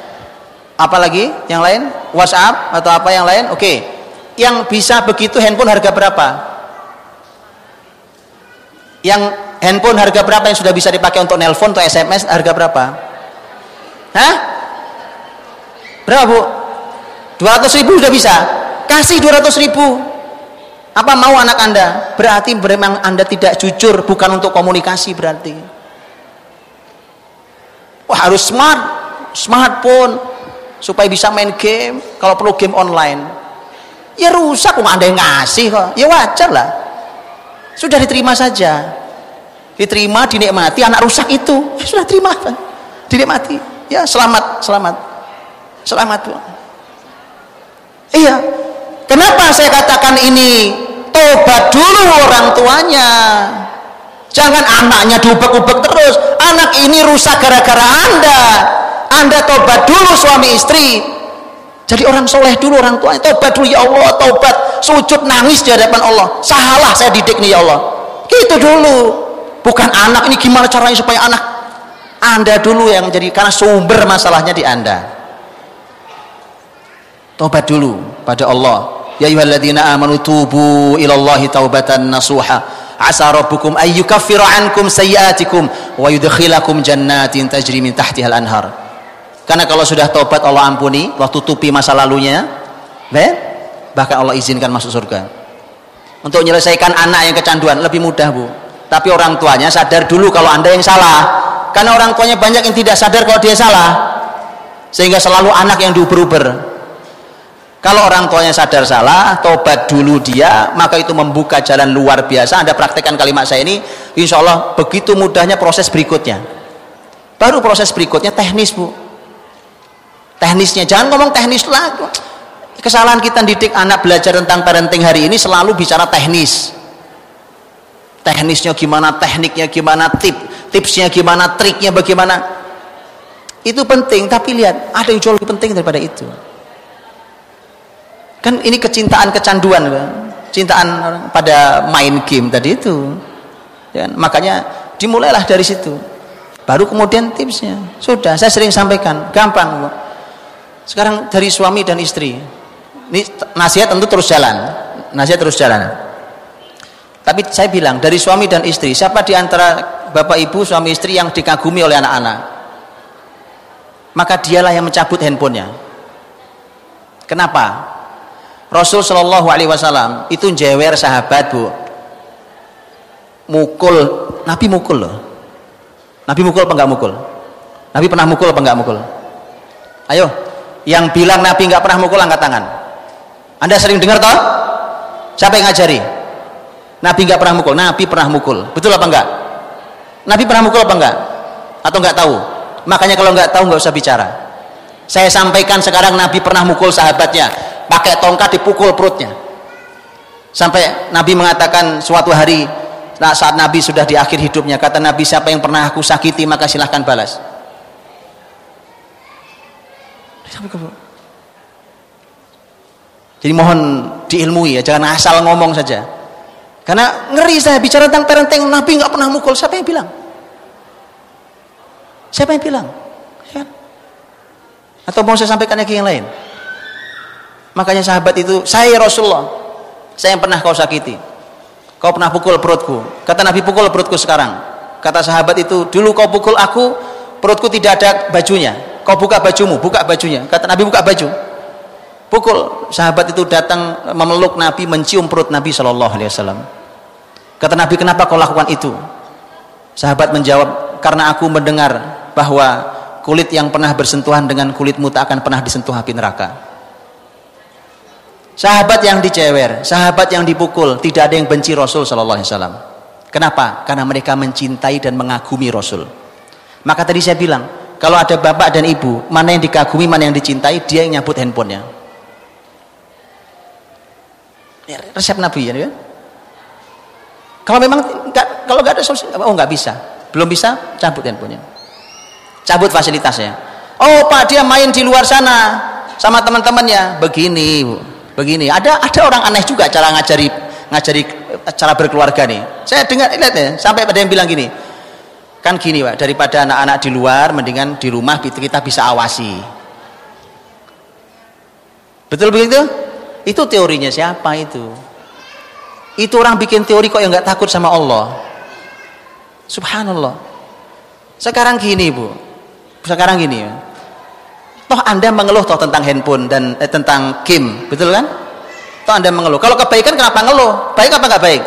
apalagi yang lain, WhatsApp atau apa yang lain. Oke, yang bisa begitu handphone harga berapa? Yang handphone harga berapa yang sudah bisa dipakai untuk nelpon atau S M S harga berapa? Hah? Berapa, Bu? dua ratus ribu sudah bisa. Kasih dua ratus ribu. Apa mau anak Anda? Berarti memang Anda tidak jujur, bukan untuk komunikasi berarti. Wah, harus smart, smartphone supaya bisa main game, kalau perlu game online. Ya rusak kok Anda yang ngasih kok. Ya wajar lah. Sudah diterima saja. Diterima, dinikmati, anak rusak itu. Ya sudah terima. Dinikmati. Ya selamat, selamat. Selamat, Bu. Iya, kenapa saya katakan ini? Tobat dulu orang tuanya, jangan anaknya diubek-ubek terus. Anak ini rusak gara-gara Anda. Anda tobat dulu suami istri. Jadi orang soleh dulu orang tuanya. Tobat dulu, ya Allah, tobat, sujud nangis di hadapan Allah. Salah saya didik nih, ya Allah. Gitu dulu, bukan anak ini gimana caranya supaya anak. Anda dulu yang jadi, karena sumber masalahnya di Anda. Taubat dulu pada Allah. Ya ayyuhalladzina amanu tubu ilallahi taubatan nasuha asa rabbukum ayyukaffiru ankum sayyi'atikum wa yudkhilakum jannatin tajri min tahtihal anhar. Karena kalau sudah taubat Allah ampuni, Allah tutupi masa lalunya, bahkan Allah izinkan masuk surga. Untuk menyelesaikan anak yang kecanduan lebih mudah, Bu. Tapi orang tuanya sadar dulu kalau Anda yang salah. karena orang tuanya banyak yang tidak sadar kalau dia salah, sehingga selalu anak yang diuber-uber. Kalau orang tuanya sadar salah, tobat dulu dia, maka itu membuka jalan luar biasa. Anda praktekkan kalimat saya ini, insya Allah begitu mudahnya proses berikutnya. Baru proses berikutnya teknis, Bu. Teknisnya, jangan ngomong teknis lah. Kesalahan kita didik anak belajar tentang parenting hari ini selalu bicara teknis. Teknisnya gimana, tekniknya gimana, tip, tipsnya gimana, triknya bagaimana. Itu penting, tapi lihat, ada yang jauh lebih penting daripada itu. Kan ini kecintaan, kecanduan, cintaan pada main game tadi itu, ya, makanya dimulailah dari situ, baru kemudian tipsnya. Sudah, saya sering sampaikan, gampang, Bu. Sekarang dari suami dan istri ini nasihat tentu terus jalan, nasihat terus jalan, tapi saya bilang dari suami dan istri, siapa di antara bapak ibu suami istri yang dikagumi oleh anak-anak, maka dialah yang mencabut handphonenya. Kenapa? Rasul Shallallahu Alaihi Wasallam itu jewer sahabat, Bu. Mukul, Nabi mukul loh. Nabi mukul apa enggak mukul? Nabi pernah mukul apa enggak mukul? Ayo, yang bilang Nabi enggak pernah mukul angkat tangan. Anda sering dengar toh? Siapa yang ngajari? Nabi enggak pernah mukul. Nabi pernah mukul. Betul apa enggak? Nabi pernah mukul apa enggak? Atau enggak tahu? Makanya kalau enggak tahu enggak usah bicara. Saya sampaikan sekarang, Nabi pernah mukul sahabatnya. Pakai tongkat dipukul perutnya, sampai Nabi mengatakan suatu hari saat Nabi sudah di akhir hidupnya, kata Nabi, siapa yang pernah aku sakiti maka silahkan balas. Jadi mohon diilmui ya, jangan asal ngomong saja, karena ngeri saya bicara tentang parenting. Nabi nggak pernah mukul, siapa yang bilang? Siapa yang bilang? Ya. Atau mau saya sampaikan lagi yang lain? Makanya sahabat itu, saya Rasulullah, saya yang pernah kau sakiti, kau pernah pukul perutku. Kata Nabi, pukul perutku sekarang. Kata sahabat itu, dulu kau pukul aku, perutku tidak ada bajunya, kau buka bajumu, buka bajunya. Kata Nabi, buka baju, pukul. Sahabat itu datang memeluk Nabi, mencium perut Nabi Shallallahu Alaihi Wasallam. Kata Nabi, kenapa kau lakukan itu? Sahabat menjawab, karena aku mendengar bahwa kulit yang pernah bersentuhan dengan kulitmu tak akan pernah disentuh api neraka. Sahabat yang dicewer, sahabat yang dipukul, tidak ada yang benci Rasul Shallallahu Alaihi Wasallam. Kenapa? Karena mereka mencintai dan mengagumi Rasul. Maka tadi saya bilang, kalau ada bapak dan ibu, mana yang dikagumi, mana yang dicintai, dia yang nyabut handphonenya. Resep Nabi ya. Kan? Kalau memang enggak, kalau nggak ada solusi, oh nggak bisa, belum bisa, cabut handphonenya, cabut fasilitasnya. Oh Pak, dia main di luar sana sama teman-temannya, begini Bu. Begini, ada ada orang aneh juga cara ngajari ngajari cara berkeluarga nih. Saya dengar, lihat ya, sampai pada yang bilang gini, kan gini Pak, daripada anak-anak di luar mendingan di rumah kita bisa awasi. Betul begitu? Itu teorinya siapa itu? Itu orang bikin teori kok yang nggak takut sama Allah. Subhanallah. Sekarang gini Bu, sekarang gini ya. Toh Anda mengeluh toh tentang handphone dan eh, tentang game, betul kan? Toh Anda mengeluh. Kalau kebaikan kenapa ngeluh? Baik apa nggak baik?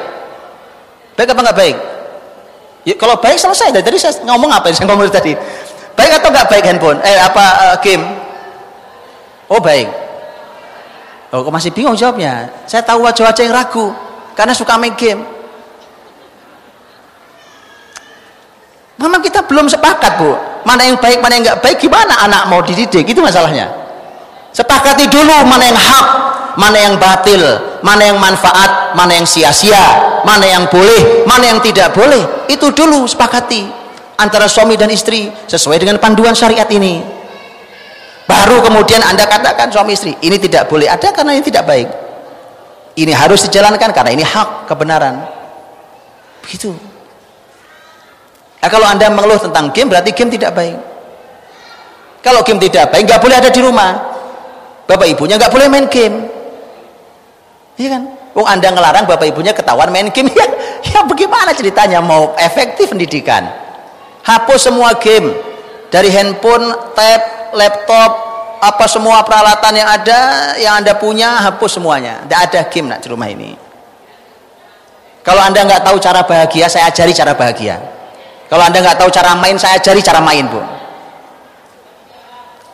Baik apa nggak baik? Ya, kalau baik selesai. Dari tadi saya ngomong apa yang saya ngomong tadi? Baik atau nggak baik handphone? Eh apa uh, game? Oh baik. Oh kok masih bingung jawabnya? Saya tahu wajah-wajah yang ragu karena suka main game. Memang kita belum sepakat Bu, mana yang baik mana yang nggak baik, gimana anak mau dididik, itu masalahnya. Sepakati dulu mana yang hak, mana yang batil, mana yang manfaat, mana yang sia-sia, mana yang boleh, mana yang tidak boleh, itu dulu sepakati antara suami dan istri sesuai dengan panduan syariat ini. Baru kemudian Anda katakan suami istri, ini tidak boleh ada karena ini tidak baik, ini harus dijalankan karena ini hak kebenaran. Begitu. Nah, kalau Anda mengeluh tentang game, berarti game tidak baik. Kalau game tidak baik, nggak boleh ada di rumah. Bapak ibunya nggak boleh main game. Iya kan? Wong Anda ngelarang bapak ibunya ketahuan main game, ya, ya bagaimana ceritanya mau efektif pendidikan? Hapus semua game dari handphone, tab, laptop, apa semua peralatan yang ada, yang Anda punya, hapus semuanya. Nggak ada game nak di rumah ini. Kalau Anda nggak tahu cara bahagia, saya ajari cara bahagia. Kalau Anda nggak tahu cara main, saya ajari cara main, Bu.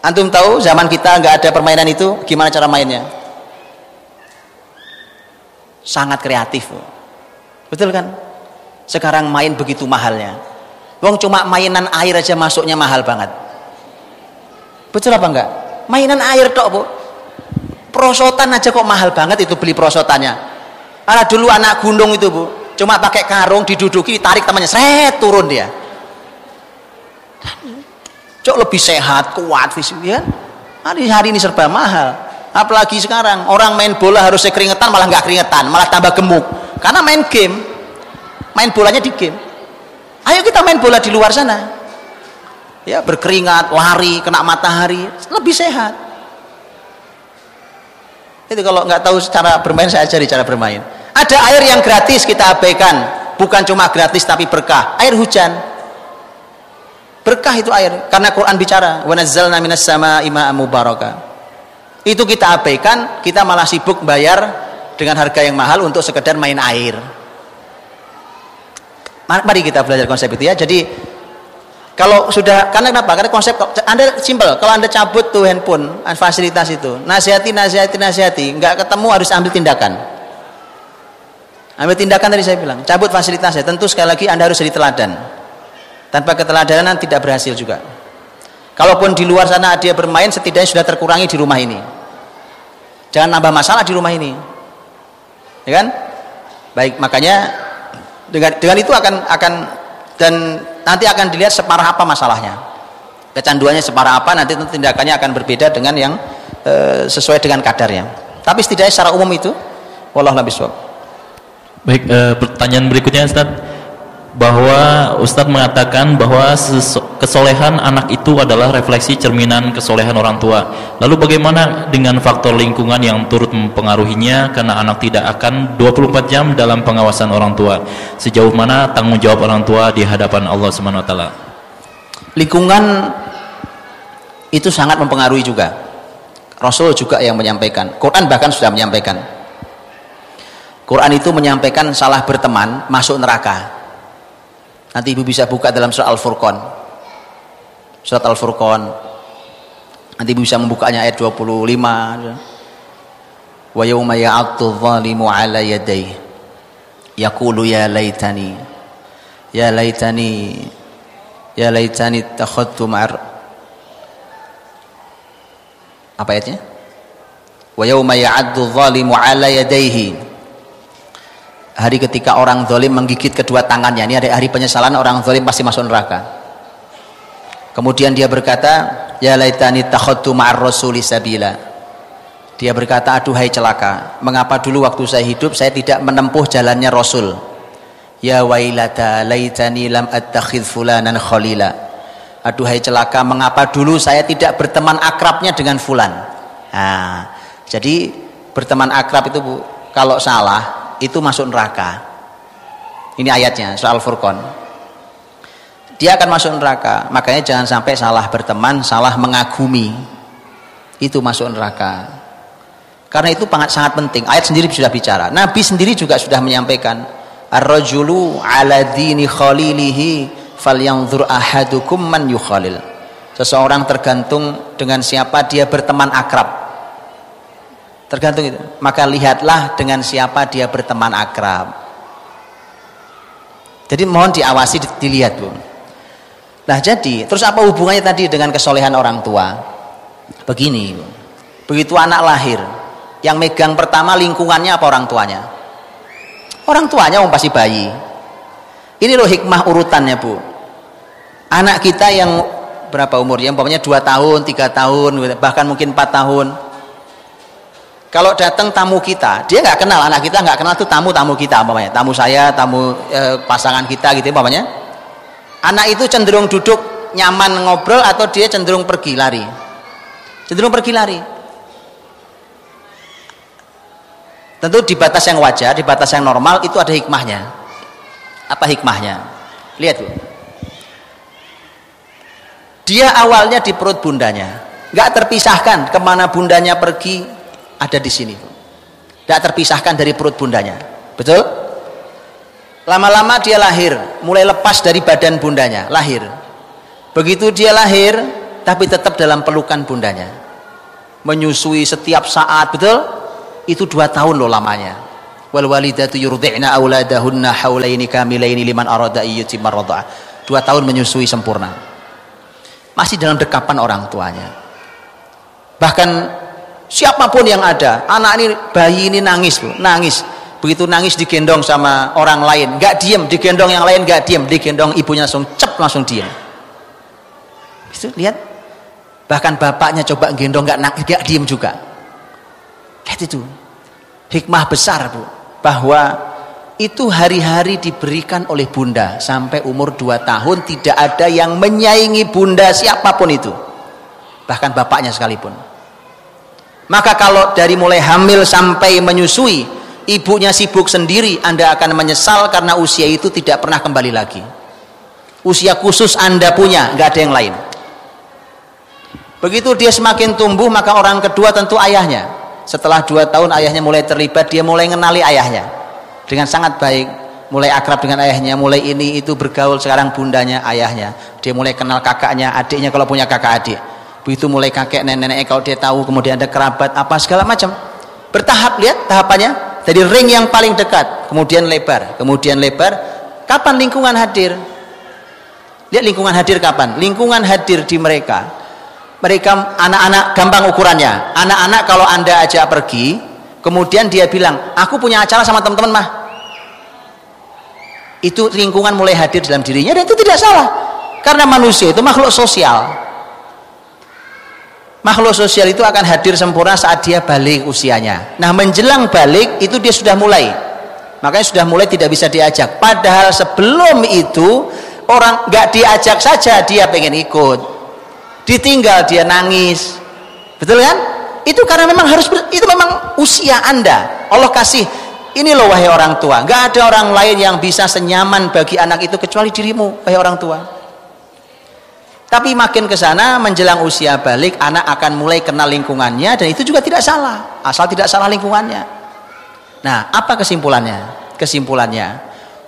Antum tahu zaman kita nggak ada permainan itu, gimana cara mainnya? Sangat kreatif, Bu. Betul kan? Sekarang main begitu mahalnya. Wong cuma mainan air aja masuknya mahal banget. Betul apa enggak? Mainan air tok, Bu. Prosotan aja kok mahal banget itu beli prosotannya. Ala dulu anak gunung itu, Bu. Cuma pakai karung diduduki, tarik temannya, seret turun dia. Cok lebih sehat, kuat fisik ya. Hari-hari ini serba mahal. Apalagi sekarang orang main bola harusnya keringetan, malah nggak keringetan, malah tambah gemuk. Karena main game, main bolanya di game. Ayo kita main bola di luar sana. Ya berkeringat, lari, kena matahari, lebih sehat. Itu kalau nggak tahu cara bermain, saya ajari cara bermain. Ada air yang gratis kita abaikan, bukan cuma gratis tapi berkah. Air hujan berkah itu air, karena Quran bicara wa nazzalna minas samaa'i maa'an mubaraka. Itu kita abaikan, kita malah sibuk bayar dengan harga yang mahal untuk sekedar main air. Mari kita belajar konsep itu ya. Jadi kalau sudah, karena kenapa? Karena konsep Anda simple. Kalau Anda cabut tuh handphone, fasilitas itu, nasihati, nasihati, nasihati, nggak ketemu harus ambil tindakan. Ambil tindakan tadi saya bilang, cabut fasilitasnya. Tentu sekali lagi Anda harus jadi teladan. Tanpa keteladanan tidak berhasil juga. Kalaupun di luar sana dia bermain, setidaknya sudah terkurangi di rumah ini. Jangan nambah masalah di rumah ini, ya kan? Baik, makanya dengan, dengan itu akan akan dan nanti akan dilihat separah apa masalahnya. Kecanduannya separah apa, nanti tindakannya akan berbeda dengan yang e, sesuai dengan kadarnya. Tapi setidaknya secara umum itu, wallahualam bishawab. Baik, e, pertanyaan berikutnya Ustadz, bahwa Ustadz mengatakan bahwa kesolehan anak itu adalah refleksi cerminan kesolehan orang tua. Lalu bagaimana dengan faktor lingkungan yang turut mempengaruhinya, karena anak tidak akan dua puluh empat jam dalam pengawasan orang tua. Sejauh mana tanggung jawab orang tua di hadapan Allah Subhanahu wa taala? Lingkungan itu sangat mempengaruhi juga. Rasul juga yang menyampaikan, Quran bahkan sudah menyampaikan. Quran itu menyampaikan salah berteman masuk neraka. Nanti Ibu bisa buka dalam surat Al-Furqan. Surat Al-Furqan. Nanti Ibu bisa membukanya ayat dua puluh lima. Wa yauma ya'addu dhalimu 'ala yadayhi yaqulu ya laitani ya laitani ya laitani ittakhadtu ma'ar. Apa ayatnya? Wa yauma ya'addu dhalimu 'ala yadayhi. Hari ketika orang zalim menggigit kedua tangannya, ini ada hari penyesalan, orang zalim pasti masuk neraka. Kemudian dia berkata, ya laitani takhadtu ma'ar rasuli sabila. Dia berkata, aduh hai celaka, mengapa dulu waktu saya hidup saya tidak menempuh jalannya Rasul. Ya wailata laitani lam attakhidh fulanan khalila. Aduh hai celaka, mengapa dulu saya tidak berteman akrabnya dengan fulan. Nah, jadi berteman akrab itu, Bu, kalau salah itu masuk neraka. Ini ayatnya soal Furqan. Dia akan masuk neraka. Makanya jangan sampai salah berteman, salah mengagumi, itu masuk neraka. Karena itu sangat penting. Ayat sendiri sudah bicara. Nabi sendiri juga sudah menyampaikan. Ar-rajulu 'ala dini khalilihi falyanzur ahadukum man yukhalil. Seseorang tergantung dengan siapa dia berteman akrab. Tergantung itu. Maka lihatlah dengan siapa dia berteman akrab. Jadi mohon diawasi, dilihat, Bu. Nah jadi, terus apa hubungannya tadi dengan kesolehan orang tua? Begini, Bu. Begitu anak lahir, yang megang pertama lingkungannya apa orang tuanya? Orang tuanya om pasti bayi. Ini loh hikmah urutannya, Bu. Anak kita yang berapa umurnya? Umpamanya dua tahun, tiga tahun, bahkan mungkin empat tahun. Kalau datang tamu kita, dia nggak kenal anak kita, nggak kenal itu tamu-tamu kita, umpamanya, tamu saya, tamu e, pasangan kita gitu, umpamanya. Anak itu cenderung duduk nyaman ngobrol atau dia cenderung pergi lari, cenderung pergi lari. Tentu di batas yang wajar, di batas yang normal itu ada hikmahnya. Apa hikmahnya? Lihat, Bu. Dia awalnya di perut bundanya, nggak terpisahkan kemana bundanya pergi. Ada di sini, tidak terpisahkan dari perut bundanya, betul? Lama-lama dia lahir, mulai lepas dari badan bundanya, lahir. Begitu dia lahir, tapi tetap dalam pelukan bundanya. Menyusui setiap saat, betul? Itu dua tahun loh lamanya. Wal walidatu yurdi'na auladahunna haulaini kamilaini liman arada ayyutimma radha'ah. Dua tahun menyusui sempurna. Masih dalam dekapan orang tuanya. Bahkan siapapun yang ada, anak ini, bayi ini nangis, loh, nangis. Begitu nangis digendong sama orang lain, nggak diem, digendong yang lain nggak diem, digendong ibunya langsung cep, langsung diem. Itu lihat, bahkan bapaknya coba gendong nggak nggak diem juga. Lihat itu hikmah besar, Bu, bahwa itu hari-hari diberikan oleh bunda sampai umur dua tahun, tidak ada yang menyaingi bunda siapapun itu, bahkan bapaknya sekalipun. Maka kalau dari mulai hamil sampai menyusui ibunya sibuk sendiri, Anda akan menyesal karena usia itu tidak pernah kembali lagi. Usia khusus Anda punya, nggak ada yang lain. Begitu dia semakin tumbuh, maka orang kedua tentu ayahnya. Setelah dua tahun ayahnya mulai terlibat, dia mulai mengenali ayahnya dengan sangat baik, mulai akrab dengan ayahnya, mulai ini itu bergaul. Sekarang bundanya, ayahnya, dia mulai kenal kakaknya, adiknya kalau punya kakak adik. Begitu mulai kakek nenek-nenek kalau dia tahu, kemudian ada kerabat apa segala macam. Bertahap, lihat tahapannya. Jadi ring yang paling dekat, kemudian lebar, kemudian lebar. Kapan lingkungan hadir? Lihat lingkungan hadir kapan? Lingkungan hadir di mereka. Mereka anak-anak gampang ukurannya. Anak-anak kalau Anda ajak pergi, kemudian dia bilang, aku punya acara sama teman-teman mah. Itu lingkungan mulai hadir dalam dirinya, dan itu tidak salah. Karena manusia itu makhluk sosial. Makhluk sosial itu akan hadir sempurna saat dia balik usianya. Nah, menjelang balik itu dia sudah mulai, makanya sudah mulai tidak bisa diajak. Padahal sebelum itu orang nggak diajak saja dia pengen ikut, ditinggal dia nangis, betul kan? Itu karena memang harus, itu memang usia Anda. Allah kasih ini loh wahai orang tua, nggak ada orang lain yang bisa senyaman bagi anak itu kecuali dirimu wahai orang tua. Tapi makin ke sana menjelang usia balik, anak akan mulai kenal lingkungannya, dan itu juga tidak salah, asal tidak salah lingkungannya. Nah, apa kesimpulannya? Kesimpulannya,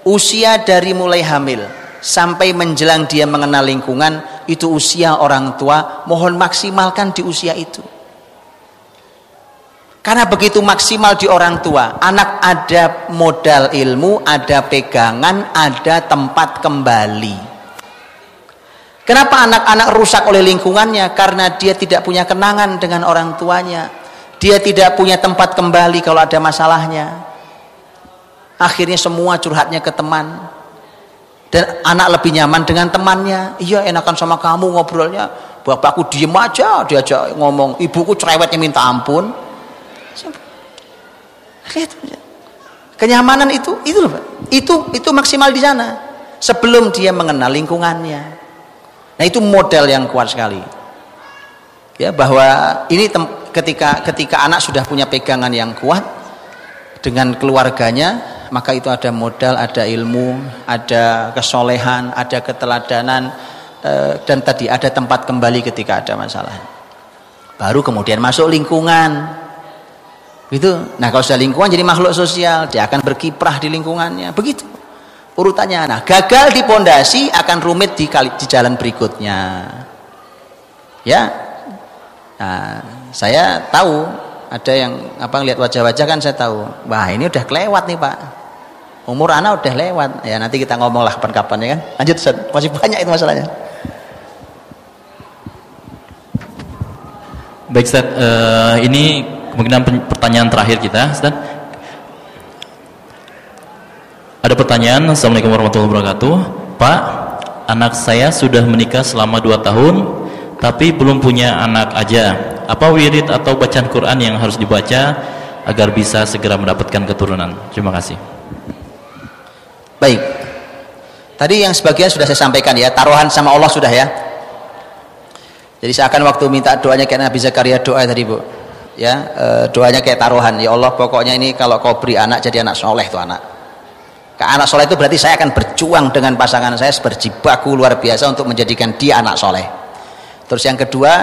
usia dari mulai hamil sampai menjelang dia mengenal lingkungan, itu usia orang tua, mohon maksimalkan di usia itu. Karena begitu maksimal di orang tua, anak ada modal ilmu, ada pegangan, ada tempat kembali. Kenapa anak-anak rusak oleh lingkungannya? Karena dia tidak punya kenangan dengan orang tuanya. Dia tidak punya tempat kembali kalau ada masalahnya. Akhirnya semua curhatnya ke teman. Dan anak lebih nyaman dengan temannya. Iya, enakan sama kamu ngobrolnya. Bapakku diem aja, diajak ngomong. Ibuku cerewetnya minta ampun. Kenyamanan itu, itu loh, Pak. Itu, itu maksimal di sana. Sebelum dia mengenal lingkungannya. Nah, itu modal yang kuat sekali. Ya, bahwa ini ketika ketika anak sudah punya pegangan yang kuat dengan keluarganya, maka itu ada modal, ada ilmu, ada kesolehan, ada keteladanan, eh, dan tadi ada tempat kembali ketika ada masalah. Baru kemudian masuk lingkungan. Begitu. Nah, kalau sudah lingkungan jadi makhluk sosial, dia akan berkiprah di lingkungannya. Begitu urutannya. Nah, gagal di pondasi akan rumit di, kali, di jalan berikutnya, ya. Nah, saya tahu ada yang apa ngelihat wajah-wajah kan, saya tahu, wah ini udah kelewat nih Pak, umur anak udah lewat, ya nanti kita ngomong lah kapan-kapan, ya kan. Lanjut, Ustaz, masih banyak itu masalahnya. Baik, Ustaz, uh, ini kemungkinan pertanyaan terakhir kita, Ustaz. Ada pertanyaan. Assalamualaikum warahmatullahi wabarakatuh. Pak, anak saya sudah menikah selama dua tahun, tapi belum punya anak aja. Apa wirid atau bacaan Quran yang harus dibaca agar bisa segera mendapatkan keturunan? Terima kasih. Baik. Tadi yang sebagian sudah saya sampaikan ya, taruhan sama Allah sudah ya. Jadi seakan waktu minta doanya kayak Nabi Zakaria doa tadi, Bu. Ya, doanya kayak taruhan. Ya Allah, pokoknya ini kalau kau beri anak jadi anak soleh tuh anak. Ke anak soleh itu berarti saya akan berjuang dengan pasangan saya berjibaku luar biasa untuk menjadikan dia anak soleh. Terus yang kedua,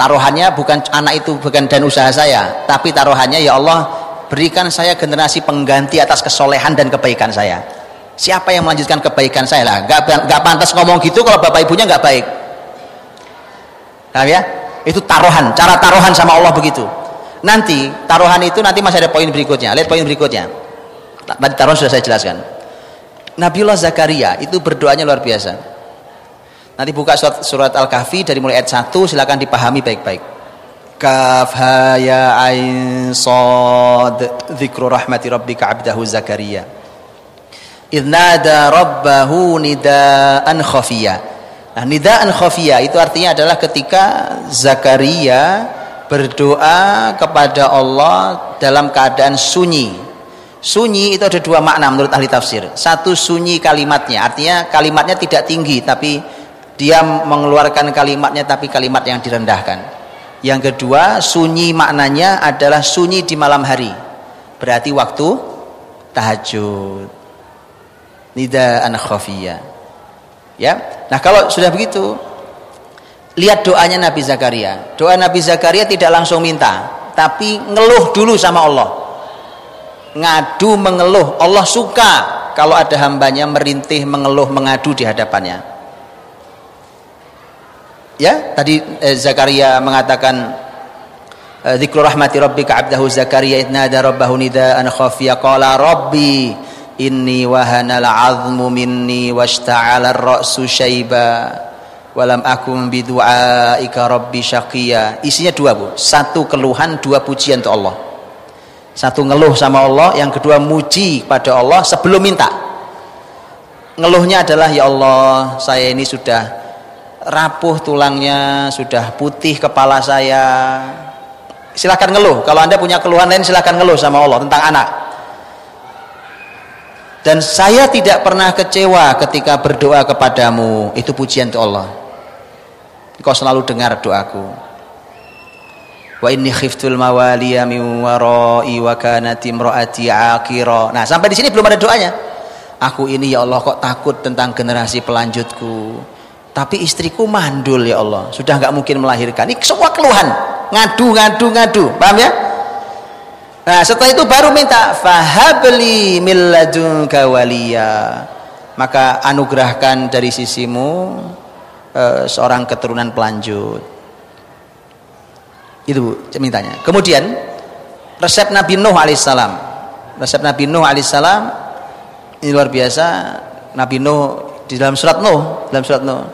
taruhannya bukan anak itu, bukan dan usaha saya, tapi taruhannya ya Allah berikan saya generasi pengganti atas kesolehan dan kebaikan saya. Siapa yang melanjutkan kebaikan saya? Lah, gak, gak pantas ngomong gitu kalau bapak ibunya gak baik. Paham ya? Itu taruhan, cara taruhan sama Allah begitu. Nanti taruhan itu nanti masih ada poin berikutnya. Lihat poin berikutnya. Tadi taruhan sudah saya jelaskan. Nabiullah Zakaria itu berdoanya luar biasa. Nanti buka surat, surat Al-Kahfi dari mulai ayat satu, silakan dipahami baik-baik. Kaf ha ya ain sad dzikru rahmati rabbika abdahu Zakaria idnada rabbahu nidaan khafiyya. Nah, nidaan khafiyya itu artinya adalah ketika Zakaria berdoa kepada Allah dalam keadaan sunyi. Sunyi itu ada dua makna menurut ahli tafsir. Satu, sunyi kalimatnya, artinya kalimatnya tidak tinggi tapi dia mengeluarkan kalimatnya tapi kalimat yang direndahkan. Yang kedua, sunyi maknanya adalah sunyi di malam hari, berarti waktu tahajud, nidaan khafiyah. Ya, nah kalau sudah begitu, lihat doanya Nabi Zakaria. Doa Nabi Zakaria tidak langsung minta, tapi ngeluh dulu sama Allah, ngadu mengeluh. Allah suka kalau ada hambanya merintih, mengeluh, mengadu di hadapannya. Ya, tadi eh, Zakaria mengatakan dzikru rahmati rabbika abdahu Zakaria idnada rabbahu nidaan khafiyya qala rabbi inni wahana al-'azmu minni washta'ala ar-ra'su shayba walam akum bidu'aika rabbi syaqiyya. Isinya dua, Bu. Satu keluhan, dua pujian untuk Allah. Satu ngeluh sama Allah, yang kedua muji pada Allah sebelum minta. Ngeluhnya adalah, ya Allah, saya ini sudah rapuh tulangnya, sudah putih kepala saya. Silahkan ngeluh. Kalau Anda punya keluhan lain, silahkan ngeluh sama Allah tentang anak. Dan saya tidak pernah kecewa ketika berdoa kepadamu. Itu pujian ke Allah. Kau selalu dengar doaku. Wa inni khiftul mawaliya min wara'i wa kanat imraati aqira. Nah, sampai di sini belum ada doanya. Aku ini, ya Allah, kok takut tentang generasi pelanjutku. Tapi istriku mandul, ya Allah, sudah nggak mungkin melahirkan. Ini semua keluhan, ngadu, ngadu, ngadu, paham ya? Nah, setelah itu baru minta fahabli min ladunka waliya, maka anugerahkan dari sisimu uh, seorang keturunan pelanjut. Itu, Bu, mintanya. Kemudian resep Nabi Nuh alaihissalam, resep Nabi Nuh alaihissalam ini luar biasa. Nabi Nuh di dalam surat Nuh, dalam surat Nuh.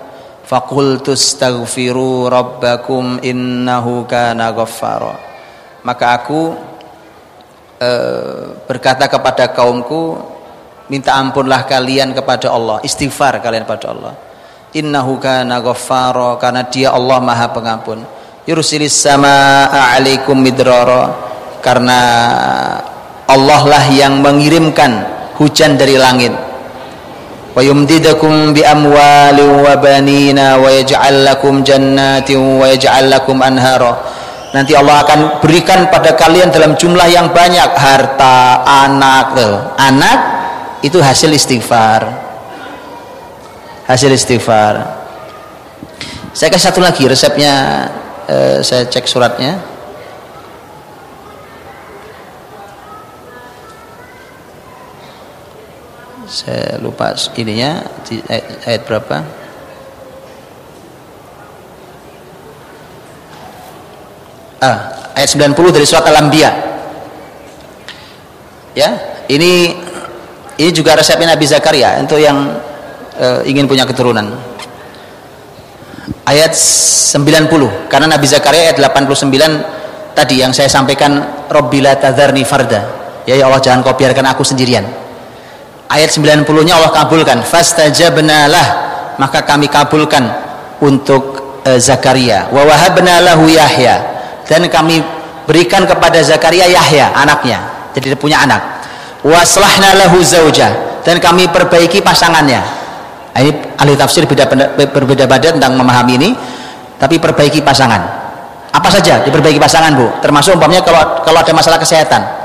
Faqultu astaghfiru rabbakum innahu kana ghaffara. Maka aku e, berkata kepada kaumku, minta ampunlah kalian kepada Allah, istighfar kalian kepada Allah. Innahu kana ghaffara, karena dia Allah Maha Pengampun. Yursilis samaa'a 'alaikum midrara, karena Allah lah yang mengirimkan hujan dari langit. Wa yumdidakum bi amwalin wa banina wa yaj'al lakum jannatin wa yaj'al lakum anhara. Nanti Allah akan berikan pada kalian dalam jumlah yang banyak harta, anak. Anak itu hasil istighfar. Hasil istighfar. Saya kasih satu lagi resepnya, eh, saya cek suratnya. Saya lupa ininya di ayat, ayat berapa. Ah, ayat sembilan puluh dari surat Al-Anbiya. Ya, ini ini juga resepnya Nabi Zakaria untuk yang e, ingin punya keturunan. Ayat sembilan puluh, karena Nabi Zakaria ayat delapan puluh sembilan tadi yang saya sampaikan, Rabbila tadharni farda. Ya, ya Allah, jangan kau biarkan aku sendirian. Ayat sembilan puluh-nya Allah kabulkan. Fastajabna lah, maka kami kabulkan untuk e, Zakaria. Wa wahabna lahu Yahya, dan kami berikan kepada Zakaria Yahya, anaknya. Jadi dia punya anak. Wa aslahna lahu zaujah, dan kami perbaiki pasangannya. Ini ahli tafsir beda, berbeda-beda tentang memahami ini, tapi perbaiki pasangan. Apa saja diperbaiki pasangan, Bu? Termasuk umpamanya kalau kalau ada masalah kesehatan.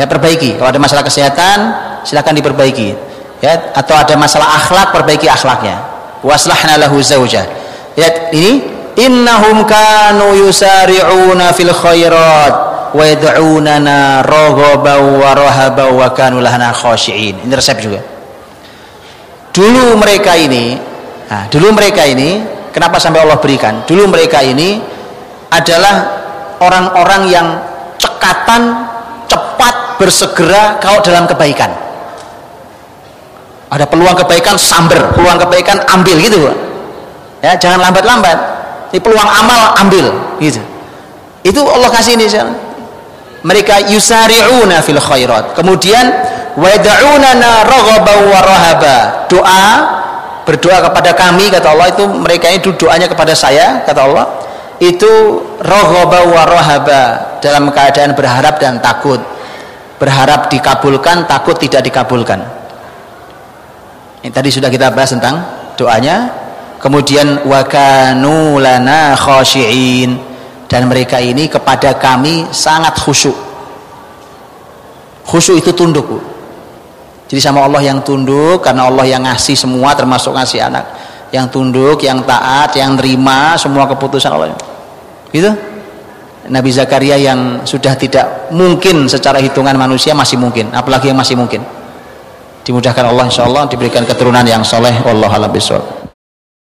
Ya, perbaiki. Kalau ada masalah kesehatan, silakan diperbaiki, ya, atau ada masalah akhlak, perbaiki akhlaknya. Waslahna lahu zaujah. Lihat ini, innahum kanu yusari'una fil khairat wa yad'unana raghaban wa rahaban wa kanu lana khashi'in. Ini resep juga. dulu mereka ini nah, dulu mereka ini kenapa sampai Allah berikan, dulu mereka ini adalah orang-orang yang cekatan, cepat, bersegera kalau dalam kebaikan. Ada peluang kebaikan, samber, peluang kebaikan ambil gitu ya, jangan lambat-lambat. Ini peluang amal, ambil gitu. Itu Allah kasih ini. Mereka yusari'una fil khairat, kemudian wada'unana raghaban wa rahaba, doa, berdoa kepada kami kata Allah, itu mereka itu doanya kepada saya kata Allah itu raghaban wa rahaba, dalam keadaan berharap dan takut, berharap dikabulkan, takut tidak dikabulkan. Ini tadi sudah kita bahas tentang doanya. Kemudian wa kanu lana khashi'in, dan mereka ini kepada kami sangat khusyuk. Khusyuk itu tunduk, Bu. Jadi sama Allah yang tunduk, karena Allah yang ngasih semua, termasuk ngasih anak. Yang tunduk, yang taat, yang nerima semua keputusan Allah. Gitu. Nabi Zakaria yang sudah tidak mungkin secara hitungan manusia masih mungkin, apalagi yang masih mungkin. Dimudahkan Allah insyaallah, diberikan keturunan yang soleh. Wallahu a'lam bishawab.